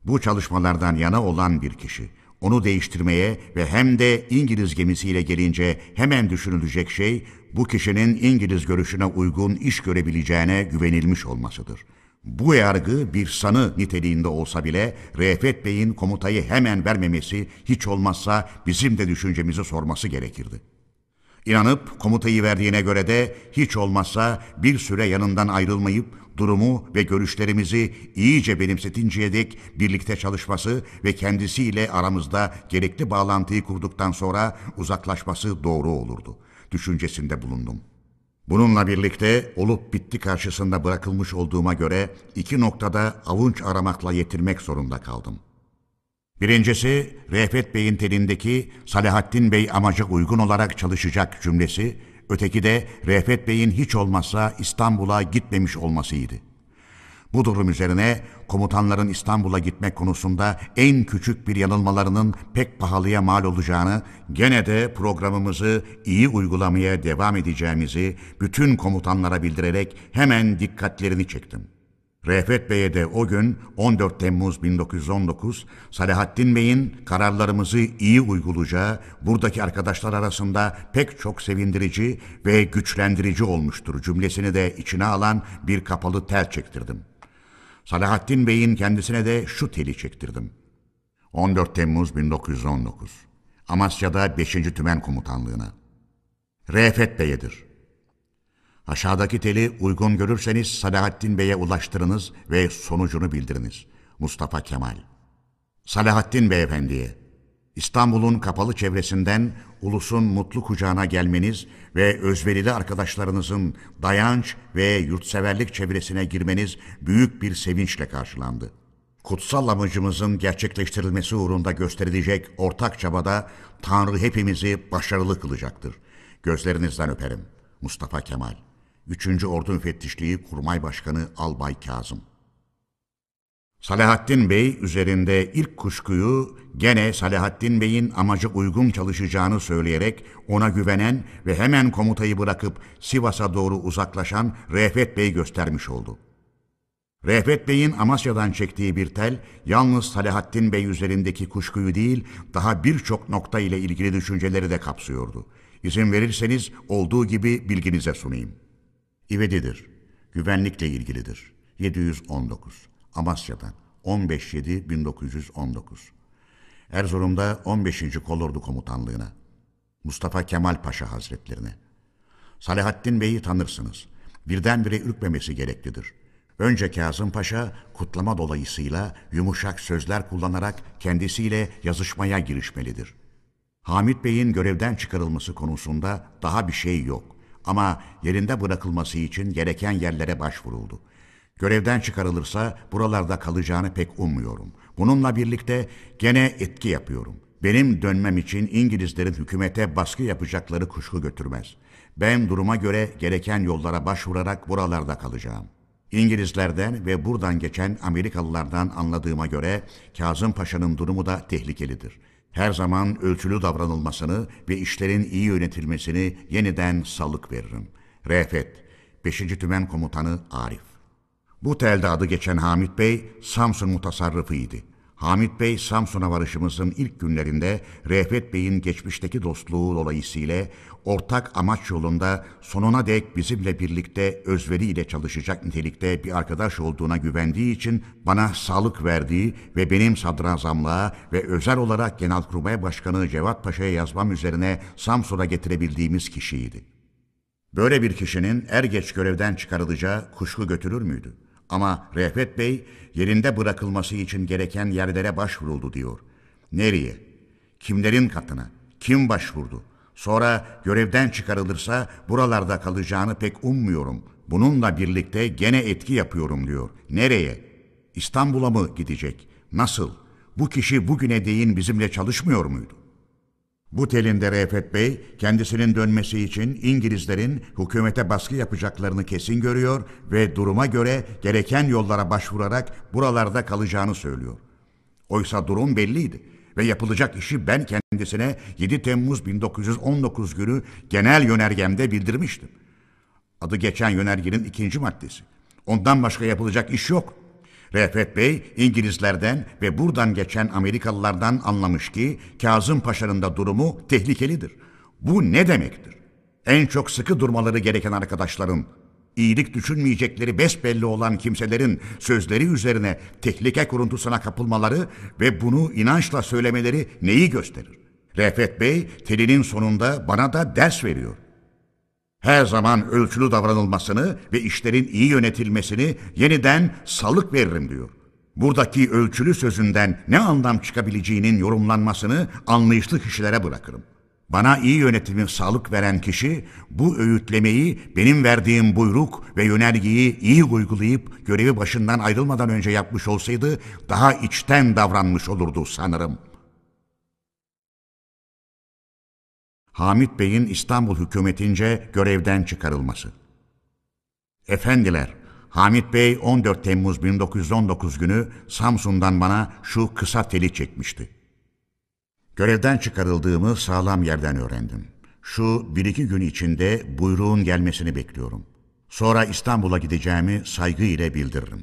Bu çalışmalardan yana olan bir kişi. Onu değiştirmeye ve hem de İngiliz gemisiyle gelince hemen düşünülecek şey bu kişinin İngiliz görüşüne uygun iş görebileceğine güvenilmiş olmasıdır. Bu yargı bir sanı niteliğinde olsa bile Refet Bey'in komutayı hemen vermemesi hiç olmazsa bizim de düşüncemizi sorması gerekirdi. İnanıp komutayı verdiğine göre de hiç olmazsa bir süre yanından ayrılmayıp durumu ve görüşlerimizi iyice benimsetinceye dek birlikte çalışması ve kendisiyle aramızda gerekli bağlantıyı kurduktan sonra uzaklaşması doğru olurdu düşüncesinde bulundum. Bununla birlikte olup bitti karşısında bırakılmış olduğuma göre iki noktada avunç aramakla yetinmek zorunda kaldım. Birincisi, Refet Bey'in telindeki Salahattin Bey amaca uygun olarak çalışacak cümlesi, öteki de Refet Bey'in hiç olmazsa İstanbul'a gitmemiş olmasıydı. Bu durum üzerine komutanların İstanbul'a gitmek konusunda en küçük bir yanılmalarının pek pahalıya mal olacağını, gene de programımızı iyi uygulamaya devam edeceğimizi bütün komutanlara bildirerek hemen dikkatlerini çektim. Refet Bey'e de o gün on dört Temmuz bin dokuz yüz on dokuz Salahattin Bey'in kararlarımızı iyi uygulayacağı buradaki arkadaşlar arasında pek çok sevindirici ve güçlendirici olmuştur cümlesini de içine alan bir kapalı tel çektirdim. Salahattin Bey'in kendisine de şu teli çektirdim. on dört Temmuz bin dokuz yüz on dokuz Amasya'da beşinci Tümen Komutanlığına. Refet Bey'edir. Aşağıdaki teli uygun görürseniz Salahattin Bey'e ulaştırınız ve sonucunu bildiriniz. Mustafa Kemal. Salahattin Beyefendi'ye, İstanbul'un kapalı çevresinden ulusun mutlu kucağına gelmeniz ve özverili arkadaşlarınızın dayanç ve yurtseverlik çevresine girmeniz büyük bir sevinçle karşılandı. Kutsal amacımızın gerçekleştirilmesi uğrunda gösterilecek ortak çabada Tanrı hepimizi başarılı kılacaktır. Gözlerinizden öperim. Mustafa Kemal. üçüncü Ordu Müfettişliği Kurmay Başkanı Albay Kazım. Salahattin Bey üzerinde ilk kuşkuyu gene Salahattin Bey'in amaca uygun çalışacağını söyleyerek ona güvenen ve hemen komutayı bırakıp Sivas'a doğru uzaklaşan Refet Bey göstermiş oldu. Refet Bey'in Amasya'dan çektiği bir tel yalnız Salahattin Bey üzerindeki kuşkuyu değil daha birçok nokta ile ilgili düşünceleri de kapsıyordu. İzin verirseniz olduğu gibi bilginize sunayım. İvedidir. Güvenlikle ilgilidir. yedi yüz on dokuz. Amasya'dan. on beş Eylül bin dokuz yüz on dokuz. Erzurum'da on beşinci Kolordu Komutanlığına. Mustafa Kemal Paşa Hazretlerine. Salahattin Bey'i tanırsınız. Birdenbire ürkmemesi gereklidir. Önce Kazım Paşa kutlama dolayısıyla yumuşak sözler kullanarak kendisiyle yazışmaya girişmelidir. Hamit Bey'in görevden çıkarılması konusunda daha bir şey yok. Ama yerinde bırakılması için gereken yerlere başvuruldu. Görevden çıkarılırsa buralarda kalacağını pek ummuyorum. Bununla birlikte gene etki yapıyorum. Benim dönmem için İngilizlerin hükümete baskı yapacakları kuşku götürmez. Ben duruma göre gereken yollara başvurarak buralarda kalacağım. İngilizlerden ve buradan geçen Amerikalılardan anladığıma göre Kazım Paşa'nın durumu da tehlikelidir. Her zaman ölçülü davranılmasını ve işlerin iyi yönetilmesini yeniden salık veririm. Refet, beşinci Tümen Komutanı Arif. Bu telde adı geçen Hamit Bey, Samsun mutasarrıfıydı. Hamit Bey, Samsun'a varışımızın ilk günlerinde Refet Bey'in geçmişteki dostluğu dolayısıyla ortak amaç yolunda sonuna dek bizimle birlikte özveriyle çalışacak nitelikte bir arkadaş olduğuna güvendiği için bana sağlık verdiği ve benim sadrazamlığa ve özel olarak Genelkurmay Başkanı Cevat Paşa'ya yazmam üzerine Samsun'a getirebildiğimiz kişiydi. Böyle bir kişinin er geç görevden çıkarılacağı kuşku götürür müydü? Ama Refet Bey yerinde bırakılması için gereken yerlere başvuruldu diyor. Nereye? Kimlerin katına? Kim başvurdu? Sonra görevden çıkarılırsa buralarda kalacağını pek ummuyorum. Bununla birlikte gene etki yapıyorum diyor. Nereye? İstanbul'a mı gidecek? Nasıl? Bu kişi bugüne değin bizimle çalışmıyor muydu? Bu telinde Refet Bey kendisinin dönmesi için İngilizlerin hükümete baskı yapacaklarını kesin görüyor ve duruma göre gereken yollara başvurarak buralarda kalacağını söylüyor. Oysa durum belliydi ve yapılacak işi ben kendisine yedi Temmuz bin dokuz yüz on dokuz günü genel yönergemde bildirmiştim. Adı geçen yönergenin ikinci maddesi. Ondan başka yapılacak iş yok. Refet Bey İngilizlerden ve buradan geçen Amerikalılardan anlamış ki Kazım Paşa'nın da durumu tehlikelidir. Bu ne demektir? En çok sıkı durmaları gereken arkadaşların, iyilik düşünmeyecekleri besbelli olan kimselerin sözleri üzerine tehlike kuruntusuna kapılmaları ve bunu inançla söylemeleri neyi gösterir? Refet Bey telinin sonunda bana da ders veriyor. Her zaman ölçülü davranılmasını ve işlerin iyi yönetilmesini yeniden salık veririm diyor. Buradaki ölçülü sözünden ne anlam çıkabileceğinin yorumlanmasını anlayışlı kişilere bırakırım. Bana iyi yönetimi salık veren kişi bu öğütlemeyi benim verdiğim buyruk ve yönergeyi iyi uygulayıp görevi başından ayrılmadan önce yapmış olsaydı daha içten davranmış olurdu sanırım. Hamit Bey'in İstanbul hükümetince görevden çıkarılması. Efendiler, Hamit Bey on dört Temmuz bin dokuz yüz on dokuz günü Samsun'dan bana şu kısa teli çekmişti. Görevden çıkarıldığımı sağlam yerden öğrendim. Şu bir iki gün içinde buyruğun gelmesini bekliyorum. Sonra İstanbul'a gideceğimi saygı ile bildiririm.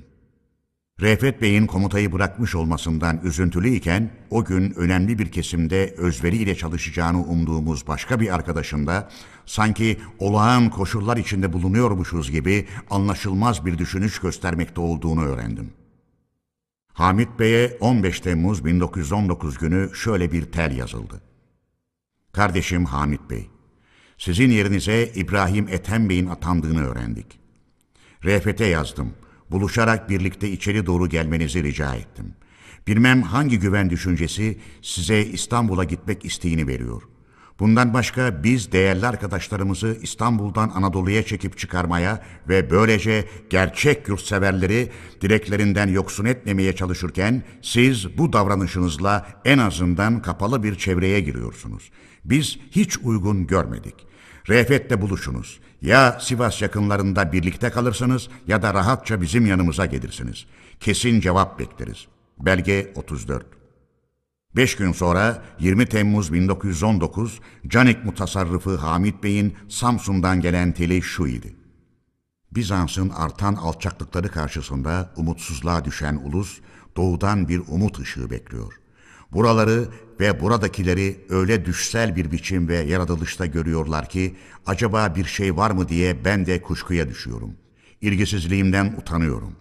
Refet Bey'in komutayı bırakmış olmasından üzüntülüyken o gün önemli bir kesimde özveriyle çalışacağını umduğumuz başka bir arkadaşım da sanki olağan koşullar içinde bulunuyormuşuz gibi anlaşılmaz bir düşünüş göstermekte olduğunu öğrendim. Hamit Bey'e on beş Temmuz bin dokuz yüz on dokuz günü şöyle bir tel yazıldı. Kardeşim Hamit Bey, sizin yerinize İbrahim Ethem Bey'in atandığını öğrendik. Refet'e yazdım. Buluşarak birlikte içeri doğru gelmenizi rica ettim. Bilmem hangi güven düşüncesi size İstanbul'a gitmek isteğini veriyor. Bundan başka biz değerli arkadaşlarımızı İstanbul'dan Anadolu'ya çekip çıkarmaya ve böylece gerçek yurtseverleri dileklerinden yoksun etmemeye çalışırken siz bu davranışınızla en azından kapalı bir çevreye giriyorsunuz. Biz hiç uygun görmedik. Refet'le buluşunuz. Ya Sivas yakınlarında birlikte kalırsınız ya da rahatça bizim yanımıza gelirsiniz. Kesin cevap bekleriz. Belge otuz dört. Beş gün sonra yirmi Temmuz bin dokuz yüz on dokuz Canik Mutasarrıfı Hamit Bey'in Samsun'dan gelen teli şu idi. Bizans'ın artan alçaklıkları karşısında umutsuzluğa düşen ulus doğudan bir umut ışığı bekliyor. Buraları ve buradakileri öyle düşsel bir biçim ve yaratılışta görüyorlar ki acaba bir şey var mı diye ben de kuşkuya düşüyorum. İlgisizliğimden utanıyorum.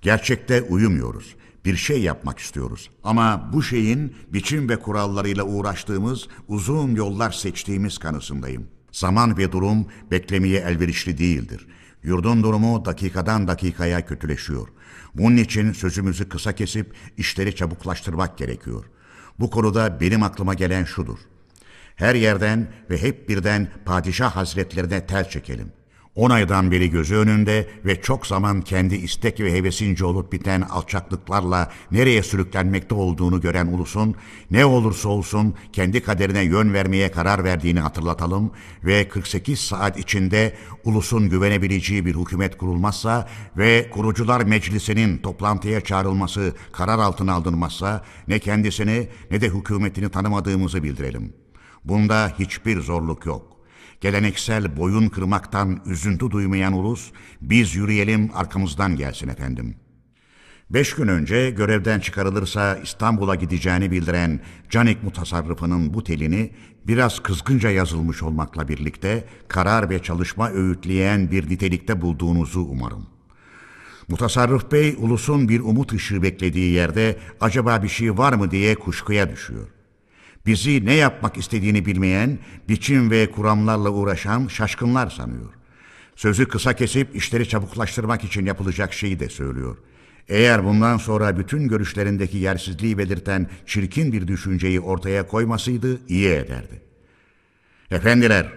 Gerçekte uyumuyoruz. Bir şey yapmak istiyoruz. Ama bu şeyin biçim ve kurallarıyla uğraştığımız, uzun yollar seçtiğimiz kanısındayım. Zaman ve durum beklemeye elverişli değildir. Yurdun durumu dakikadan dakikaya kötüleşiyor. Bunun için sözümüzü kısa kesip işleri çabuklaştırmak gerekiyor. Bu konuda benim aklıma gelen şudur. Her yerden ve hep birden padişah hazretlerine tel çekelim. On aydan beri gözü önünde ve çok zaman kendi istek ve hevesince olup biten alçaklıklarla nereye sürüklenmekte olduğunu gören ulusun, ne olursa olsun kendi kaderine yön vermeye karar verdiğini hatırlatalım ve kırk sekiz saat içinde ulusun güvenebileceği bir hükümet kurulmazsa ve kurucular meclisinin toplantıya çağrılması karar altına alınmazsa ne kendisini ne de hükümetini tanımadığımızı bildirelim. Bunda hiçbir zorluk yok. Geleneksel boyun kırmaktan üzüntü duymayan ulus, biz yürüyelim arkamızdan gelsin efendim. Beş gün önce görevden çıkarılırsa İstanbul'a gideceğini bildiren Canik Mutasarrıfı'nın bu telini biraz kızgınca yazılmış olmakla birlikte karar ve çalışma öğütleyen bir nitelikte bulduğunuzu umarım. Mutasarrıf Bey ulusun bir umut ışığı beklediği yerde acaba bir şey var mı diye kuşkuya düşüyor. Bizi ne yapmak istediğini bilmeyen, biçim ve kuramlarla uğraşan şaşkınlar sanıyor. Sözü kısa kesip işleri çabuklaştırmak için yapılacak şeyi de söylüyor. Eğer bundan sonra bütün görüşlerindeki yersizliği belirten çirkin bir düşünceyi ortaya koymasaydı iyi ederdi. Efendiler,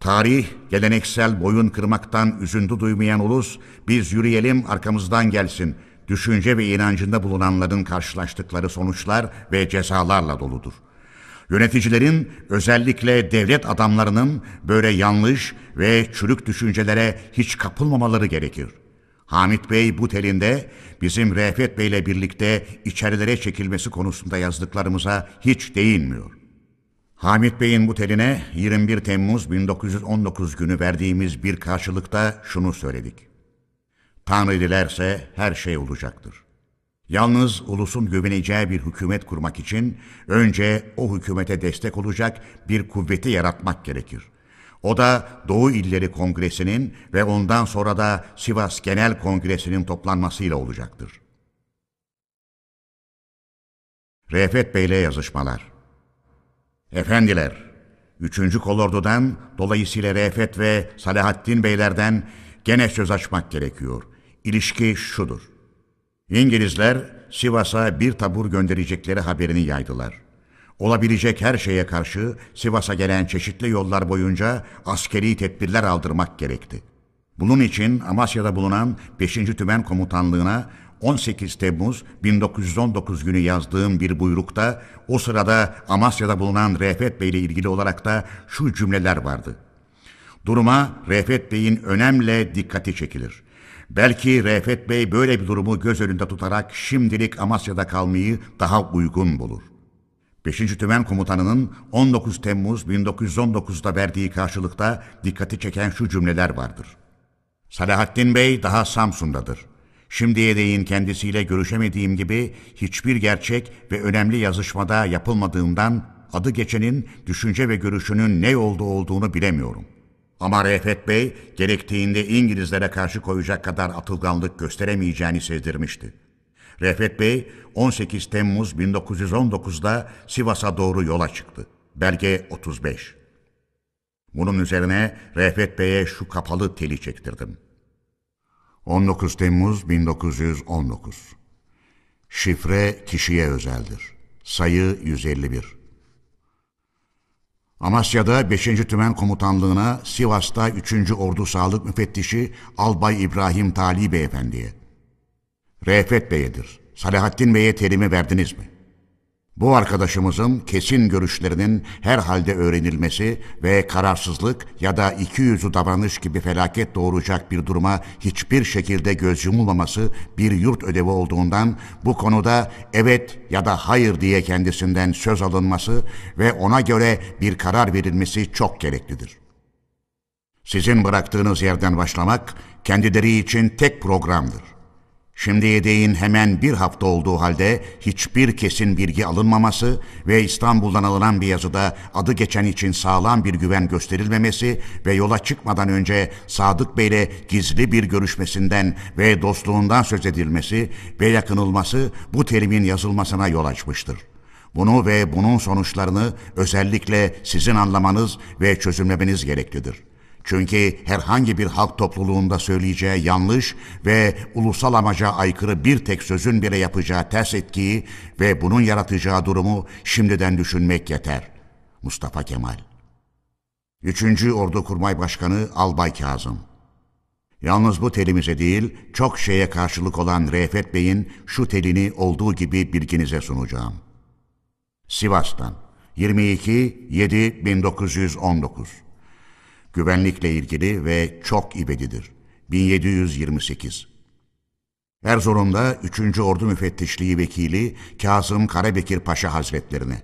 tarih geleneksel boyun kırmaktan üzüntü duymayan ulus, biz yürüyelim arkamızdan gelsin düşünce ve inancında bulunanların karşılaştıkları sonuçlar ve cezalarla doludur. Yöneticilerin, özellikle devlet adamlarının böyle yanlış ve çürük düşüncelere hiç kapılmamaları gerekir. Hamit Bey bu telinde bizim Refet Bey'le birlikte içerilere çekilmesi konusunda yazdıklarımıza hiç değinmiyor. Hamit Bey'in bu teline yirmi bir Temmuz bin dokuz yüz on dokuz günü verdiğimiz bir karşılıkta şunu söyledik. Tanrı dilerse her şey olacaktır. Yalnız ulusun güveneceği bir hükümet kurmak için önce o hükümete destek olacak bir kuvveti yaratmak gerekir. O da Doğu İlleri Kongresi'nin ve ondan sonra da Sivas Genel Kongresi'nin toplanmasıyla olacaktır. Refet Bey'le yazışmalar. Efendiler, üçüncü Kolordu'dan, dolayısıyla Refet ve Salahattin Beylerden gene söz açmak gerekiyor. İlişki şudur. İngilizler Sivas'a bir tabur gönderecekleri haberini yaydılar. Olabilecek her şeye karşı Sivas'a gelen çeşitli yollar boyunca askeri tedbirler aldırmak gerekti. Bunun için Amasya'da bulunan beşinci Tümen Komutanlığı'na on sekiz Temmuz bin dokuz yüz on dokuz günü yazdığım bir buyrukta o sırada Amasya'da bulunan Refet Bey ile ilgili olarak da şu cümleler vardı. Duruma Refet Bey'in önemle dikkati çekilir. Belki Refet Bey böyle bir durumu göz önünde tutarak şimdilik Amasya'da kalmayı daha uygun bulur. beşinci Tümen Komutanı'nın on dokuz Temmuz bin dokuz yüz on dokuz'da verdiği karşılıkta dikkati çeken şu cümleler vardır. Salahattin Bey daha Samsun'dadır. Şimdiye değin kendisiyle görüşemediğim gibi hiçbir gerçek ve önemli yazışmada yapılmadığından adı geçenin düşünce ve görüşünün ne olduğu olduğunu bilemiyorum. Ama Refet Bey gerektiğinde İngilizlere karşı koyacak kadar atılganlık gösteremeyeceğini sezdirmişti. Refet Bey on sekiz Temmuz bin dokuz yüz on dokuz'da Sivas'a doğru yola çıktı. Belge otuz beş. Bunun üzerine Refet Bey'e şu kapalı teli çektirdim. on dokuz Temmuz bin dokuz yüz on dokuz. Şifre kişiye özeldir. Sayı yüz elli bir. Amasya'da beşinci Tümen Komutanlığı'na Sivas'ta üçüncü Ordu Sağlık Müfettişi Albay İbrahim Talih Beyefendi'ye. Refet Bey'edir. Salahattin Bey'e terimi verdiniz mi? Bu arkadaşımızın kesin görüşlerinin herhalde öğrenilmesi ve kararsızlık ya da ikiyüzlü davranış gibi felaket doğuracak bir duruma hiçbir şekilde göz yumulmaması bir yurt ödevi olduğundan bu konuda evet ya da hayır diye kendisinden söz alınması ve ona göre bir karar verilmesi çok gereklidir. Sizin bıraktığınız yerden başlamak kendileri için tek programdır. Şimdiye değin hemen bir hafta olduğu halde hiçbir kesin bilgi alınmaması ve İstanbul'dan alınan bir yazıda adı geçen için sağlam bir güven gösterilmemesi ve yola çıkmadan önce Sadık Bey'le gizli bir görüşmesinden ve dostluğundan söz edilmesi ve yakınılması bu terimin yazılmasına yol açmıştır. Bunu ve bunun sonuçlarını özellikle sizin anlamanız ve çözümlemeniz gereklidir. Çünkü herhangi bir halk topluluğunda söyleyeceği yanlış ve ulusal amaca aykırı bir tek sözün bile yapacağı ters etkiyi ve bunun yaratacağı durumu şimdiden düşünmek yeter. Mustafa Kemal. Üçüncü Ordu Kurmay Başkanı Albay Kazım. Yalnız bu telimize değil, çok şeye karşılık olan Refet Bey'in şu telini olduğu gibi bilginize sunacağım. Sivas'tan yirmi iki Eylül bin dokuz yüz on dokuz. Güvenlikle ilgili ve çok ivedidir. bin yedi yüz yirmi sekiz. Erzurum'da üçüncü Ordu Müfettişliği Vekili Kazım Karabekir Paşa Hazretlerine.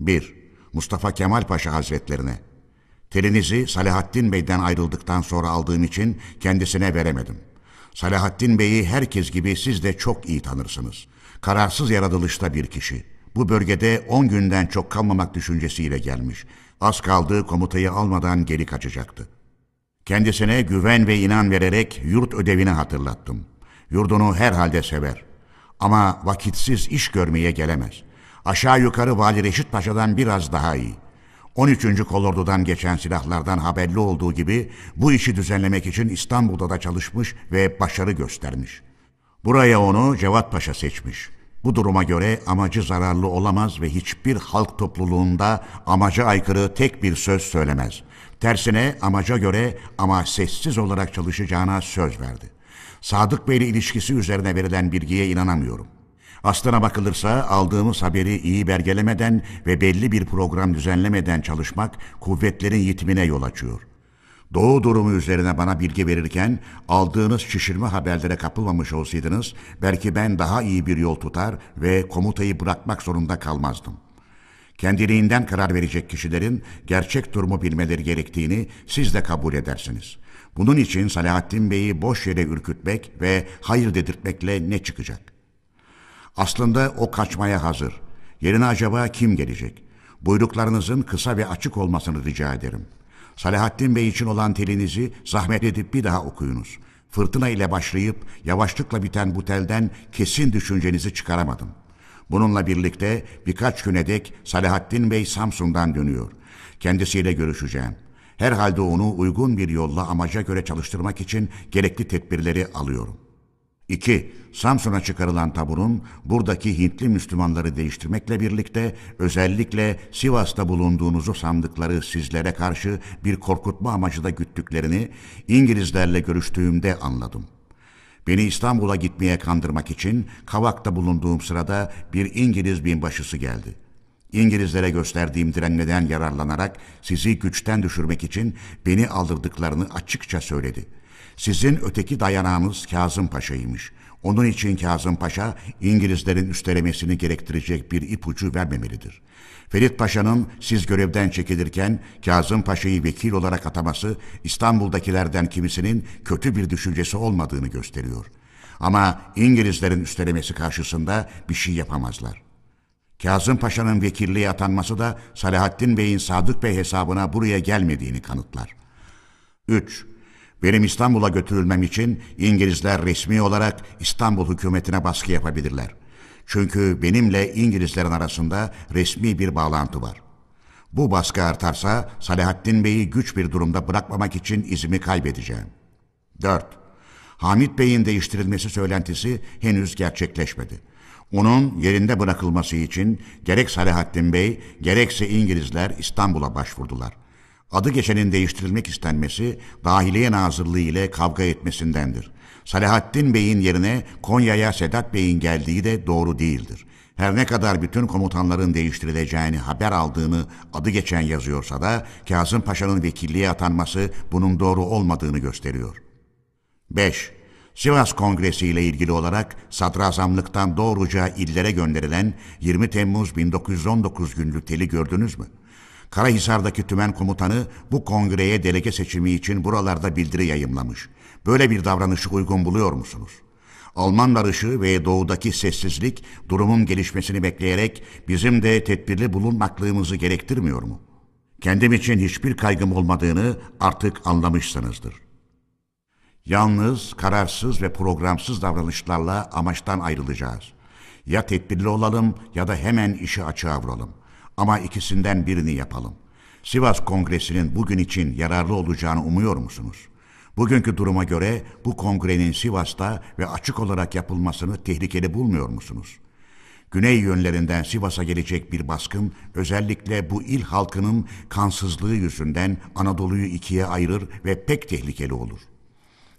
bir. Mustafa Kemal Paşa Hazretlerine. Telinizi Salahattin Bey'den ayrıldıktan sonra aldığım için kendisine veremedim. Salahattin Bey'i herkes gibi siz de çok iyi tanırsınız. Kararsız yaratılışta bir kişi. Bu bölgede on günden çok kalmamak düşüncesiyle gelmiş. Az kaldığı komutayı almadan geri kaçacaktı. Kendisine güven ve inan vererek yurt ödevini hatırlattım. Yurdunu herhalde sever. Ama vakitsiz iş görmeye gelemez. Aşağı yukarı Vali Reşit Paşa'dan biraz daha iyi. on üçüncü Kolordu'dan geçen silahlardan haberli olduğu gibi bu işi düzenlemek için İstanbul'da da çalışmış ve başarı göstermiş. Buraya onu Cevat Paşa seçmiş. Bu duruma göre amacı zararlı olamaz ve hiçbir halk topluluğunda amaca aykırı tek bir söz söylemez. Tersine amaca göre ama sessiz olarak çalışacağına söz verdi. Sadık Bey'le ilişkisi üzerine verilen bilgiye inanamıyorum. Aslına bakılırsa aldığımız haberi iyi belgelemeden ve belli bir program düzenlemeden çalışmak kuvvetlerin yitimine yol açıyor. Doğu durumu üzerine bana bilgi verirken aldığınız şişirme haberlere kapılmamış olsaydınız belki ben daha iyi bir yol tutar ve komutayı bırakmak zorunda kalmazdım. Kendiliğinden karar verecek kişilerin gerçek durumu bilmeleri gerektiğini siz de kabul edersiniz. Bunun için Salahattin Bey'i boş yere ürkütmek ve hayır dedirtmekle ne çıkacak? Aslında o kaçmaya hazır. Yerine acaba kim gelecek? Buyruklarınızın kısa ve açık olmasını rica ederim. Salahattin Bey için olan telinizi zahmet edip bir daha okuyunuz. Fırtına ile başlayıp yavaşlıkla biten bu telden kesin düşüncenizi çıkaramadım. Bununla birlikte birkaç güne dek Salahattin Bey Samsun'dan dönüyor. Kendisiyle görüşeceğim. Herhalde onu uygun bir yolla amaca göre çalıştırmak için gerekli tedbirleri alıyorum. iki. Samsun'a çıkarılan taburun buradaki Hintli Müslümanları değiştirmekle birlikte özellikle Sivas'ta bulunduğunuzu sandıkları sizlere karşı bir korkutma amacı da güttüklerini İngilizlerle görüştüğümde anladım. Beni İstanbul'a gitmeye kandırmak için Kavak'ta bulunduğum sırada bir İngiliz binbaşısı geldi. İngilizlere gösterdiğim direnmeden yararlanarak sizi güçten düşürmek için beni aldırdıklarını açıkça söyledi. Sizin öteki dayanağınız Kazım Paşa'ymış. Onun için Kazım Paşa İngilizlerin üstelemesini gerektirecek bir ipucu vermemelidir. Ferit Paşa'nın siz görevden çekilirken Kazım Paşa'yı vekil olarak ataması İstanbul'dakilerden kimisinin kötü bir düşüncesi olmadığını gösteriyor. Ama İngilizlerin üstelemesi karşısında bir şey yapamazlar. Kazım Paşa'nın vekilliğe atanması da Salahattin Bey'in Sadık Bey hesabına buraya gelmediğini kanıtlar. üç. Benim İstanbul'a götürülmem için İngilizler resmi olarak İstanbul hükümetine baskı yapabilirler. Çünkü benimle İngilizlerin arasında resmi bir bağlantı var. Bu baskı artarsa Salahattin Bey'i güç bir durumda bırakmamak için izimi kaybedeceğim. dört. Hamit Bey'in değiştirilmesi söylentisi henüz gerçekleşmedi. Onun yerinde bırakılması için gerek Salahattin Bey gerekse İngilizler İstanbul'a başvurdular. Adı geçenin değiştirilmek istenmesi Dahiliye Nazırlığı ile kavga etmesindendir. Salahattin Bey'in yerine Konya'ya Sedat Bey'in geldiği de doğru değildir. Her ne kadar bütün komutanların değiştirileceğini haber aldığını adı geçen yazıyorsa da Kazım Paşa'nın vekilliğe atanması bunun doğru olmadığını gösteriyor. beş. Sivas Kongresi ile ilgili olarak sadrazamlıktan doğruca illere gönderilen yirmi Temmuz bin dokuz yüz on dokuz günlük teli gördünüz mü? Karahisar'daki tümen komutanı bu kongreye delege seçimi için buralarda bildiri yayımlamış. Böyle bir davranışı uygun buluyor musunuz? Alman barışı ve doğudaki sessizlik durumun gelişmesini bekleyerek bizim de tedbirli bulunmaklığımızı gerektirmiyor mu? Kendim için hiçbir kaygım olmadığını artık anlamışsınızdır. Yalnız, kararsız ve programsız davranışlarla amaçtan ayrılacağız. Ya tedbirli olalım ya da hemen işi açığa vuralım. Ama ikisinden birini yapalım. Sivas Kongresi'nin bugün için yararlı olacağını umuyor musunuz? Bugünkü duruma göre bu kongrenin Sivas'ta ve açık olarak yapılmasını tehlikeli bulmuyor musunuz? Güney yönlerinden Sivas'a gelecek bir baskın özellikle bu il halkının kansızlığı yüzünden Anadolu'yu ikiye ayırır ve pek tehlikeli olur.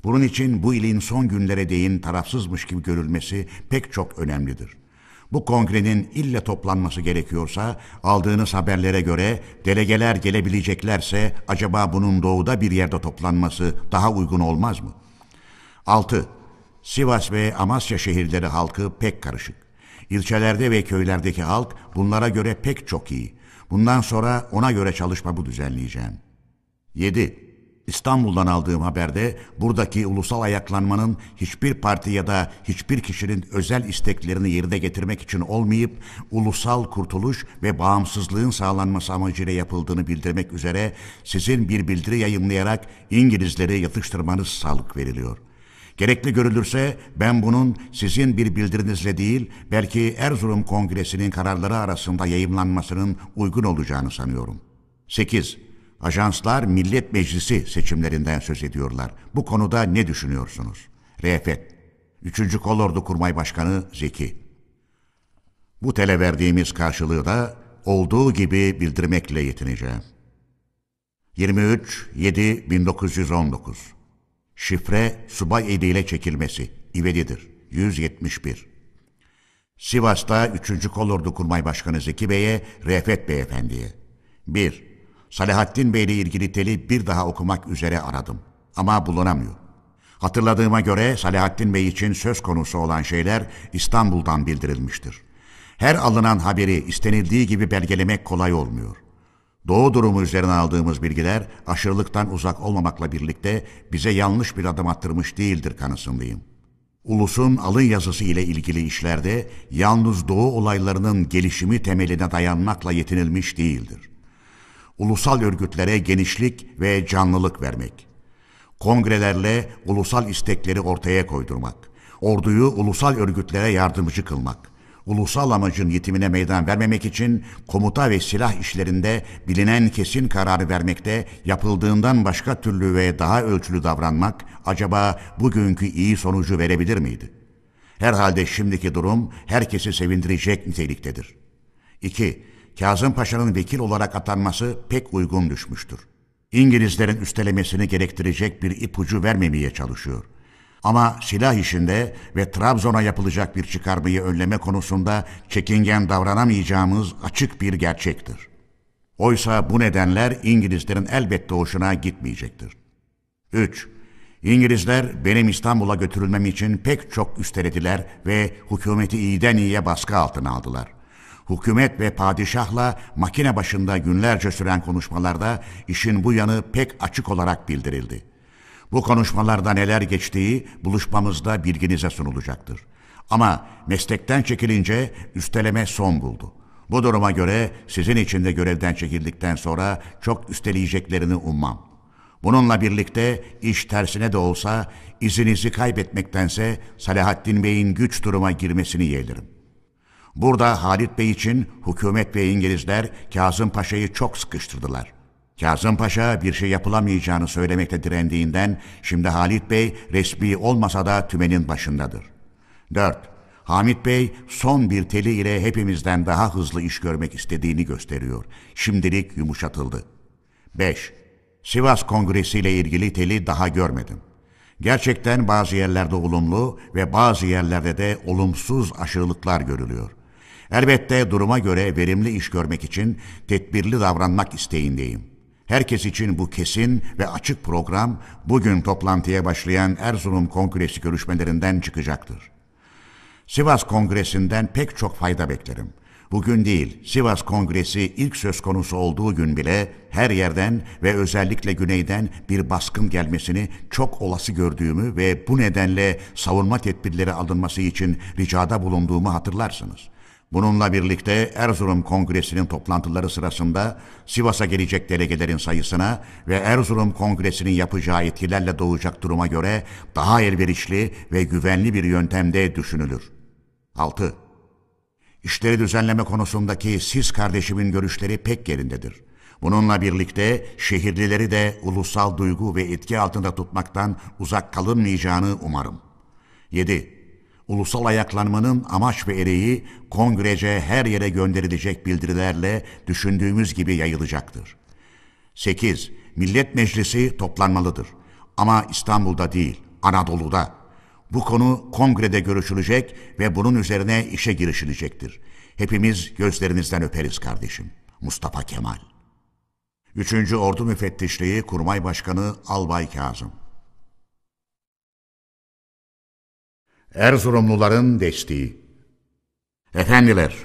Bunun için bu ilin son günlere değin tarafsızmış gibi görülmesi pek çok önemlidir. Bu kongrenin ille toplanması gerekiyorsa, aldığınız haberlere göre delegeler gelebileceklerse acaba bunun doğuda bir yerde toplanması daha uygun olmaz mı? altı. Sivas ve Amasya şehirleri halkı pek karışık. İlçelerde ve köylerdeki halk bunlara göre pek çok iyi. Bundan sonra ona göre çalışmamı düzenleyeceğim. yedi. İstanbul'dan aldığım haberde buradaki ulusal ayaklanmanın hiçbir parti ya da hiçbir kişinin özel isteklerini yerine getirmek için olmayıp ulusal kurtuluş ve bağımsızlığın sağlanması amacıyla yapıldığını bildirmek üzere sizin bir bildiri yayımlayarak İngilizlere yatıştırmanız sağlık veriliyor. Gerekli görülürse ben bunun sizin bir bildirinizle değil belki Erzurum Kongresi'nin kararları arasında yayımlanmasının uygun olacağını sanıyorum. sekiz. Ajanslar Millet Meclisi seçimlerinden söz ediyorlar. Bu konuda ne düşünüyorsunuz? Refet. üçüncü Kolordu Kurmay Başkanı Zeki. Bu tele verdiğimiz karşılığı da olduğu gibi bildirmekle yetineceğim. yirmi üç Eylül bin dokuz yüz on dokuz. Şifre subay ediyle çekilmesi. İvedidir. yüz yetmiş bir. Sivas'ta üçüncü Kolordu Kurmay Başkanı Zeki Bey'e, Refet Bey Efendi'ye. bir. Salahattin Bey ile ilgili teli bir daha okumak üzere aradım. Ama bulunamıyor. Hatırladığıma göre Salahattin Bey için söz konusu olan şeyler İstanbul'dan bildirilmiştir. Her alınan haberi istenildiği gibi belgelemek kolay olmuyor. Doğu durumu üzerine aldığımız bilgiler aşırılıktan uzak olmamakla birlikte bize yanlış bir adım attırmış değildir kanısındayım. Ulusun alın yazısı ile ilgili işlerde yalnız Doğu olaylarının gelişimi temeline dayanmakla yetinilmiş değildir. Ulusal örgütlere genişlik ve canlılık vermek, kongrelerle ulusal istekleri ortaya koydurmak, orduyu ulusal örgütlere yardımcı kılmak, ulusal amacın yetimine meydan vermemek için komuta ve silah işlerinde bilinen kesin kararı vermekte yapıldığından başka türlü ve daha ölçülü davranmak acaba bugünkü iyi sonucu verebilir miydi? Herhalde şimdiki durum herkesi sevindirecek niteliktedir. iki. Kazım Paşa'nın vekil olarak atanması pek uygun düşmüştür. İngilizlerin üstelemesini gerektirecek bir ipucu vermemeye çalışıyor. Ama silah işinde ve Trabzon'a yapılacak bir çıkarmayı önleme konusunda çekingen davranamayacağımız açık bir gerçektir. Oysa bu nedenler İngilizlerin elbette hoşuna gitmeyecektir. üç. İngilizler benim İstanbul'a götürülmem için pek çok üstelediler ve hükümeti iyiden iyiye baskı altına aldılar. Hükümet ve padişahla makine başında günlerce süren konuşmalarda işin bu yanı pek açık olarak bildirildi. Bu konuşmalarda neler geçtiği buluşmamızda bilginize sunulacaktır. Ama meslekten çekilince üsteleme son buldu. Bu duruma göre sizin için de görevden çekildikten sonra çok üsteleyeceklerini ummam. Bununla birlikte iş tersine de olsa izinizi kaybetmektense Salahattin Bey'in güç duruma girmesini yeğlerim. Burada Halit Bey için hükümet ve İngilizler Kazım Paşa'yı çok sıkıştırdılar. Kazım Paşa bir şey yapılamayacağını söylemekte direndiğinden şimdi Halit Bey resmi olmasa da tümenin başındadır. dört. Hamit Bey son bir teli ile hepimizden daha hızlı iş görmek istediğini gösteriyor. Şimdilik yumuşatıldı. beş. Sivas Kongresi ile ilgili teli daha görmedim. Gerçekten bazı yerlerde olumlu ve bazı yerlerde de olumsuz aşırılıklar görülüyor. Elbette duruma göre verimli iş görmek için tedbirli davranmak isteğindeyim. Herkes için bu kesin ve açık program bugün toplantıya başlayan Erzurum Kongresi görüşmelerinden çıkacaktır. Sivas Kongresi'nden pek çok fayda beklerim. Bugün değil, Sivas Kongresi ilk söz konusu olduğu gün bile her yerden ve özellikle güneyden bir baskın gelmesini çok olası gördüğümü ve bu nedenle savunma tedbirleri alınması için ricada bulunduğumu hatırlarsınız. Bununla birlikte Erzurum Kongresi'nin toplantıları sırasında Sivas'a gelecek delegelerin sayısına ve Erzurum Kongresi'nin yapacağı etkilerle doğacak duruma göre daha elverişli ve güvenli bir yöntemde düşünülür. altı. İşleri düzenleme konusundaki siz kardeşimin görüşleri pek yerindedir. Bununla birlikte şehirlileri de ulusal duygu ve etki altında tutmaktan uzak kalınmayacağını umarım. yedi. Ulusal ayaklanmanın amaç ve ereği kongrece her yere gönderilecek bildirilerle düşündüğümüz gibi yayılacaktır. sekiz. Millet Meclisi toplanmalıdır. Ama İstanbul'da değil, Anadolu'da. Bu konu kongrede görüşülecek ve bunun üzerine işe girişilecektir. Hepimiz gözlerinizden öperiz kardeşim. Mustafa Kemal. üçüncü. Ordu Müfettişliği Kurmay Başkanı Albay Kazım. Erzurumluların desteği. Efendiler,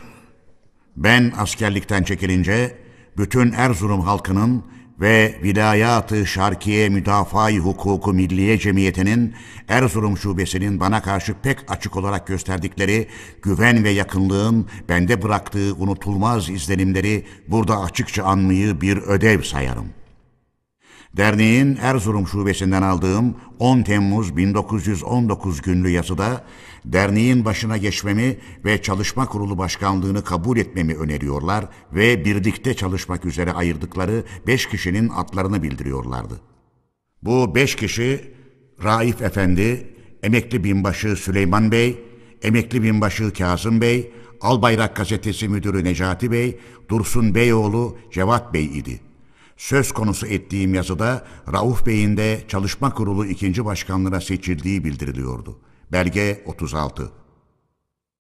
ben askerlikten çekilince bütün Erzurum halkının ve Vilayat-ı Şarkiye Müdafaa-i Hukuku Milliye Cemiyeti'nin Erzurum Şubesi'nin bana karşı pek açık olarak gösterdikleri güven ve yakınlığın bende bıraktığı unutulmaz izlenimleri burada açıkça anmayı bir ödev sayarım. Derneğin Erzurum Şubesi'nden aldığım on Temmuz bin dokuz yüz on dokuz günlü yazıda derneğin başına geçmemi ve çalışma kurulu başkanlığını kabul etmemi öneriyorlar ve birlikte çalışmak üzere ayırdıkları beş kişinin adlarını bildiriyorlardı. Bu beş kişi Raif Efendi, emekli binbaşı Süleyman Bey, emekli binbaşı Kazım Bey, Albayrak gazetesi müdürü Necati Bey, Dursun Beyoğlu Cevat Bey idi. Söz konusu ettiğim yazıda Rauf Bey'in de çalışma kurulu ikinci başkanlığına seçildiği bildiriliyordu. Belge otuz altı.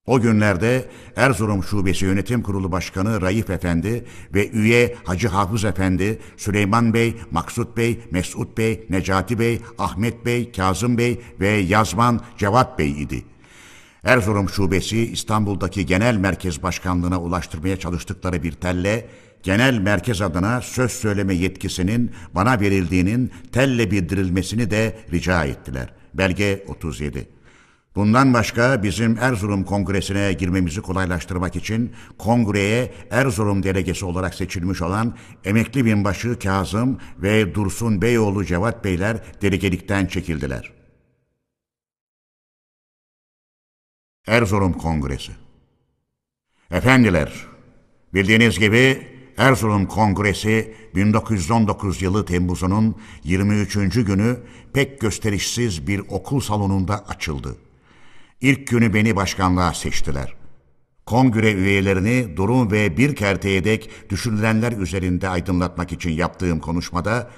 O günlerde Erzurum Şubesi Yönetim Kurulu Başkanı Raif Efendi ve üye Hacı Hafız Efendi, Süleyman Bey, Maksut Bey, Mesut Bey, Necati Bey, Ahmet Bey, Kazım Bey ve yazman Cevat Bey idi. Erzurum Şubesi İstanbul'daki Genel Merkez Başkanlığı'na ulaştırmaya çalıştıkları bir telle, genel merkez adına söz söyleme yetkisinin bana verildiğinin telle bildirilmesini de rica ettiler. Belge otuz yedi. Bundan başka bizim Erzurum Kongresi'ne girmemizi kolaylaştırmak için kongreye Erzurum delegesi olarak seçilmiş olan emekli binbaşı Kazım ve Dursun Beyoğlu Cevat Beyler delegelikten çekildiler. Erzurum Kongresi. Efendiler, bildiğiniz gibi Erzurum Kongresi bin dokuz yüz on dokuz yılı Temmuz'unun yirmi üçüncü günü pek gösterişsiz bir okul salonunda açıldı. İlk günü beni başkanlığa seçtiler. Kongre üyelerini durum ve bir kerteye dek düşünülenler üzerinde aydınlatmak için yaptığım konuşmada,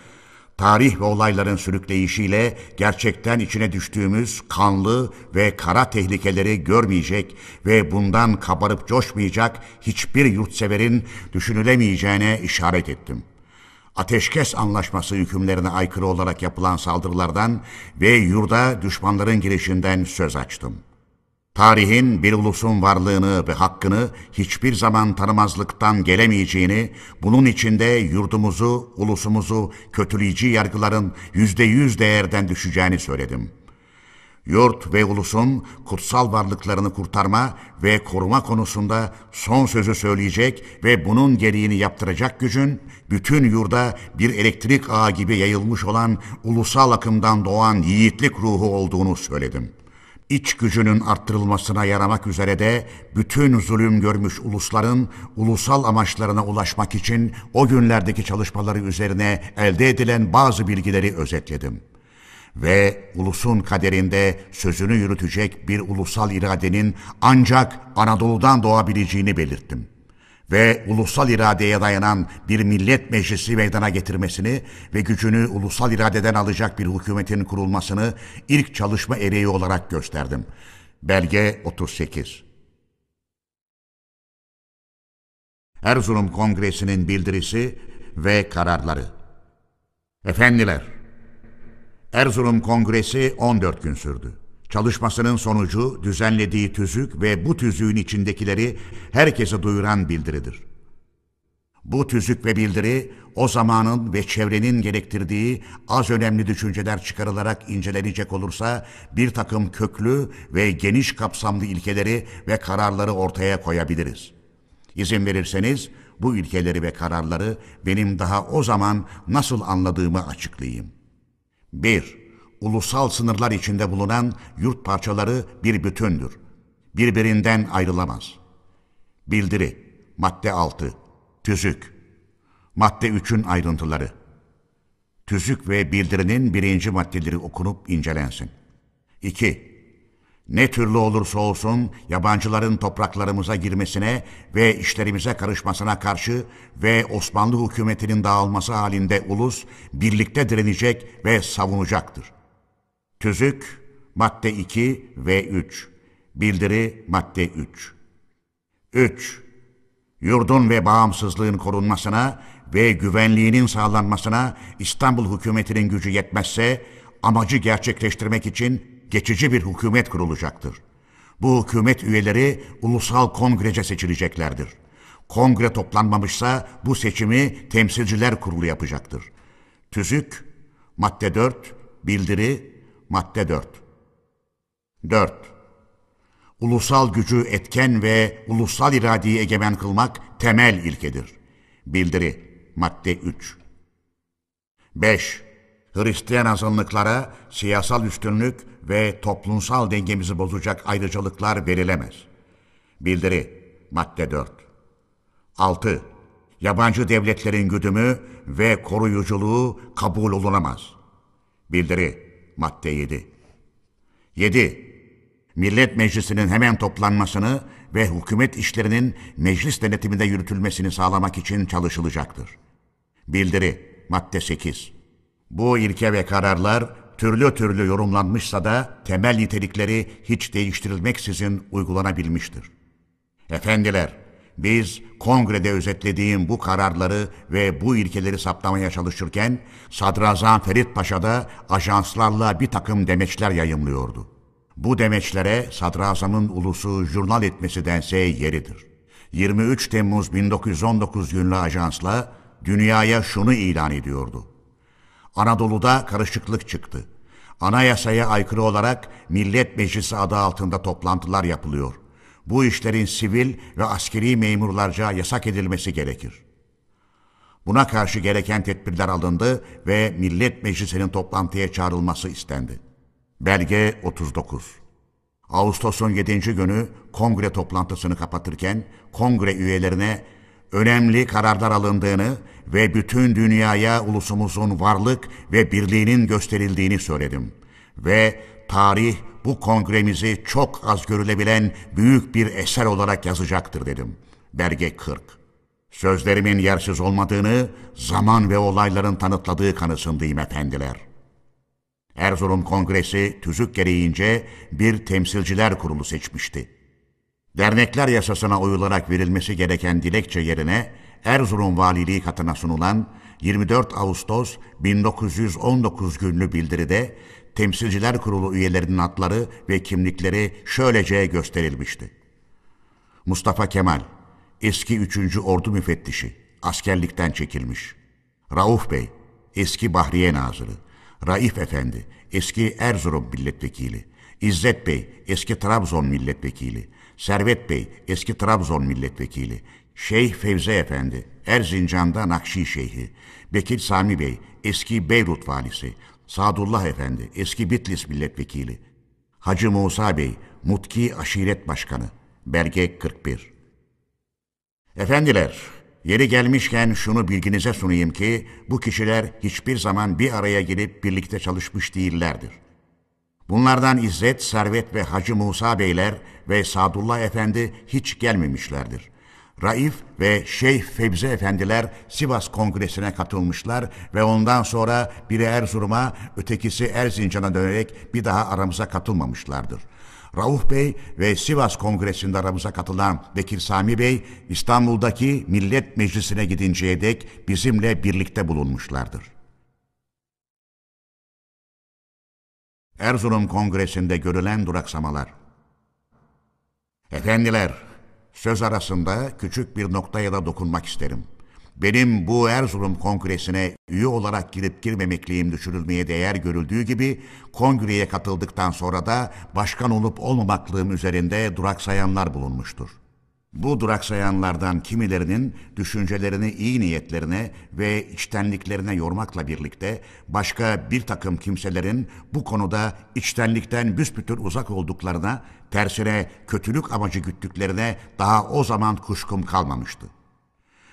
tarih ve olayların sürükleyişiyle gerçekten içine düştüğümüz kanlı ve kara tehlikeleri görmeyecek ve bundan kabarıp coşmayacak hiçbir yurtseverin düşünülemeyeceğine işaret ettim. Ateşkes anlaşması hükümlerine aykırı olarak yapılan saldırılardan ve yurda düşmanların girişinden söz açtım. Tarihin bir ulusun varlığını ve hakkını hiçbir zaman tanımazlıktan gelemeyeceğini, bunun içinde yurdumuzu, ulusumuzu kötüleyici yargıların yüzde yüz değerden düşeceğini söyledim. Yurt ve ulusun kutsal varlıklarını kurtarma ve koruma konusunda son sözü söyleyecek ve bunun gereğini yaptıracak gücün, bütün yurda bir elektrik ağı gibi yayılmış olan ulusal akımdan doğan yiğitlik ruhu olduğunu söyledim. İç gücünün arttırılmasına yaramak üzere de bütün zulüm görmüş ulusların ulusal amaçlarına ulaşmak için o günlerdeki çalışmaları üzerine elde edilen bazı bilgileri özetledim. Ve ulusun kaderinde sözünü yürütecek bir ulusal iradenin ancak Anadolu'dan doğabileceğini belirttim. Ve ulusal iradeye dayanan bir millet meclisi meydana getirmesini ve gücünü ulusal iradeden alacak bir hükümetin kurulmasını ilk çalışma ereği olarak gösterdim. Belge otuz sekiz. Erzurum Kongresi'nin bildirisi ve kararları. Efendiler, Erzurum Kongresi on dört gün sürdü. Çalışmasının sonucu düzenlediği tüzük ve bu tüzüğün içindekileri herkese duyuran bildiridir. Bu tüzük ve bildiri o zamanın ve çevrenin gerektirdiği az önemli düşünceler çıkarılarak incelenecek olursa bir takım köklü ve geniş kapsamlı ilkeleri ve kararları ortaya koyabiliriz. İzin verirseniz bu ilkeleri ve kararları benim daha o zaman nasıl anladığımı açıklayayım. bir- Ulusal sınırlar içinde bulunan yurt parçaları bir bütündür. Birbirinden ayrılamaz. Bildiri madde altı. Tüzük madde üçün ayrıntıları. Tüzük ve bildirinin birinci maddeleri okunup incelensin. iki- Ne türlü olursa olsun yabancıların topraklarımıza girmesine ve işlerimize karışmasına karşı ve Osmanlı hükümetinin dağılması halinde ulus birlikte direnecek ve savunacaktır. Tüzük madde iki ve üç. Bildiri madde üç. üç. Yurdun ve bağımsızlığın korunmasına ve güvenliğinin sağlanmasına İstanbul hükümetinin gücü yetmezse amacı gerçekleştirmek için geçici bir hükümet kurulacaktır. Bu hükümet üyeleri ulusal kongrece seçileceklerdir. Kongre toplanmamışsa bu seçimi temsilciler kurulu yapacaktır. Tüzük madde dört. Bildiri madde dört. dört. Ulusal gücü etken ve ulusal iradeyi egemen kılmak temel ilkedir. Bildiri madde üç. beş. Hristiyan azınlıklara siyasal üstünlük ve toplumsal dengemizi bozacak ayrıcalıklar verilemez. Bildiri madde dört. altı. Yabancı devletlerin güdümü ve koruyuculuğu kabul olunamaz. Bildiri madde yedi. yedi. Millet Meclisi'nin hemen toplanmasını ve hükümet işlerinin meclis denetiminde yürütülmesini sağlamak için çalışılacaktır. Bildiri madde sekiz. Bu ilke ve kararlar türlü türlü yorumlanmışsa da temel nitelikleri hiç değiştirilmeksizin uygulanabilmiştir. Efendiler, biz kongrede özetlediğim bu kararları ve bu ilkeleri saptamaya çalışırken Sadrazam Ferit Paşa da ajanslarla bir takım demeçler yayımlıyordu. Bu demeçlere Sadrazam'ın ulusu jurnal etmesi dense yeridir. yirmi üç Temmuz bin dokuz yüz on dokuz günlü ajansla dünyaya şunu ilan ediyordu. Anadolu'da karışıklık çıktı. Anayasaya aykırı olarak Millet Meclisi adı altında toplantılar yapılıyor. Bu işlerin sivil ve askeri memurlarca yasak edilmesi gerekir. Buna karşı gereken tedbirler alındı ve Millet Meclisi'nin toplantıya çağrılması istendi. Belge otuz dokuz. Ağustos'un yedinci günü kongre toplantısını kapatırken kongre üyelerine önemli kararlar alındığını ve bütün dünyaya ulusumuzun varlık ve birliğinin gösterildiğini söyledim. Ve tarih bu kongremizi çok az görülebilen büyük bir eser olarak yazacaktır dedim. Belge kırk. Sözlerimin yersiz olmadığını zaman ve olayların tanıtladığı kanısındayım efendiler. Erzurum Kongresi tüzük gereğince bir temsilciler kurulu seçmişti. Dernekler yasasına uyularak verilmesi gereken dilekçe yerine Erzurum Valiliği katına sunulan yirmi dört Ağustos bin dokuz yüz on dokuz günlü bildiride Temsilciler Kurulu üyelerinin adları ve kimlikleri şöylece gösterilmişti. Mustafa Kemal, eski üçüncü Ordu Müfettişi, askerlikten çekilmiş. Rauf Bey, eski Bahriye Nazırı. Raif Efendi, eski Erzurum Milletvekili. İzzet Bey, eski Trabzon Milletvekili. Servet Bey, eski Trabzon Milletvekili. Şeyh Fevze Efendi, Erzincan'da Nakşi Şeyhi. Bekir Sami Bey, eski Beyrut Valisi. Sadullah Efendi, eski Bitlis Milletvekili. Hacı Musa Bey, Mutki Aşiret Başkanı. Belge kırk bir. Efendiler, yeri gelmişken şunu bilginize sunayım ki, bu kişiler hiçbir zaman bir araya gelip birlikte çalışmış değillerdir. Bunlardan İzzet, Servet ve Hacı Musa Beyler ve Sadullah Efendi hiç gelmemişlerdir. Raif ve Şeyh Fevzi Efendiler Sivas Kongresi'ne katılmışlar ve ondan sonra biri Erzurum'a, ötekisi Erzincan'a dönerek bir daha aramıza katılmamışlardır. Rauf Bey ve Sivas Kongresi'nde aramıza katılan Bekir Sami Bey, İstanbul'daki Millet Meclisi'ne gidinceye dek bizimle birlikte bulunmuşlardır. Erzurum Kongresi'nde görülen duraksamalar. Efendiler, söz arasında küçük bir noktaya da dokunmak isterim. Benim bu Erzurum Kongresi'ne üye olarak girip girmemekliğim düşürülmeye değer görüldüğü gibi, kongreye katıldıktan sonra da başkan olup olmamaklığım üzerinde duraksayanlar bulunmuştur. Bu duraksayanlardan kimilerinin düşüncelerini iyi niyetlerine ve içtenliklerine yormakla birlikte, başka bir takım kimselerin bu konuda içtenlikten büsbütün uzak olduklarına, tersine kötülük amacı güttüklerine daha o zaman kuşkum kalmamıştı.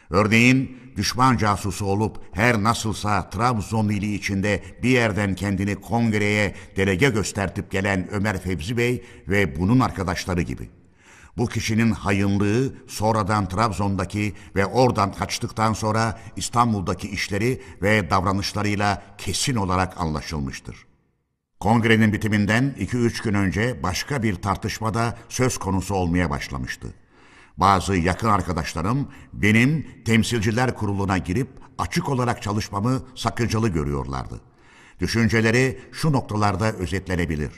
Örneğin düşman casusu olup her nasılsa Trabzon ili içinde bir yerden kendini kongreye delege göstertip gelen Ömer Fevzi Bey ve bunun arkadaşları gibi. Bu kişinin hayınlığı sonradan Trabzon'daki ve oradan kaçtıktan sonra İstanbul'daki işleri ve davranışlarıyla kesin olarak anlaşılmıştır. Kongrenin bitiminden iki üç gün önce başka bir tartışmada söz konusu olmaya başlamıştı. Bazı yakın arkadaşlarım benim temsilciler kuruluna girip açık olarak çalışmamı sakıncalı görüyorlardı. Düşünceleri şu noktalarda özetlenebilir.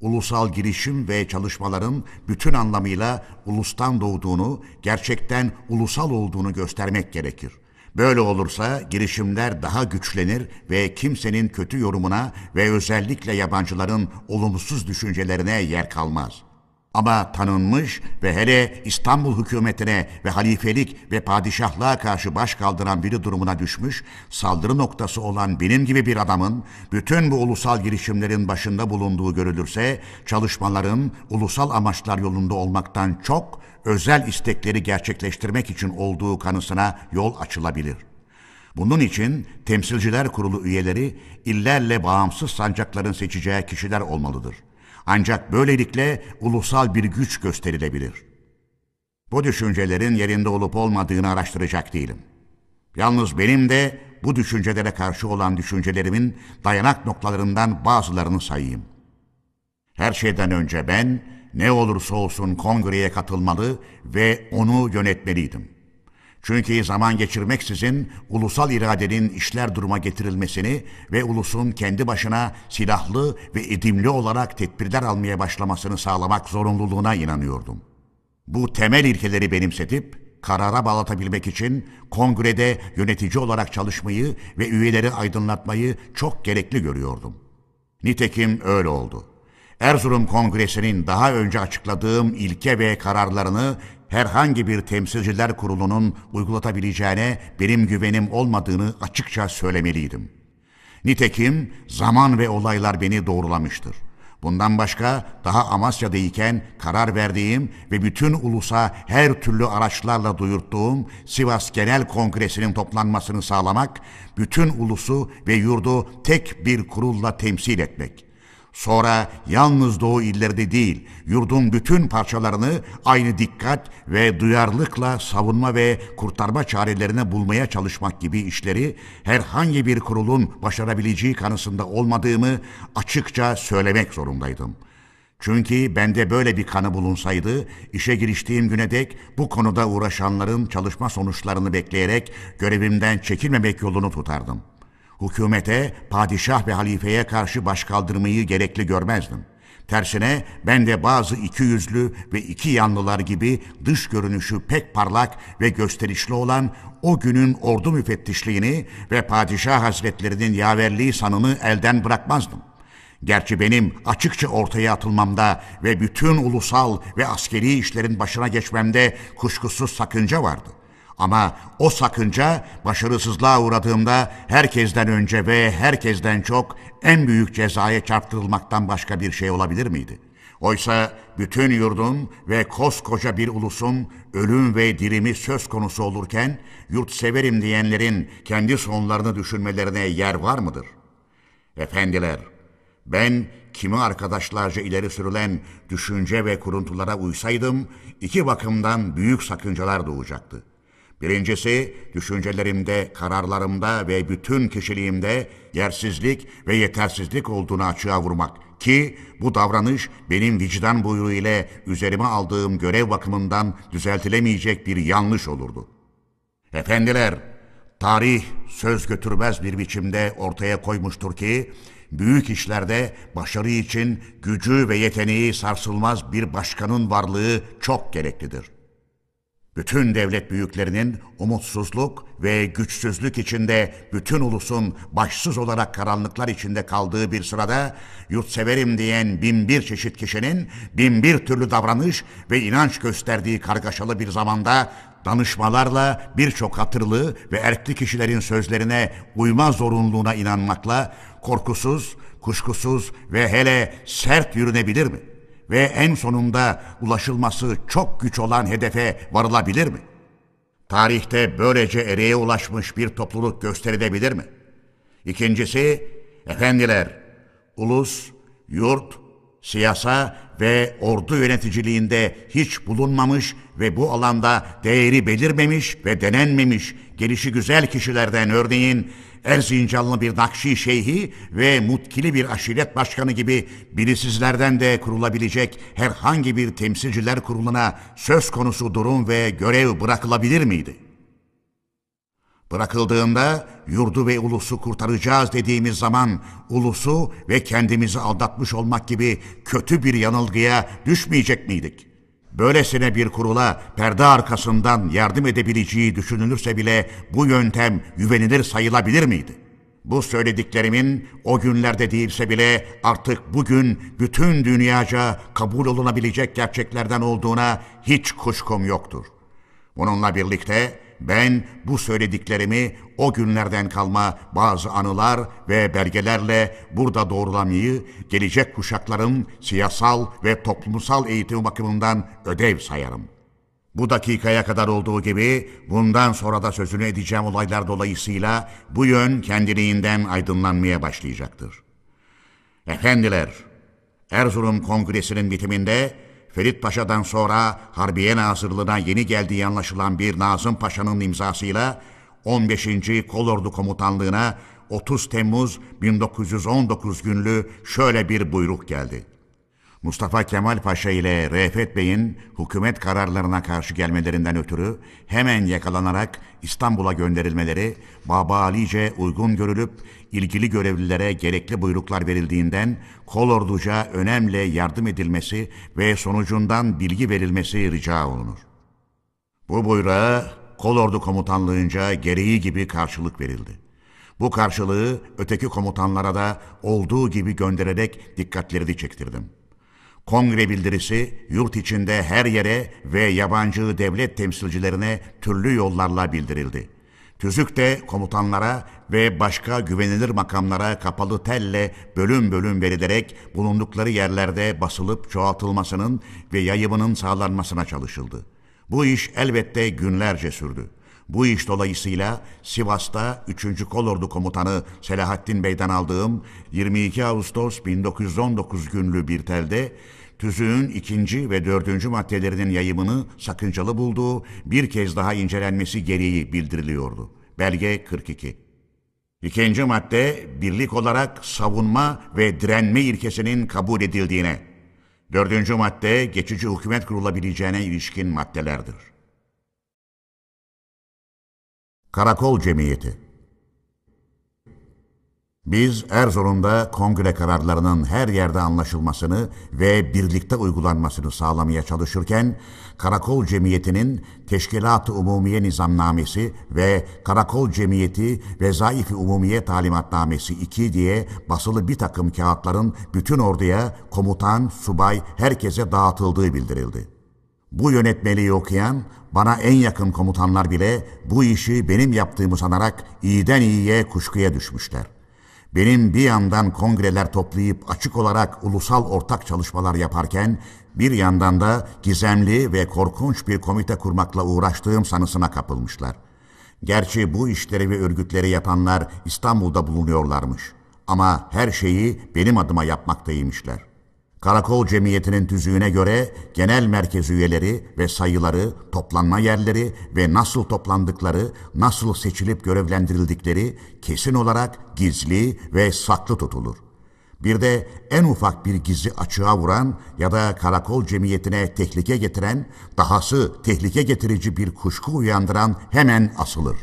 Ulusal girişim ve çalışmaların bütün anlamıyla ulustan doğduğunu, gerçekten ulusal olduğunu göstermek gerekir. Böyle olursa girişimler daha güçlenir ve kimsenin kötü yorumuna ve özellikle yabancıların olumsuz düşüncelerine yer kalmaz. Ama tanınmış ve hele İstanbul hükümetine ve halifelik ve padişahlığa karşı baş kaldıran biri durumuna düşmüş, saldırı noktası olan benim gibi bir adamın bütün bu ulusal girişimlerin başında bulunduğu görülürse, çalışmaların ulusal amaçlar yolunda olmaktan çok özel istekleri gerçekleştirmek için olduğu kanısına yol açılabilir. Bunun için temsilciler kurulu üyeleri illerle bağımsız sancakların seçeceği kişiler olmalıdır. Ancak böylelikle ulusal bir güç gösterilebilir. Bu düşüncelerin yerinde olup olmadığını araştıracak değilim. Yalnız benim de bu düşüncelere karşı olan düşüncelerimin dayanak noktalarından bazılarını sayayım. Her şeyden önce ben ne olursa olsun kongreye katılmalı ve onu yönetmeliydim. Çünkü zaman geçirmeksizin ulusal iradenin işler duruma getirilmesini ve ulusun kendi başına silahlı ve edimli olarak tedbirler almaya başlamasını sağlamak zorunluluğuna inanıyordum. Bu temel ilkeleri benimsetip karara bağlatabilmek için kongrede yönetici olarak çalışmayı ve üyeleri aydınlatmayı çok gerekli görüyordum. Nitekim öyle oldu. Erzurum Kongresi'nin daha önce açıkladığım ilke ve kararlarını herhangi bir temsilciler kurulunun uygulatabileceğine benim güvenim olmadığını açıkça söylemeliydim. Nitekim zaman ve olaylar beni doğrulamıştır. Bundan başka daha Amasya'dayken karar verdiğim ve bütün ulusa her türlü araçlarla duyurttuğum Sivas Genel Kongresi'nin toplanmasını sağlamak, bütün ulusu ve yurdu tek bir kurulla temsil etmek. Sonra yalnız doğu illerde değil, yurdun bütün parçalarını aynı dikkat ve duyarlılıkla savunma ve kurtarma çarelerine bulmaya çalışmak gibi işleri herhangi bir kurulun başarabileceği kanısında olmadığımı açıkça söylemek zorundaydım. Çünkü bende böyle bir kanı bulunsaydı, işe giriştiğim güne dek bu konuda uğraşanların çalışma sonuçlarını bekleyerek görevimden çekilmemek yolunu tutardım. Hükümete, padişah ve halifeye karşı başkaldırmayı gerekli görmezdim. Tersine ben de bazı iki yüzlü ve iki yanlılar gibi dış görünüşü pek parlak ve gösterişli olan o günün ordu müfettişliğini ve padişah hazretlerinin yaverliği sanını elden bırakmazdım. Gerçi benim açıkça ortaya atılmamda ve bütün ulusal ve askeri işlerin başına geçmemde kuşkusuz sakınca vardı. Ama o sakınca başarısızlığa uğradığımda herkesten önce ve herkesten çok en büyük cezaya çarptırılmaktan başka bir şey olabilir miydi? Oysa bütün yurdun ve koskoca bir ulusun ölüm ve dirimi söz konusu olurken yurtseverim diyenlerin kendi sonlarını düşünmelerine yer var mıdır? Efendiler, ben kimi arkadaşlarca ileri sürülen düşünce ve kuruntulara uysaydım iki bakımdan büyük sakıncalar doğacaktı. Birincisi, düşüncelerimde, kararlarımda ve bütün kişiliğimde yersizlik ve yetersizlik olduğunu açığa vurmak ki bu davranış benim vicdan buyruğu ile üzerime aldığım görev bakımından düzeltilemeyecek bir yanlış olurdu. Efendiler, tarih söz götürmez bir biçimde ortaya koymuştur ki, büyük işlerde başarı için gücü ve yeteneği sarsılmaz bir başkanın varlığı çok gereklidir. Bütün devlet büyüklerinin umutsuzluk ve güçsüzlük içinde bütün ulusun başsız olarak karanlıklar içinde kaldığı bir sırada yurtseverim diyen bin bir çeşit kişinin bin bir türlü davranış ve inanç gösterdiği kargaşalı bir zamanda danışmalarla birçok hatırlı ve erkli kişilerin sözlerine uyma zorunluluğuna inanmakla korkusuz, kuşkusuz ve hele sert yürünebilir mi? Ve en sonunda ulaşılması çok güç olan hedefe varılabilir mi? Tarihte böylece ereğe ulaşmış bir topluluk gösterilebilir mi? İkincisi, efendiler, ulus, yurt, siyasa ve ordu yöneticiliğinde hiç bulunmamış ve bu alanda değeri belirmemiş ve denenmemiş gelişigüzel kişilerden örneğin Erzincanlı bir Nakşi Şeyhi ve mutkili bir aşiret başkanı gibi birisizlerden de kurulabilecek herhangi bir temsilciler kuruluna söz konusu durum ve görev bırakılabilir miydi? Bırakıldığında yurdu ve ulusu kurtaracağız dediğimiz zaman ulusu ve kendimizi aldatmış olmak gibi kötü bir yanılgıya düşmeyecek miydik? Böylesine bir kurula perde arkasından yardım edebileceği düşünülürse bile bu yöntem güvenilir sayılabilir miydi? Bu söylediklerimin o günlerde değilse bile artık bugün bütün dünyaca kabul olunabilecek gerçeklerden olduğuna hiç kuşkum yoktur. Bununla birlikte ben bu söylediklerimi o günlerden kalma bazı anılar ve belgelerle burada doğrulamayı gelecek kuşakların siyasal ve toplumsal eğitim bakımından ödev sayarım. Bu dakikaya kadar olduğu gibi bundan sonra da sözünü edeceğim olaylar dolayısıyla bu yön kendiliğinden aydınlanmaya başlayacaktır. Efendiler, Erzurum Kongresi'nin bitiminde Ferit Paşa'dan sonra Harbiye Nazırlığı'na yeni geldiği anlaşılan bir Nazım Paşa'nın imzasıyla on beşinci Kolordu Komutanlığı'na otuz Temmuz bin dokuz yüz on dokuz günlü şöyle bir buyruk geldi. Mustafa Kemal Paşa ile Refet Bey'in hükümet kararlarına karşı gelmelerinden ötürü hemen yakalanarak İstanbul'a gönderilmeleri Baba Ali'ce uygun görülüp ilgili görevlilere gerekli buyruklar verildiğinden Kolordu'ca önemle yardım edilmesi ve sonucundan bilgi verilmesi rica olunur. Bu buyruğa Kolordu Komutanlığı'nca gereği gibi karşılık verildi. Bu karşılığı öteki komutanlara da olduğu gibi göndererek dikkatlerini çektirdim. Kongre bildirisi yurt içinde her yere ve yabancı devlet temsilcilerine türlü yollarla bildirildi. Tüzük de komutanlara ve başka güvenilir makamlara kapalı telle bölüm bölüm verilerek bulundukları yerlerde basılıp çoğaltılmasının ve yayımının sağlanmasına çalışıldı. Bu iş elbette günlerce sürdü. Bu iş dolayısıyla Sivas'ta üçüncü Kolordu Komutanı Salahattin Bey'den aldığım yirmi iki Ağustos bin dokuz yüz on dokuz günlü bir telde tüzüğün ikinci ve dördüncü maddelerinin yayımını sakıncalı bulduğu bir kez daha incelenmesi gereği bildiriliyordu. Belge kırk iki. İkinci madde birlik olarak savunma ve direnme ilkesinin kabul edildiğine, dördüncü madde geçici hükümet kurulabileceğine ilişkin maddelerdir. Karakol Cemiyeti. Biz Erzurum'da kongre kararlarının her yerde anlaşılmasını ve birlikte uygulanmasını sağlamaya çalışırken, Karakol Cemiyeti'nin Teşkilat-ı Umumiye Nizamnamesi ve Karakol Cemiyeti Vezaif-i Umumiye Talimatnamesi iki diye basılı bir takım kağıtların bütün orduya, komutan, subay, herkese dağıtıldığı bildirildi. Bu yönetmeliği okuyan, bana en yakın komutanlar bile bu işi benim yaptığımı sanarak iyiden iyiye kuşkuya düşmüşler. Benim bir yandan kongreler toplayıp açık olarak ulusal ortak çalışmalar yaparken, bir yandan da gizemli ve korkunç bir komite kurmakla uğraştığım sanısına kapılmışlar. Gerçi bu işleri ve örgütleri yapanlar İstanbul'da bulunuyorlarmış ama her şeyi benim adıma yapmaktaymışlar. Karakol Cemiyeti'nin tüzüğüne göre genel merkez üyeleri ve sayıları, toplanma yerleri ve nasıl toplandıkları, nasıl seçilip görevlendirildikleri kesin olarak gizli ve saklı tutulur. Bir de en ufak bir gizli açığa vuran ya da Karakol Cemiyeti'ne tehlike getiren, dahası tehlike getirici bir kuşku uyandıran hemen asılır.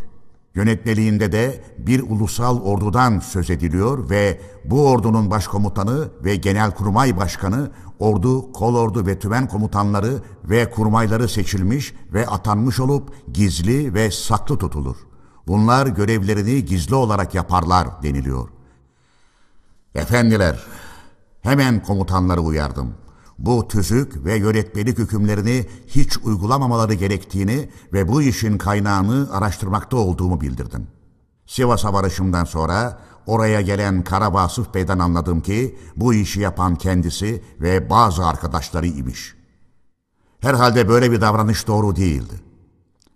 Yönetmeliğinde de bir ulusal ordudan söz ediliyor ve bu ordunun başkomutanı ve genelkurmay başkanı, ordu, kolordu ve tümen komutanları ve kurmayları seçilmiş ve atanmış olup gizli ve saklı tutulur. Bunlar görevlerini gizli olarak yaparlar deniliyor. Efendiler, hemen komutanları uyardım. Bu tüzük ve yönetmelik hükümlerini hiç uygulamamaları gerektiğini ve bu işin kaynağını araştırmakta olduğumu bildirdim. Sivas'a varışımdan sonra oraya gelen Kara Vasıf Bey'den anladım ki bu işi yapan kendisi ve bazı arkadaşları imiş. Herhalde böyle bir davranış doğru değildi.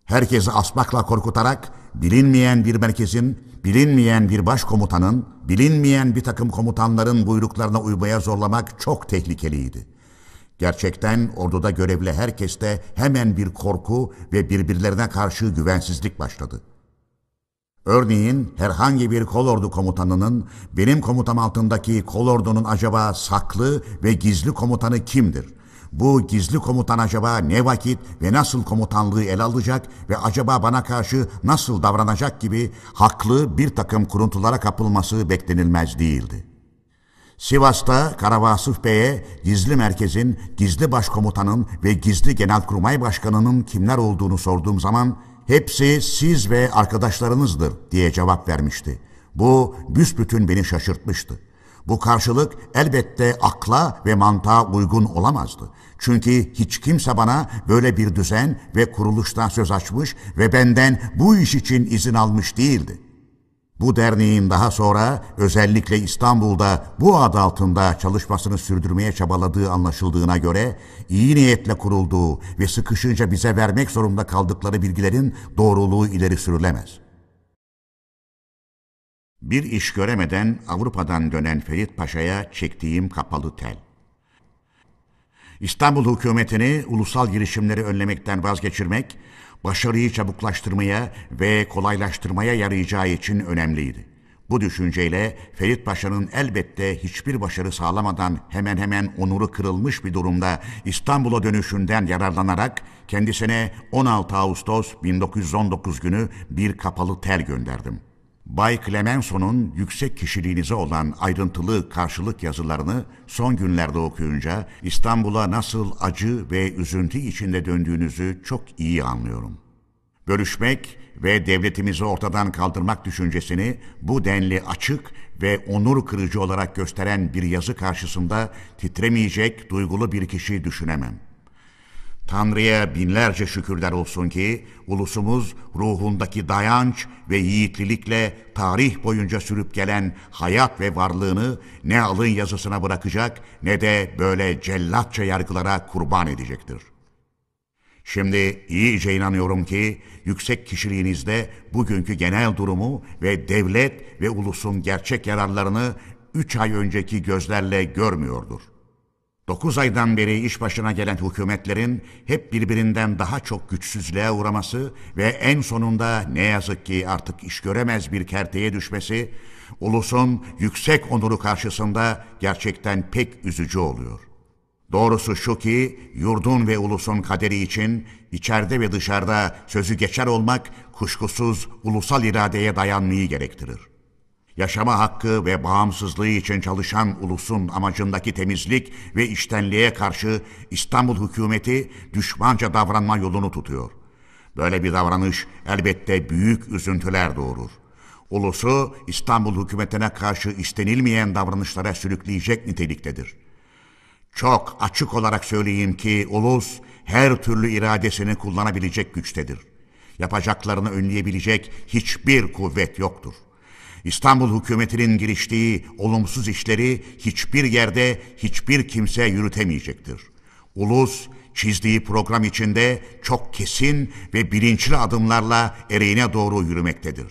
Herkesi asmakla korkutarak bilinmeyen bir merkezin, bilinmeyen bir başkomutanın, bilinmeyen bir takım komutanların buyruklarına uymaya zorlamak çok tehlikeliydi. Gerçekten orduda görevli herkeste hemen bir korku ve birbirlerine karşı güvensizlik başladı. Örneğin herhangi bir kolordu komutanının benim komutam altındaki kolordunun acaba saklı ve gizli komutanı kimdir? Bu gizli komutan acaba ne vakit ve nasıl komutanlığı ele alacak ve acaba bana karşı nasıl davranacak gibi haklı bir takım kuruntulara kapılması beklenilmez değildi. Sivas'ta Kara Vasıf Bey'e gizli merkezin, gizli başkomutanın ve gizli genelkurmay başkanının kimler olduğunu sorduğum zaman hepsi siz ve arkadaşlarınızdır diye cevap vermişti. Bu büsbütün beni şaşırtmıştı. Bu karşılık elbette akla ve mantığa uygun olamazdı. Çünkü hiç kimse bana böyle bir düzen ve kuruluştan söz açmış ve benden bu iş için izin almış değildi. Bu derneğin daha sonra özellikle İstanbul'da bu ad altında çalışmasını sürdürmeye çabaladığı anlaşıldığına göre iyi niyetle kurulduğu ve sıkışınca bize vermek zorunda kaldıkları bilgilerin doğruluğu ileri sürülemez. Bir iş göremeden Avrupa'dan dönen Ferit Paşa'ya çektiğim kapalı tel. İstanbul hükümetini ulusal girişimleri önlemekten vazgeçirmek, başarıyı çabuklaştırmaya ve kolaylaştırmaya yarayacağı için önemliydi. Bu düşünceyle Ferit Paşa'nın elbette hiçbir başarı sağlamadan hemen hemen onuru kırılmış bir durumda İstanbul'a dönüşünden yararlanarak kendisine on altı Ağustos bin dokuz yüz on dokuz günü bir kapalı tel gönderdim. Bay Clemenceau'nun yüksek kişiliğinize olan ayrıntılı karşılık yazılarını son günlerde okuyunca İstanbul'a nasıl acı ve üzüntü içinde döndüğünüzü çok iyi anlıyorum. Bölüşmek ve devletimizi ortadan kaldırmak düşüncesini bu denli açık ve onur kırıcı olarak gösteren bir yazı karşısında titremeyecek duygulu bir kişi düşünemem. Tanrı'ya binlerce şükürler olsun ki ulusumuz ruhundaki dayanç ve yiğitlilikle tarih boyunca sürüp gelen hayat ve varlığını ne alın yazısına bırakacak ne de böyle cellatça yargılara kurban edecektir. Şimdi iyice inanıyorum ki yüksek kişiliğinizde bugünkü genel durumu ve devlet ve ulusun gerçek yararlarını üç ay önceki gözlerle görmüyordur. Dokuz aydan beri iş başına gelen hükümetlerin hep birbirinden daha çok güçsüzlüğe uğraması ve en sonunda ne yazık ki artık iş göremez bir kerteye düşmesi, ulusun yüksek onuru karşısında gerçekten pek üzücü oluyor. Doğrusu şu ki yurdun ve ulusun kaderi için içeride ve dışarıda sözü geçer olmak kuşkusuz ulusal iradeye dayanmayı gerektirir. Yaşama hakkı ve bağımsızlığı için çalışan ulusun amacındaki temizlik ve iştenliğe karşı İstanbul hükümeti düşmanca davranma yolunu tutuyor. Böyle bir davranış elbette büyük üzüntüler doğurur. Ulusu İstanbul hükümetine karşı istenilmeyen davranışlara sürükleyecek niteliktedir. Çok açık olarak söyleyeyim ki ulus her türlü iradesini kullanabilecek güçtedir. Yapacaklarını önleyebilecek hiçbir kuvvet yoktur. İstanbul hükümetinin giriştiği olumsuz işleri hiçbir yerde hiçbir kimse yürütemeyecektir. Ulus çizdiği program içinde çok kesin ve bilinçli adımlarla ereğine doğru yürümektedir.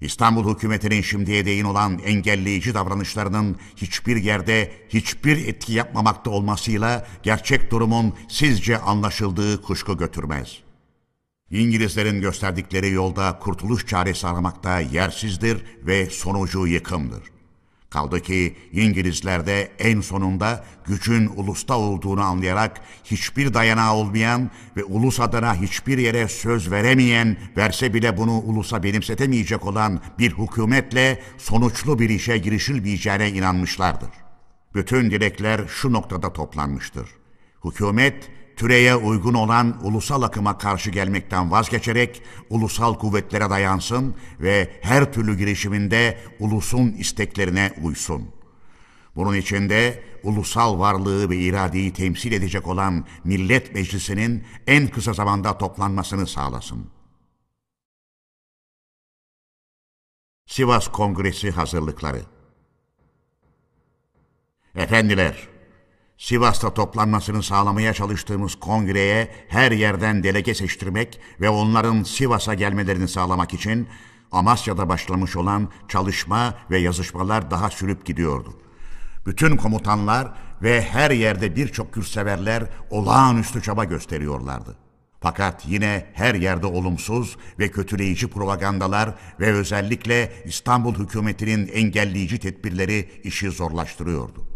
İstanbul hükümetinin şimdiye değin olan engelleyici davranışlarının hiçbir yerde hiçbir etki yapmamakta olmasıyla gerçek durumun sizce anlaşıldığı kuşku götürmez. İngilizlerin gösterdikleri yolda kurtuluş çaresi aramakta yersizdir ve sonucu yıkımdır. Kaldı ki İngilizler de en sonunda gücün ulusta olduğunu anlayarak hiçbir dayanağı olmayan ve ulus adına hiçbir yere söz veremeyen, verse bile bunu ulusa benimsetemeyecek olan bir hükümetle sonuçlu bir işe girişilmeyeceğine inanmışlardır. Bütün dilekler şu noktada toplanmıştır. Hükümet, türeye uygun olan ulusal akıma karşı gelmekten vazgeçerek ulusal kuvvetlere dayansın ve her türlü girişiminde ulusun isteklerine uysun. Bunun için de ulusal varlığı ve iradeyi temsil edecek olan Millet Meclisi'nin en kısa zamanda toplanmasını sağlasın. Sivas Kongresi hazırlıkları. Efendiler, Sivas'ta toplanmasını sağlamaya çalıştığımız kongreye her yerden delege seçtirmek ve onların Sivas'a gelmelerini sağlamak için Amasya'da başlamış olan çalışma ve yazışmalar daha sürüp gidiyordu. Bütün komutanlar ve her yerde birçok Kürtseverler olağanüstü çaba gösteriyorlardı. Fakat yine her yerde olumsuz ve kötüleyici propagandalar ve özellikle İstanbul hükümetinin engelleyici tedbirleri işi zorlaştırıyordu.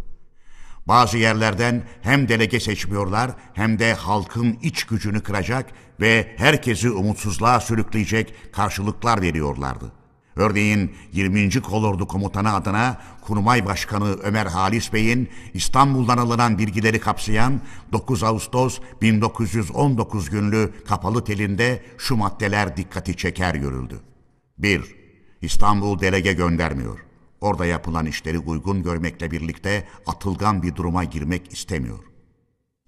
Bazı yerlerden hem delege seçmiyorlar hem de halkın iç gücünü kıracak ve herkesi umutsuzluğa sürükleyecek karşılıklar veriyorlardı. Örneğin yirminci Kolordu Komutanı adına Kurmay Başkanı Ömer Halis Bey'in İstanbul'dan alınan bilgileri kapsayan dokuz Ağustos bin dokuz yüz on dokuz günlü kapalı telinde şu maddeler dikkati çeker görüldü. bir. İstanbul delege göndermiyor. Orada yapılan işleri uygun görmekle birlikte atılgan bir duruma girmek istemiyor.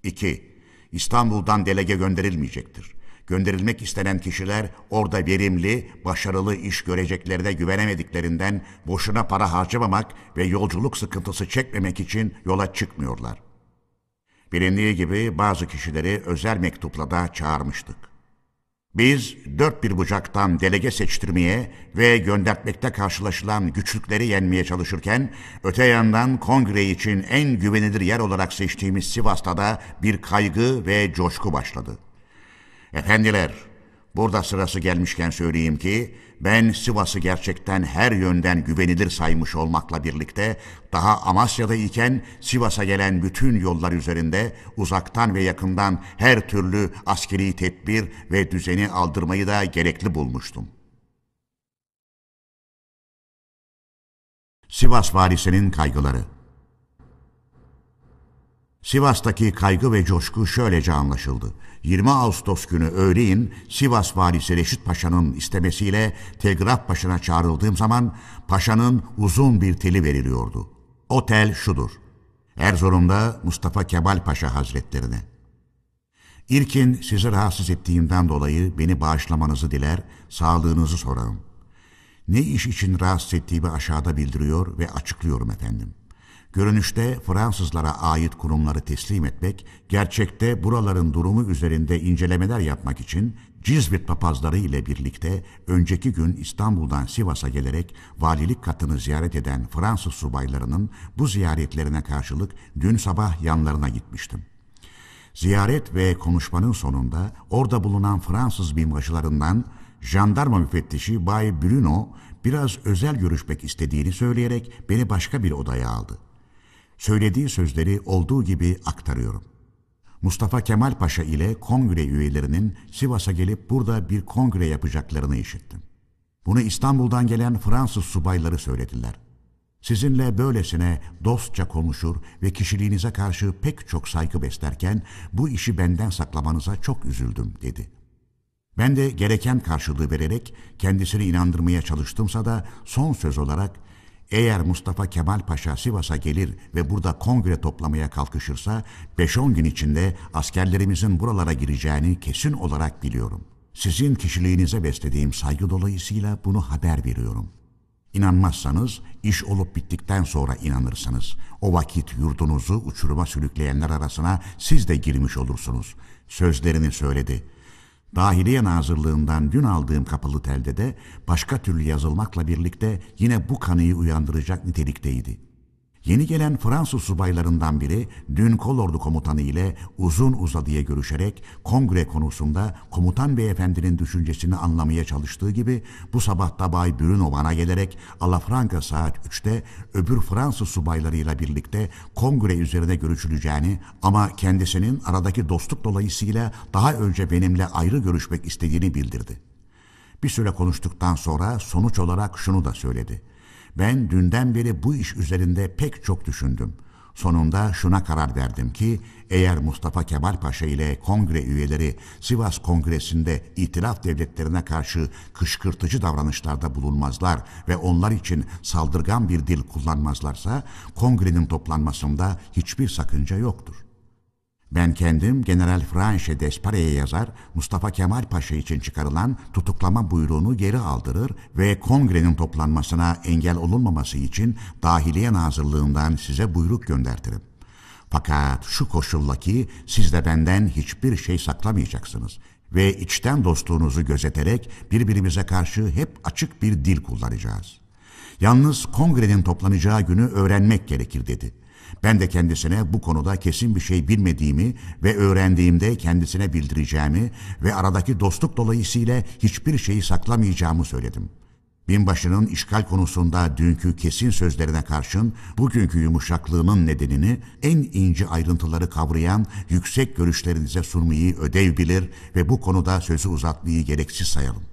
iki. İstanbul'dan delege gönderilmeyecektir. Gönderilmek istenen kişiler orada verimli, başarılı iş göreceklerine güvenemediklerinden boşuna para harcamamak ve yolculuk sıkıntısı çekmemek için yola çıkmıyorlar. Bilindiği gibi bazı kişileri özel mektupla da çağırmıştık. Biz dört bir bucaktan delege seçtirmeye ve göndertmekte karşılaşılan güçlükleri yenmeye çalışırken, öte yandan kongre için en güvenilir yer olarak seçtiğimiz Sivas'ta da bir kaygı ve coşku başladı. Efendiler, burada sırası gelmişken söyleyeyim ki, ben Sivas'ı gerçekten her yönden güvenilir saymış olmakla birlikte, daha Amasya'da iken Sivas'a gelen bütün yollar üzerinde uzaktan ve yakından her türlü askeri tedbir ve düzeni aldırmayı da gerekli bulmuştum. Sivas varisinin kaygıları. Sivas'taki kaygı ve coşku şöylece anlaşıldı. yirmi Ağustos günü öğleyin Sivas valisi Reşit Paşa'nın istemesiyle telgraf başına çağrıldığım zaman Paşa'nın uzun bir teli veriliyordu. O tel şudur: Erzurum'da Mustafa Kemal Paşa Hazretlerine. İlkin sizi rahatsız ettiğimden dolayı beni bağışlamanızı diler, sağlığınızı sorarım. Ne iş için rahatsız ettiğimi aşağıda bildiriyor ve açıklıyorum efendim. Görünüşte Fransızlara ait kurumları teslim etmek, gerçekte buraların durumu üzerinde incelemeler yapmak için Cizvit papazları ile birlikte önceki gün İstanbul'dan Sivas'a gelerek valilik katını ziyaret eden Fransız subaylarının bu ziyaretlerine karşılık dün sabah yanlarına gitmiştim. Ziyaret ve konuşmanın sonunda orada bulunan Fransız binbaşılarından jandarma müfettişi Bay Bruno biraz özel görüşmek istediğini söyleyerek beni başka bir odaya aldı. Söylediği sözleri olduğu gibi aktarıyorum. Mustafa Kemal Paşa ile kongre üyelerinin Sivas'a gelip burada bir kongre yapacaklarını işittim. Bunu İstanbul'dan gelen Fransız subayları söylediler. Sizinle böylesine dostça konuşur ve kişiliğinize karşı pek çok saygı beslerken bu işi benden saklamanıza çok üzüldüm dedi. Ben de gereken karşılığı vererek kendisini inandırmaya çalıştımsa da son söz olarak eğer Mustafa Kemal Paşa Sivas'a gelir ve burada kongre toplamaya kalkışırsa beş on gün içinde askerlerimizin buralara gireceğini kesin olarak biliyorum. Sizin kişiliğinize beslediğim saygı dolayısıyla bunu haber veriyorum. İnanmazsanız iş olup bittikten sonra inanırsınız. O vakit yurdunuzu uçuruma sürükleyenler arasına siz de girmiş olursunuz. Sözlerini söyledi. Dahiliye Nazırlığından dün aldığım kapalı telde de başka türlü yazılmakla birlikte yine bu kanıyı uyandıracak nitelikteydi. Yeni gelen Fransız subaylarından biri dün kolordu komutanı ile uzun uzadıya görüşerek kongre konusunda komutan beyefendinin düşüncesini anlamaya çalıştığı gibi bu sabah da Bay Bruno bana gelerek alafranga saat üçte öbür Fransız subaylarıyla birlikte kongre üzerine görüşüleceğini ama kendisinin aradaki dostluk dolayısıyla daha önce benimle ayrı görüşmek istediğini bildirdi. Bir süre konuştuktan sonra sonuç olarak şunu da söyledi. Ben dünden beri bu iş üzerinde pek çok düşündüm. Sonunda şuna karar verdim ki eğer Mustafa Kemal Paşa ile kongre üyeleri Sivas Kongresi'nde itilaf devletlerine karşı kışkırtıcı davranışlarda bulunmazlar ve onlar için saldırgan bir dil kullanmazlarsa kongrenin toplanmasında hiçbir sakınca yoktur. Ben kendim General Franche Despare'ye yazar, Mustafa Kemal Paşa için çıkarılan tutuklama buyruğunu geri aldırır ve kongrenin toplanmasına engel olunmaması için Dahiliye Nazırlığından size buyruk göndertirim. Fakat şu koşulla ki siz de benden hiçbir şey saklamayacaksınız ve içten dostluğunuzu gözeterek birbirimize karşı hep açık bir dil kullanacağız. Yalnız kongrenin toplanacağı günü öğrenmek gerekir dedi. Ben de kendisine bu konuda kesin bir şey bilmediğimi ve öğrendiğimde kendisine bildireceğimi ve aradaki dostluk dolayısıyla hiçbir şeyi saklamayacağımı söyledim. Binbaşının işgal konusunda dünkü kesin sözlerine karşın bugünkü yumuşaklığının nedenini en ince ayrıntıları kavrayan yüksek görüşlerinize sunmayı ödev bilir ve bu konuda sözü uzatmayı gereksiz sayalım.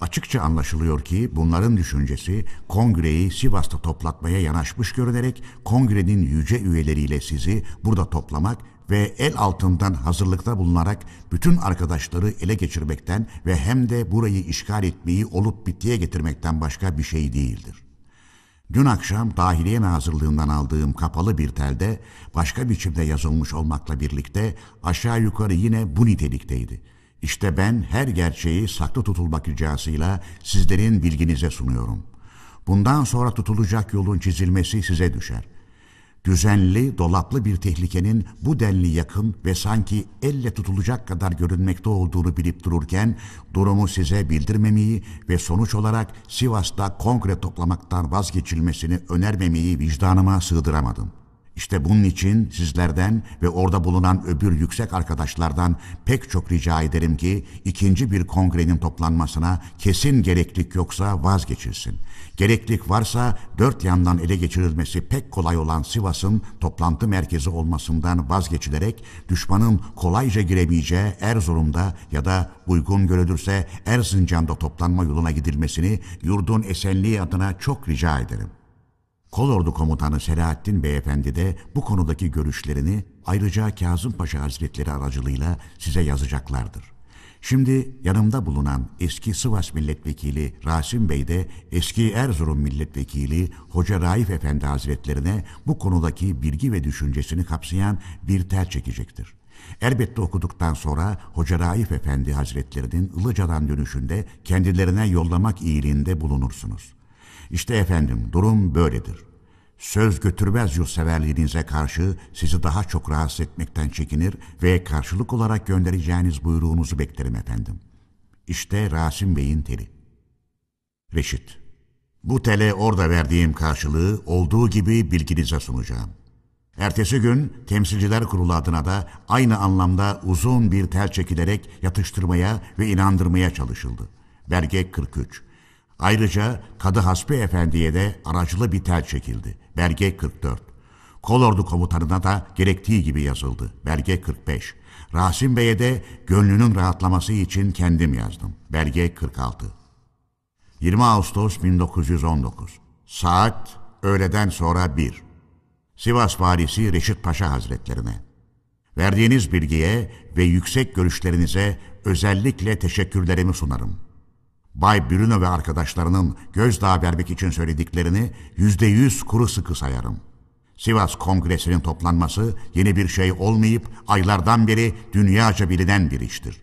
Açıkça anlaşılıyor ki bunların düşüncesi kongreyi Sivas'ta toplatmaya yanaşmış görünerek kongrenin yüce üyeleriyle sizi burada toplamak ve el altından hazırlıkta bulunarak bütün arkadaşları ele geçirmekten ve hem de burayı işgal etmeyi olup bittiye getirmekten başka bir şey değildir. Dün akşam Dahiliye Nazırlığından aldığım kapalı bir telde başka biçimde yazılmış olmakla birlikte aşağı yukarı yine bu nitelikteydi. İşte ben her gerçeği saklı tutulmak ricasıyla sizlerin bilginize sunuyorum. Bundan sonra tutulacak yolun çizilmesi size düşer. Düzenli, dolaplı bir tehlikenin bu denli yakın ve sanki elle tutulacak kadar görünmekte olduğunu bilip dururken durumu size bildirmemeyi ve sonuç olarak Sivas'ta kongre toplamaktan vazgeçilmesini önermemeyi vicdanıma sığdıramadım. İşte bunun için sizlerden ve orada bulunan öbür yüksek arkadaşlardan pek çok rica ederim ki ikinci bir kongrenin toplanmasına kesin gereklilik yoksa vazgeçilsin. Gereklilik varsa dört yandan ele geçirilmesi pek kolay olan Sivas'ın toplantı merkezi olmasından vazgeçilerek düşmanın kolayca giremeyeceği Erzurum'da ya da uygun görülürse Erzincan'da toplanma yoluna gidilmesini yurdun esenliği adına çok rica ederim. Kolordu Komutanı Salahattin Beyefendi de bu konudaki görüşlerini ayrıca Kazım Paşa Hazretleri aracılığıyla size yazacaklardır. Şimdi yanımda bulunan eski Sivas Milletvekili Rasim Bey de eski Erzurum Milletvekili Hoca Raif Efendi Hazretlerine bu konudaki bilgi ve düşüncesini kapsayan bir tel çekecektir. Elbette okuduktan sonra Hoca Raif Efendi Hazretlerinin Ilıca'dan dönüşünde kendilerine yollamak iyiliğinde bulunursunuz. İşte efendim durum böyledir. Söz götürmez yurtseverliğinize karşı sizi daha çok rahatsız etmekten çekinir ve karşılık olarak göndereceğiniz buyruğunuzu beklerim efendim. İşte Rasim Bey'in teli. Reşit, bu tele orada verdiğim karşılığı olduğu gibi bilginize sunacağım. Ertesi gün Temsilciler Kurulu adına da aynı anlamda uzun bir tel çekilerek yatıştırmaya ve inandırmaya çalışıldı. Belge kırk üç. Ayrıca Kadı Hasbi Efendi'ye de aracılı bir tel çekildi. Belge kırk dört. Kolordu Komutanı'na da gerektiği gibi yazıldı. Belge kırk beş. Rasim Bey'e de gönlünün rahatlaması için kendim yazdım. Belge kırk altı. yirmi Ağustos bin dokuz yüz on dokuz. Saat öğleden sonra bir. Sivas Valisi Reşit Paşa Hazretlerine. Verdiğiniz bilgiye ve yüksek görüşlerinize özellikle teşekkürlerimi sunarım. Bay Bruno ve arkadaşlarının gözdağı vermek için söylediklerini yüzde yüz kuru sıkı sayarım. Sivas Kongresi'nin toplanması yeni bir şey olmayıp aylardan beri dünyaca bilinen bir iştir.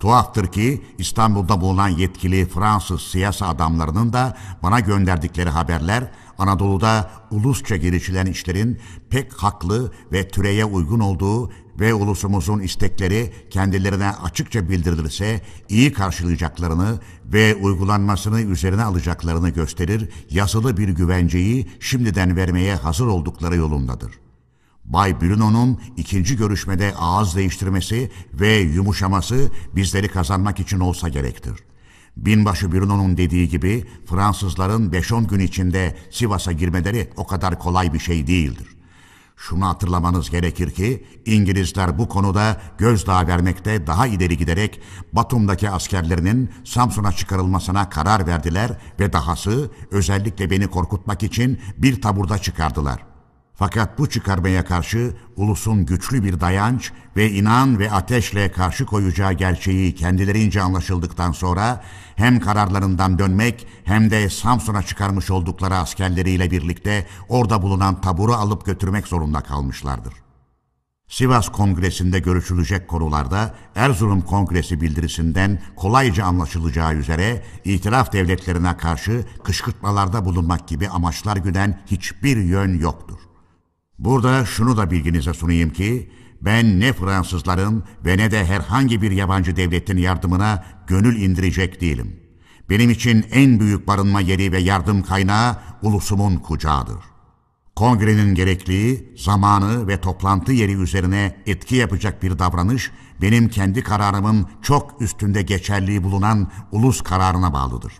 Tuhaftır ki İstanbul'da bulunan yetkili Fransız siyasi adamlarının da bana gönderdikleri haberler Anadolu'da ulusça girişilen işlerin pek haklı ve türeye uygun olduğu ve ulusumuzun istekleri kendilerine açıkça bildirilirse iyi karşılayacaklarını ve uygulanmasını üzerine alacaklarını gösterir, yazılı bir güvenceyi şimdiden vermeye hazır oldukları yolundadır. Bay Bruno'nun ikinci görüşmede ağız değiştirmesi ve yumuşaması bizleri kazanmak için olsa gerektir. Binbaşı Bruno'nun dediği gibi Fransızların beş on gün içinde Sivas'a girmeleri o kadar kolay bir şey değildir. Şunu hatırlamanız gerekir ki İngilizler bu konuda gözdağı vermekte daha ileri giderek Batum'daki askerlerinin Samsun'a çıkarılmasına karar verdiler ve dahası özellikle beni korkutmak için bir taburda çıkardılar. Fakat bu çıkarmaya karşı ulusun güçlü bir dayanç ve inan ve ateşle karşı koyacağı gerçeği kendilerince anlaşıldıktan sonra hem kararlarından dönmek hem de Samsun'a çıkarmış oldukları askerleriyle birlikte orada bulunan taburu alıp götürmek zorunda kalmışlardır. Sivas Kongresi'nde görüşülecek konularda Erzurum Kongresi bildirisinden kolayca anlaşılacağı üzere itilaf devletlerine karşı kışkırtmalarda bulunmak gibi amaçlar güden hiçbir yön yoktur. Burada şunu da bilginize sunayım ki ben ne Fransızların ve ne de herhangi bir yabancı devletin yardımına gönül indirecek değilim. Benim için en büyük barınma yeri ve yardım kaynağı ulusumun kucağıdır. Kongrenin gerekliliği, zamanı ve toplantı yeri üzerine etki yapacak bir davranış benim kendi kararımın çok üstünde geçerliği bulunan ulus kararına bağlıdır.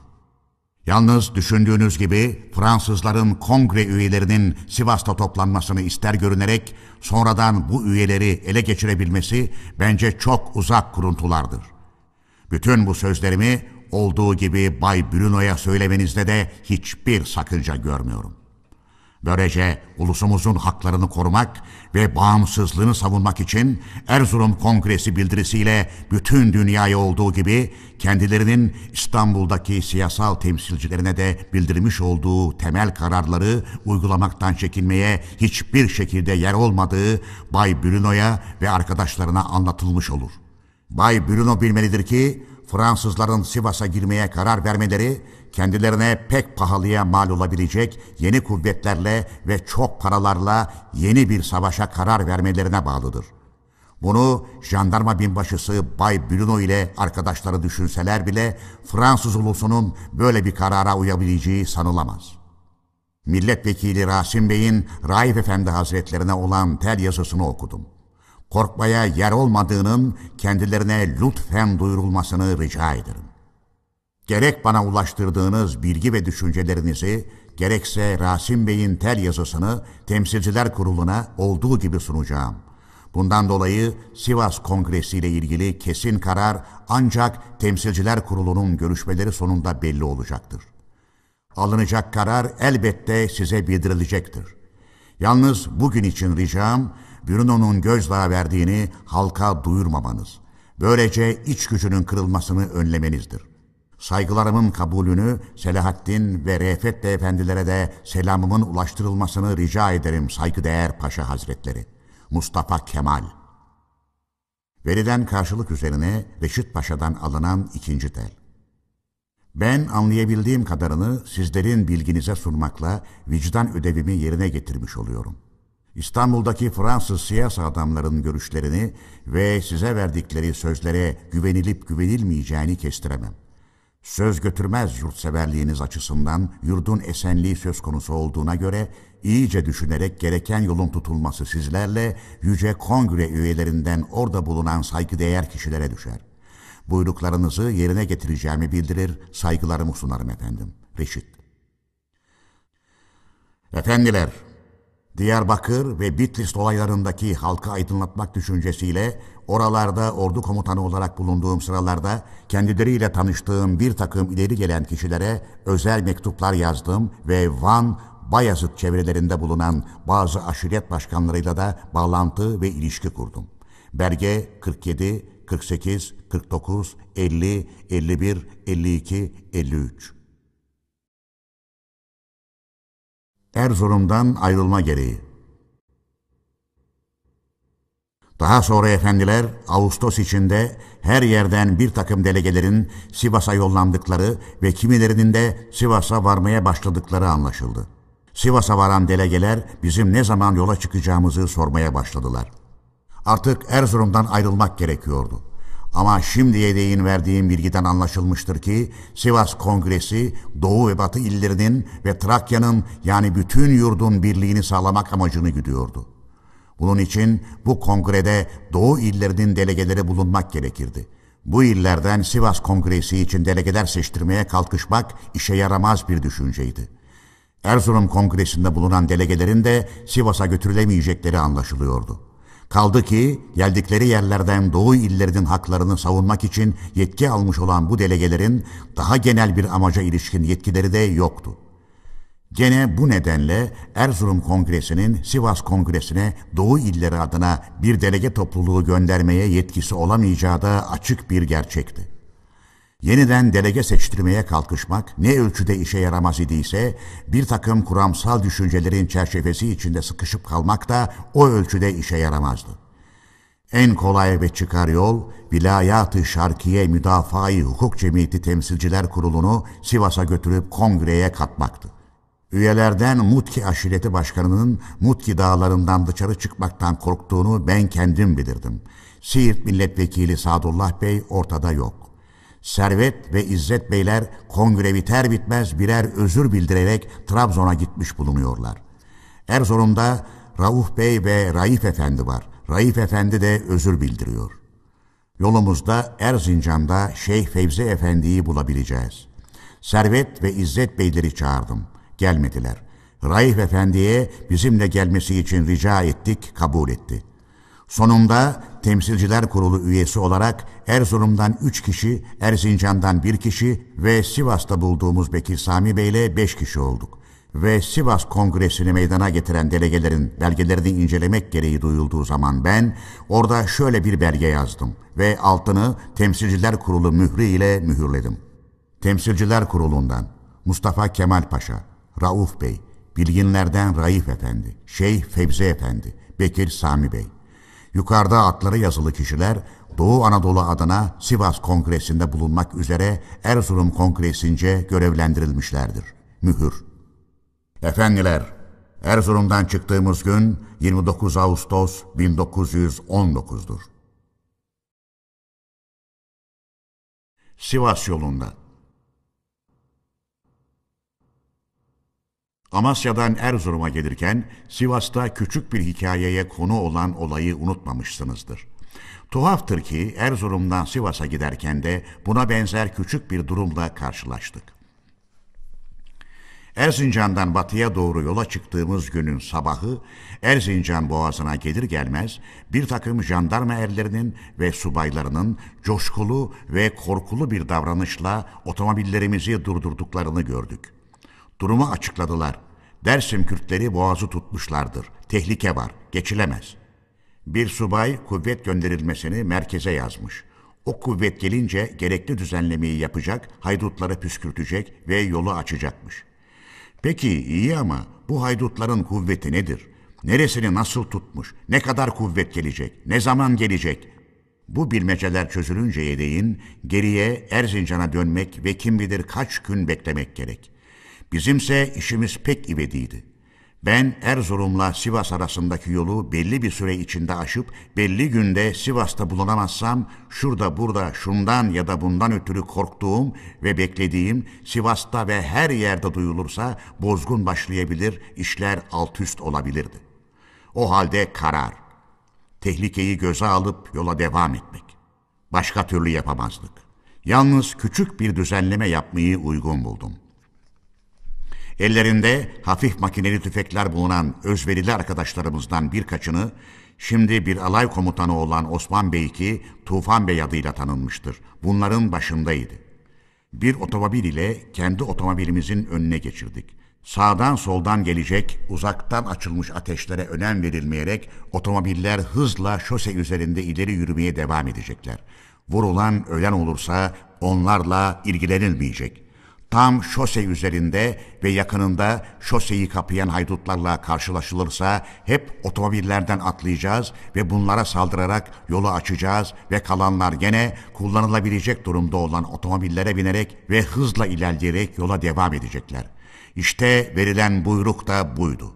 Yalnız düşündüğünüz gibi Fransızların kongre üyelerinin Sivas'ta toplanmasını ister görünerek sonradan bu üyeleri ele geçirebilmesi bence çok uzak kuruntulardır. Bütün bu sözlerimi olduğu gibi Bay Bruno'ya söylemenizde de hiçbir sakınca görmüyorum. Böylece ulusumuzun haklarını korumak ve bağımsızlığını savunmak için Erzurum Kongresi bildirisiyle bütün dünyaya olduğu gibi kendilerinin İstanbul'daki siyasal temsilcilerine de bildirmiş olduğu temel kararları uygulamaktan çekinmeye hiçbir şekilde yer olmadığı Bay Bruno'ya ve arkadaşlarına anlatılmış olur. Bay Bruno bilmelidir ki Fransızların Sivas'a girmeye karar vermeleri kendilerine pek pahalıya mal olabilecek yeni kuvvetlerle ve çok paralarla yeni bir savaşa karar vermelerine bağlıdır. Bunu jandarma binbaşısı Bay Bruno ile arkadaşları düşünseler bile Fransız ulusunun böyle bir karara uyabileceği sanılamaz. Milletvekili Rasim Bey'in Raif Efendi Hazretlerine olan tel yazısını okudum. Korkmaya yer olmadığının kendilerine lütfen duyurulmasını rica ederim. Gerek bana ulaştırdığınız bilgi ve düşüncelerinizi, gerekse Rasim Bey'in tel yazısını Temsilciler Kurulu'na olduğu gibi sunacağım. Bundan dolayı Sivas Kongresi ile ilgili kesin karar ancak Temsilciler Kurulu'nun görüşmeleri sonunda belli olacaktır. Alınacak karar elbette size bildirilecektir. Yalnız bugün için ricam, Bruno'nun gözdağı verdiğini halka duyurmamanız, böylece iç gücünün kırılmasını önlemenizdir. Saygılarımın kabulünü Selahattin ve Refet Beyefendilere de selamımın ulaştırılmasını rica ederim saygıdeğer Paşa Hazretleri. Mustafa Kemal. Verilen karşılık üzerine Reşit Paşa'dan alınan ikinci tel. Ben anlayabildiğim kadarını sizlerin bilginize sunmakla vicdan ödevimi yerine getirmiş oluyorum. İstanbul'daki Fransız siyasi adamların görüşlerini ve size verdikleri sözlere güvenilip güvenilmeyeceğini kestiremem. Söz götürmez yurtseverliğiniz açısından yurdun esenliği söz konusu olduğuna göre iyice düşünerek gereken yolun tutulması sizlerle yüce kongre üyelerinden orada bulunan saygıdeğer kişilere düşer. Buyruklarınızı yerine getireceğimi bildirir, saygılarımı sunarım efendim. Reşit. Efendiler, Diyarbakır ve Bitlis olaylarındaki halkı aydınlatmak düşüncesiyle oralarda ordu komutanı olarak bulunduğum sıralarda kendileriyle tanıştığım bir takım ileri gelen kişilere özel mektuplar yazdım ve Van, Bayazıt çevrelerinde bulunan bazı aşiret başkanlarıyla da bağlantı ve ilişki kurdum. Belge kırk yedi, kırk sekiz, kırk dokuz, elli, elli bir, elli iki, elli üç. Erzurum'dan ayrılma gereği. Daha sonra efendiler, Ağustos içinde her yerden bir takım delegelerin Sivas'a yollandıkları ve kimilerinin de Sivas'a varmaya başladıkları anlaşıldı. Sivas'a varan delegeler bizim ne zaman yola çıkacağımızı sormaya başladılar. Artık Erzurum'dan ayrılmak gerekiyordu. Ama şimdiye değin verdiğim bilgiden anlaşılmıştır ki Sivas Kongresi Doğu ve Batı illerinin ve Trakya'nın yani bütün yurdun birliğini sağlamak amacını güdüyordu. Bunun için bu kongrede Doğu illerinin delegeleri bulunmak gerekirdi. Bu illerden Sivas Kongresi için delegeler seçtirmeye kalkışmak işe yaramaz bir düşünceydi. Erzurum Kongresi'nde bulunan delegelerin de Sivas'a götürülemeyecekleri anlaşılıyordu. Kaldı ki geldikleri yerlerden Doğu illerinin haklarını savunmak için yetki almış olan bu delegelerin daha genel bir amaca ilişkin yetkileri de yoktu. Gene bu nedenle Erzurum Kongresi'nin Sivas Kongresi'ne Doğu illeri adına bir delege topluluğu göndermeye yetkisi olamayacağı da açık bir gerçekti. Yeniden delege seçtirmeye kalkışmak ne ölçüde işe yaramaz idiyse bir takım kuramsal düşüncelerin çerçevesi içinde sıkışıp kalmak da o ölçüde işe yaramazdı. En kolay ve çıkar yol Vilayat-ı Şarkiye Müdafaa-i Hukuk Cemiyeti Temsilciler Kurulu'nu Sivas'a götürüp kongreye katmaktı. Üyelerden Mutki Aşireti Başkanı'nın Mutki Dağları'ndan dışarı çıkmaktan korktuğunu ben kendim bilirdim. Siirt Milletvekili Sadullah Bey ortada yok. Servet ve İzzet Beyler kongre biter bitmez birer özür bildirerek Trabzon'a gitmiş bulunuyorlar. Erzurum'da Rauf Bey ve Raif Efendi var. Raif Efendi de özür bildiriyor. Yolumuzda Erzincan'da Şeyh Fevzi Efendi'yi bulabileceğiz. Servet ve İzzet Beyleri çağırdım. Gelmediler. Raif Efendi'ye bizimle gelmesi için rica ettik, kabul etti. Sonunda Temsilciler Kurulu üyesi olarak Erzurum'dan üç kişi, Erzincan'dan bir kişi ve Sivas'ta bulduğumuz Bekir Sami Bey ile beş kişi olduk. Ve Sivas Kongresi'ni meydana getiren delegelerin belgelerini incelemek gereği duyulduğu zaman ben orada şöyle bir belge yazdım ve altını Temsilciler Kurulu mührü ile mühürledim. Temsilciler Kurulu'ndan Mustafa Kemal Paşa, Rauf Bey, bilginlerden Raif Efendi, Şeyh Fevzi Efendi, Bekir Sami Bey. Yukarıda adları yazılı kişiler Doğu Anadolu adına Sivas Kongresi'nde bulunmak üzere Erzurum Kongresi'nce görevlendirilmişlerdir. Mühür. Efendiler, Erzurum'dan çıktığımız gün yirmi dokuz Ağustos bin dokuz yüz on dokuz'dur. Sivas yolunda. Amasya'dan Erzurum'a gelirken Sivas'ta küçük bir hikayeye konu olan olayı unutmamışsınızdır. Tuhaftır ki Erzurum'dan Sivas'a giderken de buna benzer küçük bir durumla karşılaştık. Erzincan'dan batıya doğru yola çıktığımız günün sabahı Erzincan boğazına gelir gelmez bir takım jandarma erlerinin ve subaylarının coşkulu ve korkulu bir davranışla otomobillerimizi durdurduklarını gördük. Durumu açıkladılar. Dersim Kürtleri boğazı tutmuşlardır. Tehlike var, geçilemez. Bir subay kuvvet gönderilmesini merkeze yazmış. O kuvvet gelince gerekli düzenlemeyi yapacak, haydutları püskürtecek ve yolu açacakmış. Peki iyi ama bu haydutların kuvveti nedir? Neresini nasıl tutmuş? Ne kadar kuvvet gelecek? Ne zaman gelecek? Bu bilmeceler çözülünceye değin geriye Erzincan'a dönmek ve kim bilir kaç gün beklemek gerek. Bizimse işimiz pek ivediydi. Ben Erzurum'la Sivas arasındaki yolu belli bir süre içinde aşıp belli günde Sivas'ta bulunamazsam şurada burada şundan ya da bundan ötürü korktuğum ve beklediğim Sivas'ta ve her yerde duyulursa bozgun başlayabilir, işler alt üst olabilirdi. O halde karar. Tehlikeyi göze alıp yola devam etmek. Başka türlü yapamazdık. Yalnız küçük bir düzenleme yapmayı uygun buldum. Ellerinde hafif makineli tüfekler bulunan özverili arkadaşlarımızdan birkaçını, şimdi bir alay komutanı olan Osman Bey ki Tufan Bey adıyla tanınmıştır, bunların başındaydı. Bir otomobil ile kendi otomobilimizin önüne geçirdik. Sağdan soldan gelecek, uzaktan açılmış ateşlere önem verilmeyerek otomobiller hızla şose üzerinde ileri yürümeye devam edecekler. Vurulan ölen olursa onlarla ilgilenilmeyecek. Tam şose üzerinde ve yakınında şoseyi kapayan haydutlarla karşılaşılırsa hep otomobillerden atlayacağız ve bunlara saldırarak yolu açacağız ve kalanlar gene kullanılabilecek durumda olan otomobillere binerek ve hızla ilerleyerek yola devam edecekler. İşte verilen buyruk da buydu.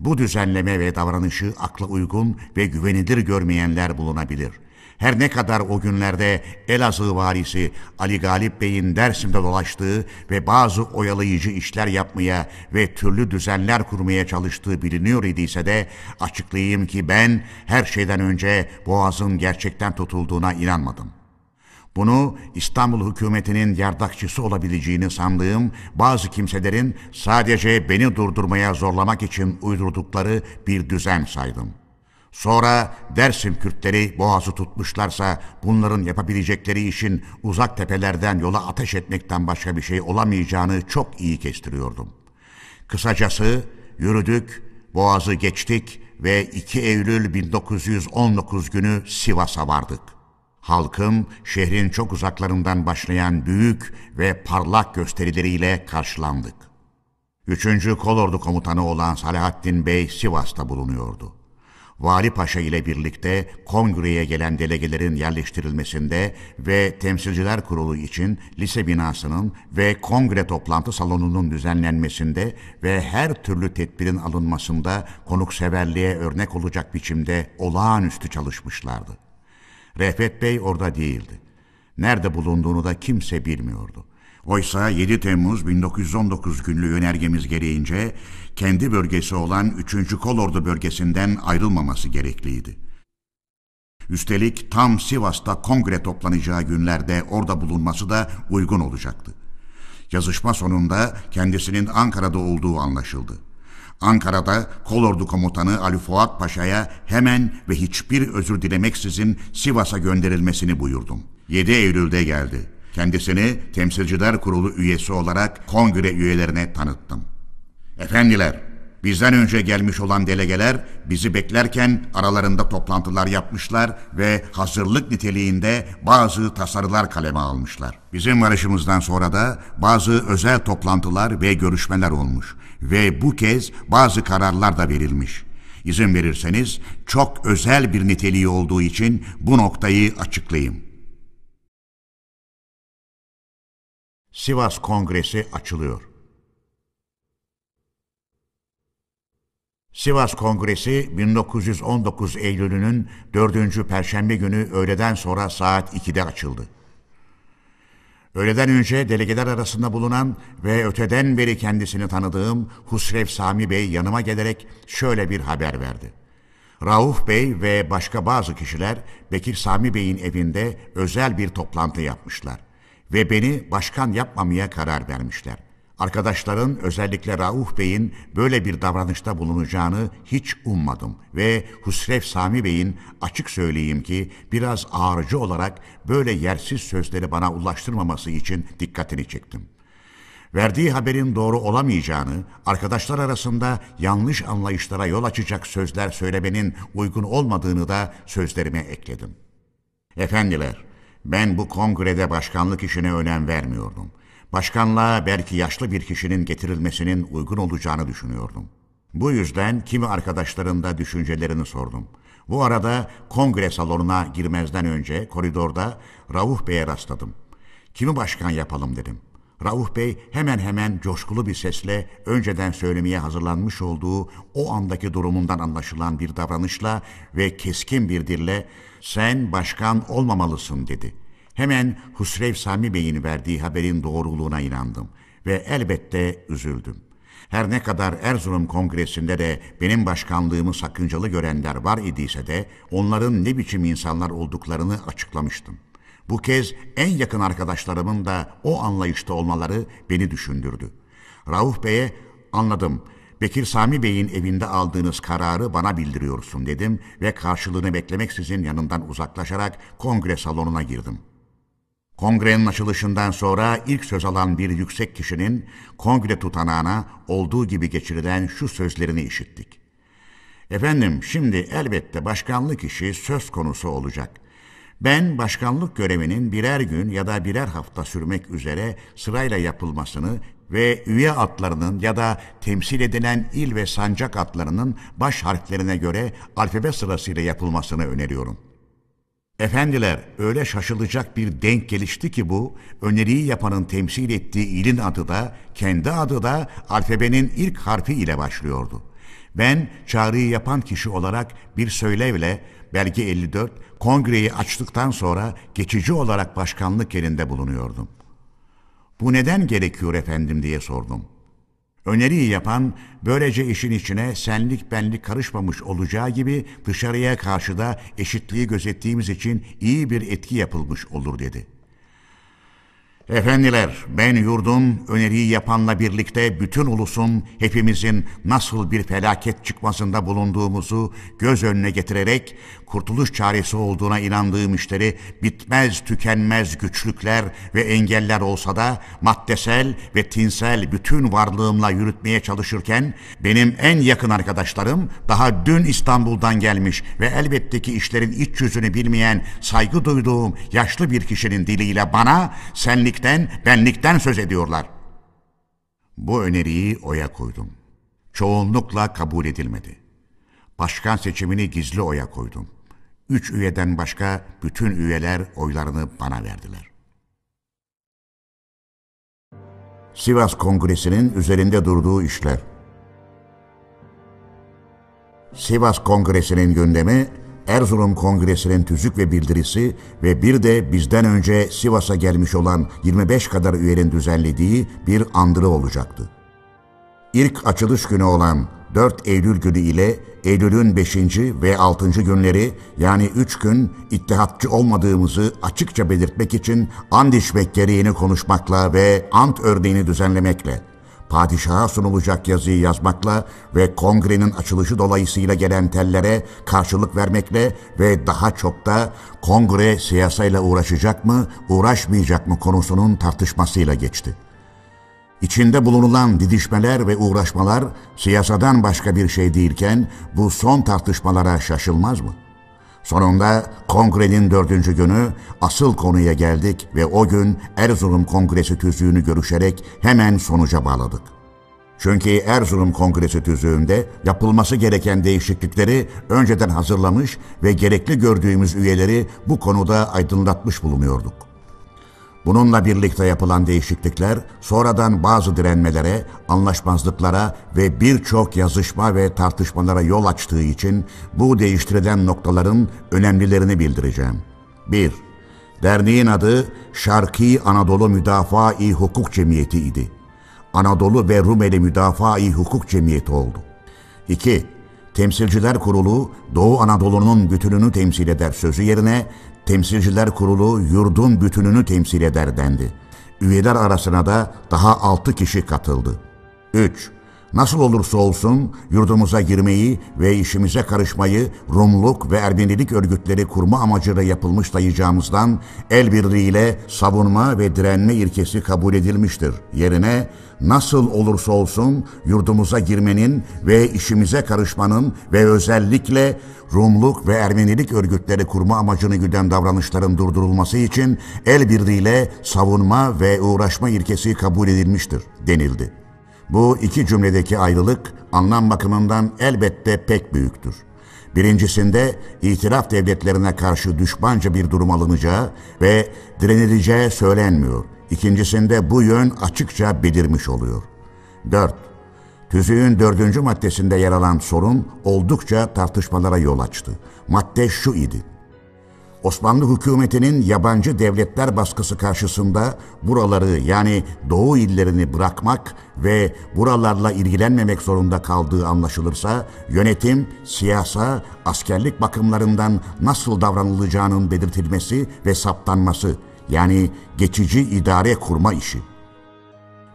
Bu düzenleme ve davranışı akla uygun ve güvenilir görmeyenler bulunabilir. Her ne kadar o günlerde Elazığ valisi Ali Galip Bey'in Dersim'de dolaştığı ve bazı oyalayıcı işler yapmaya ve türlü düzenler kurmaya çalıştığı biliniyor idiyse de açıklayayım ki ben her şeyden önce Boğaz'ın gerçekten tutulduğuna inanmadım. Bunu İstanbul hükümetinin yardakçısı olabileceğini sandığım bazı kimselerin sadece beni durdurmaya zorlamak için uydurdukları bir düzen saydım. Sonra Dersim Kürtleri boğazı tutmuşlarsa bunların yapabilecekleri işin uzak tepelerden yola ateş etmekten başka bir şey olamayacağını çok iyi kestiriyordum. Kısacası yürüdük, boğazı geçtik ve iki Eylül bin dokuz yüz on dokuz günü Sivas'a vardık. Halkım şehrin çok uzaklarından başlayan büyük ve parlak gösterileriyle karşılandık. Üçüncü Kolordu Komutanı olan Salahattin Bey Sivas'ta bulunuyordu. Vali Paşa ile birlikte kongreye gelen delegelerin yerleştirilmesinde ve Temsilciler Kurulu için lise binasının ve kongre toplantı salonunun düzenlenmesinde ve her türlü tedbirin alınmasında konukseverliğe örnek olacak biçimde olağanüstü çalışmışlardı. Refet Bey orada değildi. Nerede bulunduğunu da kimse bilmiyordu. Oysa yedi Temmuz bin dokuz yüz on dokuz günlü yönergemiz gereğince kendi bölgesi olan üçüncü Kolordu bölgesinden ayrılmaması gerekliydi. Üstelik tam Sivas'ta kongre toplanacağı günlerde orada bulunması da uygun olacaktı. Yazışma sonunda kendisinin Ankara'da olduğu anlaşıldı. Ankara'da Kolordu Komutanı Ali Fuat Paşa'ya hemen ve hiçbir özür dilemeksizin Sivas'a gönderilmesini buyurdum. yedi Eylül'de geldi. Kendisini Temsilciler Kurulu üyesi olarak kongre üyelerine tanıttım. Efendiler, bizden önce gelmiş olan delegeler bizi beklerken aralarında toplantılar yapmışlar ve hazırlık niteliğinde bazı tasarılar kaleme almışlar. Bizim varışımızdan sonra da bazı özel toplantılar ve görüşmeler olmuş ve bu kez bazı kararlar da verilmiş. İzin verirseniz çok özel bir niteliği olduğu için bu noktayı açıklayayım. Sivas Kongresi açılıyor. Sivas Kongresi bin dokuz yüz on dokuz Eylül'ünün dördüncü Perşembe günü öğleden sonra saat ikide açıldı. Öğleden önce delegeler arasında bulunan ve öteden beri kendisini tanıdığım Husrev Sami Bey yanıma gelerek şöyle bir haber verdi. Rauf Bey ve başka bazı kişiler Bekir Sami Bey'in evinde özel bir toplantı yapmışlar ve beni başkan yapmamaya karar vermişler. Arkadaşların, özellikle Rauf Bey'in böyle bir davranışta bulunacağını hiç ummadım ve Husrev Sami Bey'in, açık söyleyeyim ki, biraz ağırcı olarak böyle yersiz sözleri bana ulaştırmaması için dikkatini çektim. Verdiği haberin doğru olamayacağını, arkadaşlar arasında yanlış anlayışlara yol açacak sözler söylemenin uygun olmadığını da sözlerime ekledim. Efendiler, ben bu kongrede başkanlık işine önem vermiyordum. Başkanlığa belki yaşlı bir kişinin getirilmesinin uygun olacağını düşünüyordum. Bu yüzden kimi arkadaşların da düşüncelerini sordum. Bu arada kongre salonuna girmezden önce koridorda Rauf Bey'e rastladım. Kimi başkan yapalım dedim. Rauf Bey hemen hemen coşkulu bir sesle, önceden söylemeye hazırlanmış olduğu o andaki durumundan anlaşılan bir davranışla ve keskin bir dille "Sen başkan olmamalısın" dedi. Hemen Husrev Sami Bey'in verdiği haberin doğruluğuna inandım ve elbette üzüldüm. Her ne kadar Erzurum Kongresi'nde de benim başkanlığımı sakıncalı görenler var idiyse de onların ne biçim insanlar olduklarını açıklamıştım. Bu kez en yakın arkadaşlarımın da o anlayışta olmaları beni düşündürdü. Rauf Bey'e "Anladım, Bekir Sami Bey'in evinde aldığınız kararı bana bildiriyorsun" dedim ve karşılığını beklemeksizin yanından uzaklaşarak kongre salonuna girdim. Kongrenin açılışından sonra ilk söz alan bir yüksek kişinin kongre tutanağına olduğu gibi geçirilen şu sözlerini işittik. Efendim, şimdi elbette başkanlık işi söz konusu olacak. Ben başkanlık görevinin birer gün ya da birer hafta sürmek üzere sırayla yapılmasını ve üye adlarının ya da temsil edilen il ve sancak adlarının baş harflerine göre alfabe sırasıyla yapılmasını öneriyorum. Efendiler, öyle şaşılacak bir denk gelişti ki bu, öneriyi yapanın temsil ettiği ilin adı da, kendi adı da alfabenin ilk harfi ile başlıyordu. Ben çağrıyı yapan kişi olarak bir söylevle belge elli dört kongreyi açtıktan sonra geçici olarak başkanlık yerinde bulunuyordum. "Bu neden gerekiyor efendim?" diye sordum. Öneriyi yapan, böylece işin içine senlik benlik karışmamış olacağı gibi dışarıya karşı da eşitliği gözettiğimiz için iyi bir etki yapılmış olur dedi. Efendiler, ben yurdun, öneriyi yapanla birlikte bütün ulusun, hepimizin nasıl bir felaket çıkmasında bulunduğumuzu göz önüne getirerek kurtuluş çaresi olduğuna inandığım işleri bitmez tükenmez güçlükler ve engeller olsa da maddesel ve tinsel bütün varlığımla yürütmeye çalışırken benim en yakın arkadaşlarım, daha dün İstanbul'dan gelmiş ve elbette ki işlerin iç yüzünü bilmeyen, saygı duyduğum yaşlı bir kişinin diliyle bana senlik benlikten söz ediyorlar. Bu öneriyi oya koydum. Çoğunlukla kabul edilmedi. Başkan seçimini gizli oya koydum. Üç üyeden başka bütün üyeler oylarını bana verdiler. Sivas Kongresi'nin üzerinde durduğu işler. Sivas Kongresi'nin gündemi, Erzurum Kongresi'nin tüzük ve bildirisi ve bir de bizden önce Sivas'a gelmiş olan yirmi beş kadar üyenin düzenlediği bir andırı olacaktı. İlk açılış günü olan dört Eylül günü ile Eylül'ün beşinci ve altıncı günleri, yani üç gün, ittihatçı olmadığımızı açıkça belirtmek için and içmek gereğini konuşmakla ve ant örneğini düzenlemekle, padişaha sunulacak yazıyı yazmakla ve kongrenin açılışı dolayısıyla gelen tellere karşılık vermekle ve daha çok da kongre siyasayla uğraşacak mı, uğraşmayacak mı konusunun tartışmasıyla geçti. İçinde bulunulan didişmeler ve uğraşmalar siyasadan başka bir şey değilken bu son tartışmalara şaşılmaz mı? Sonunda kongrenin dördüncü günü asıl konuya geldik ve o gün Erzurum Kongresi tüzüğünü görüşerek hemen sonuca bağladık. Çünkü Erzurum Kongresi tüzüğünde yapılması gereken değişiklikleri önceden hazırlamış ve gerekli gördüğümüz üyeleri bu konuda aydınlatmış bulunuyorduk. Bununla birlikte yapılan değişiklikler sonradan bazı direnmelere, anlaşmazlıklara ve birçok yazışma ve tartışmalara yol açtığı için bu değiştirilen noktaların önemlilerini bildireceğim. bir. Derneğin adı Şarki Anadolu Müdafaa-i Hukuk Cemiyeti idi. Anadolu ve Rumeli Müdafaa-i Hukuk Cemiyeti oldu. iki. Temsilciler Kurulu Doğu Anadolu'nun bütününü temsil eder sözü yerine Temsilciler Kurulu yurdun bütününü temsil eder dendi. Üyeler arasına da daha altı kişi katıldı. üç. Nasıl olursa olsun yurdumuza girmeyi ve işimize karışmayı Rumluk ve Ermenilik örgütleri kurma amacıyla yapılmış dayayacağımızdan el birliğiyle savunma ve direnme ilkesi kabul edilmiştir. Yerine nasıl olursa olsun yurdumuza girmenin ve işimize karışmanın ve özellikle Rumluk ve Ermenilik örgütleri kurma amacını güden davranışların durdurulması için el birliğiyle savunma ve uğraşma ilkesi kabul edilmiştir denildi. Bu iki cümledeki ayrılık anlam bakımından elbette pek büyüktür. Birincisinde itilaf devletlerine karşı düşmanca bir durum alınacağı ve direnileceği söylenmiyor. İkincisinde bu yön açıkça belirmiş oluyor. dört. Tüzüğün dördüncü maddesinde yer alan sorun oldukça tartışmalara yol açtı. Madde şu idi. Osmanlı hükümetinin yabancı devletler baskısı karşısında buraları yani doğu illerini bırakmak ve buralarla ilgilenmemek zorunda kaldığı anlaşılırsa yönetim, siyasa, askerlik bakımlarından nasıl davranılacağının belirtilmesi ve saptanması yani geçici idare kurma işi.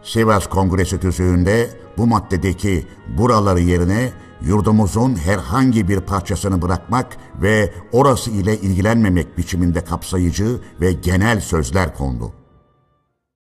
Sivas Kongresi tüzüğünde bu maddedeki buraları yerine yurdumuzun herhangi bir parçasını bırakmak ve orası ile ilgilenmemek biçiminde kapsayıcı ve genel sözler kondu.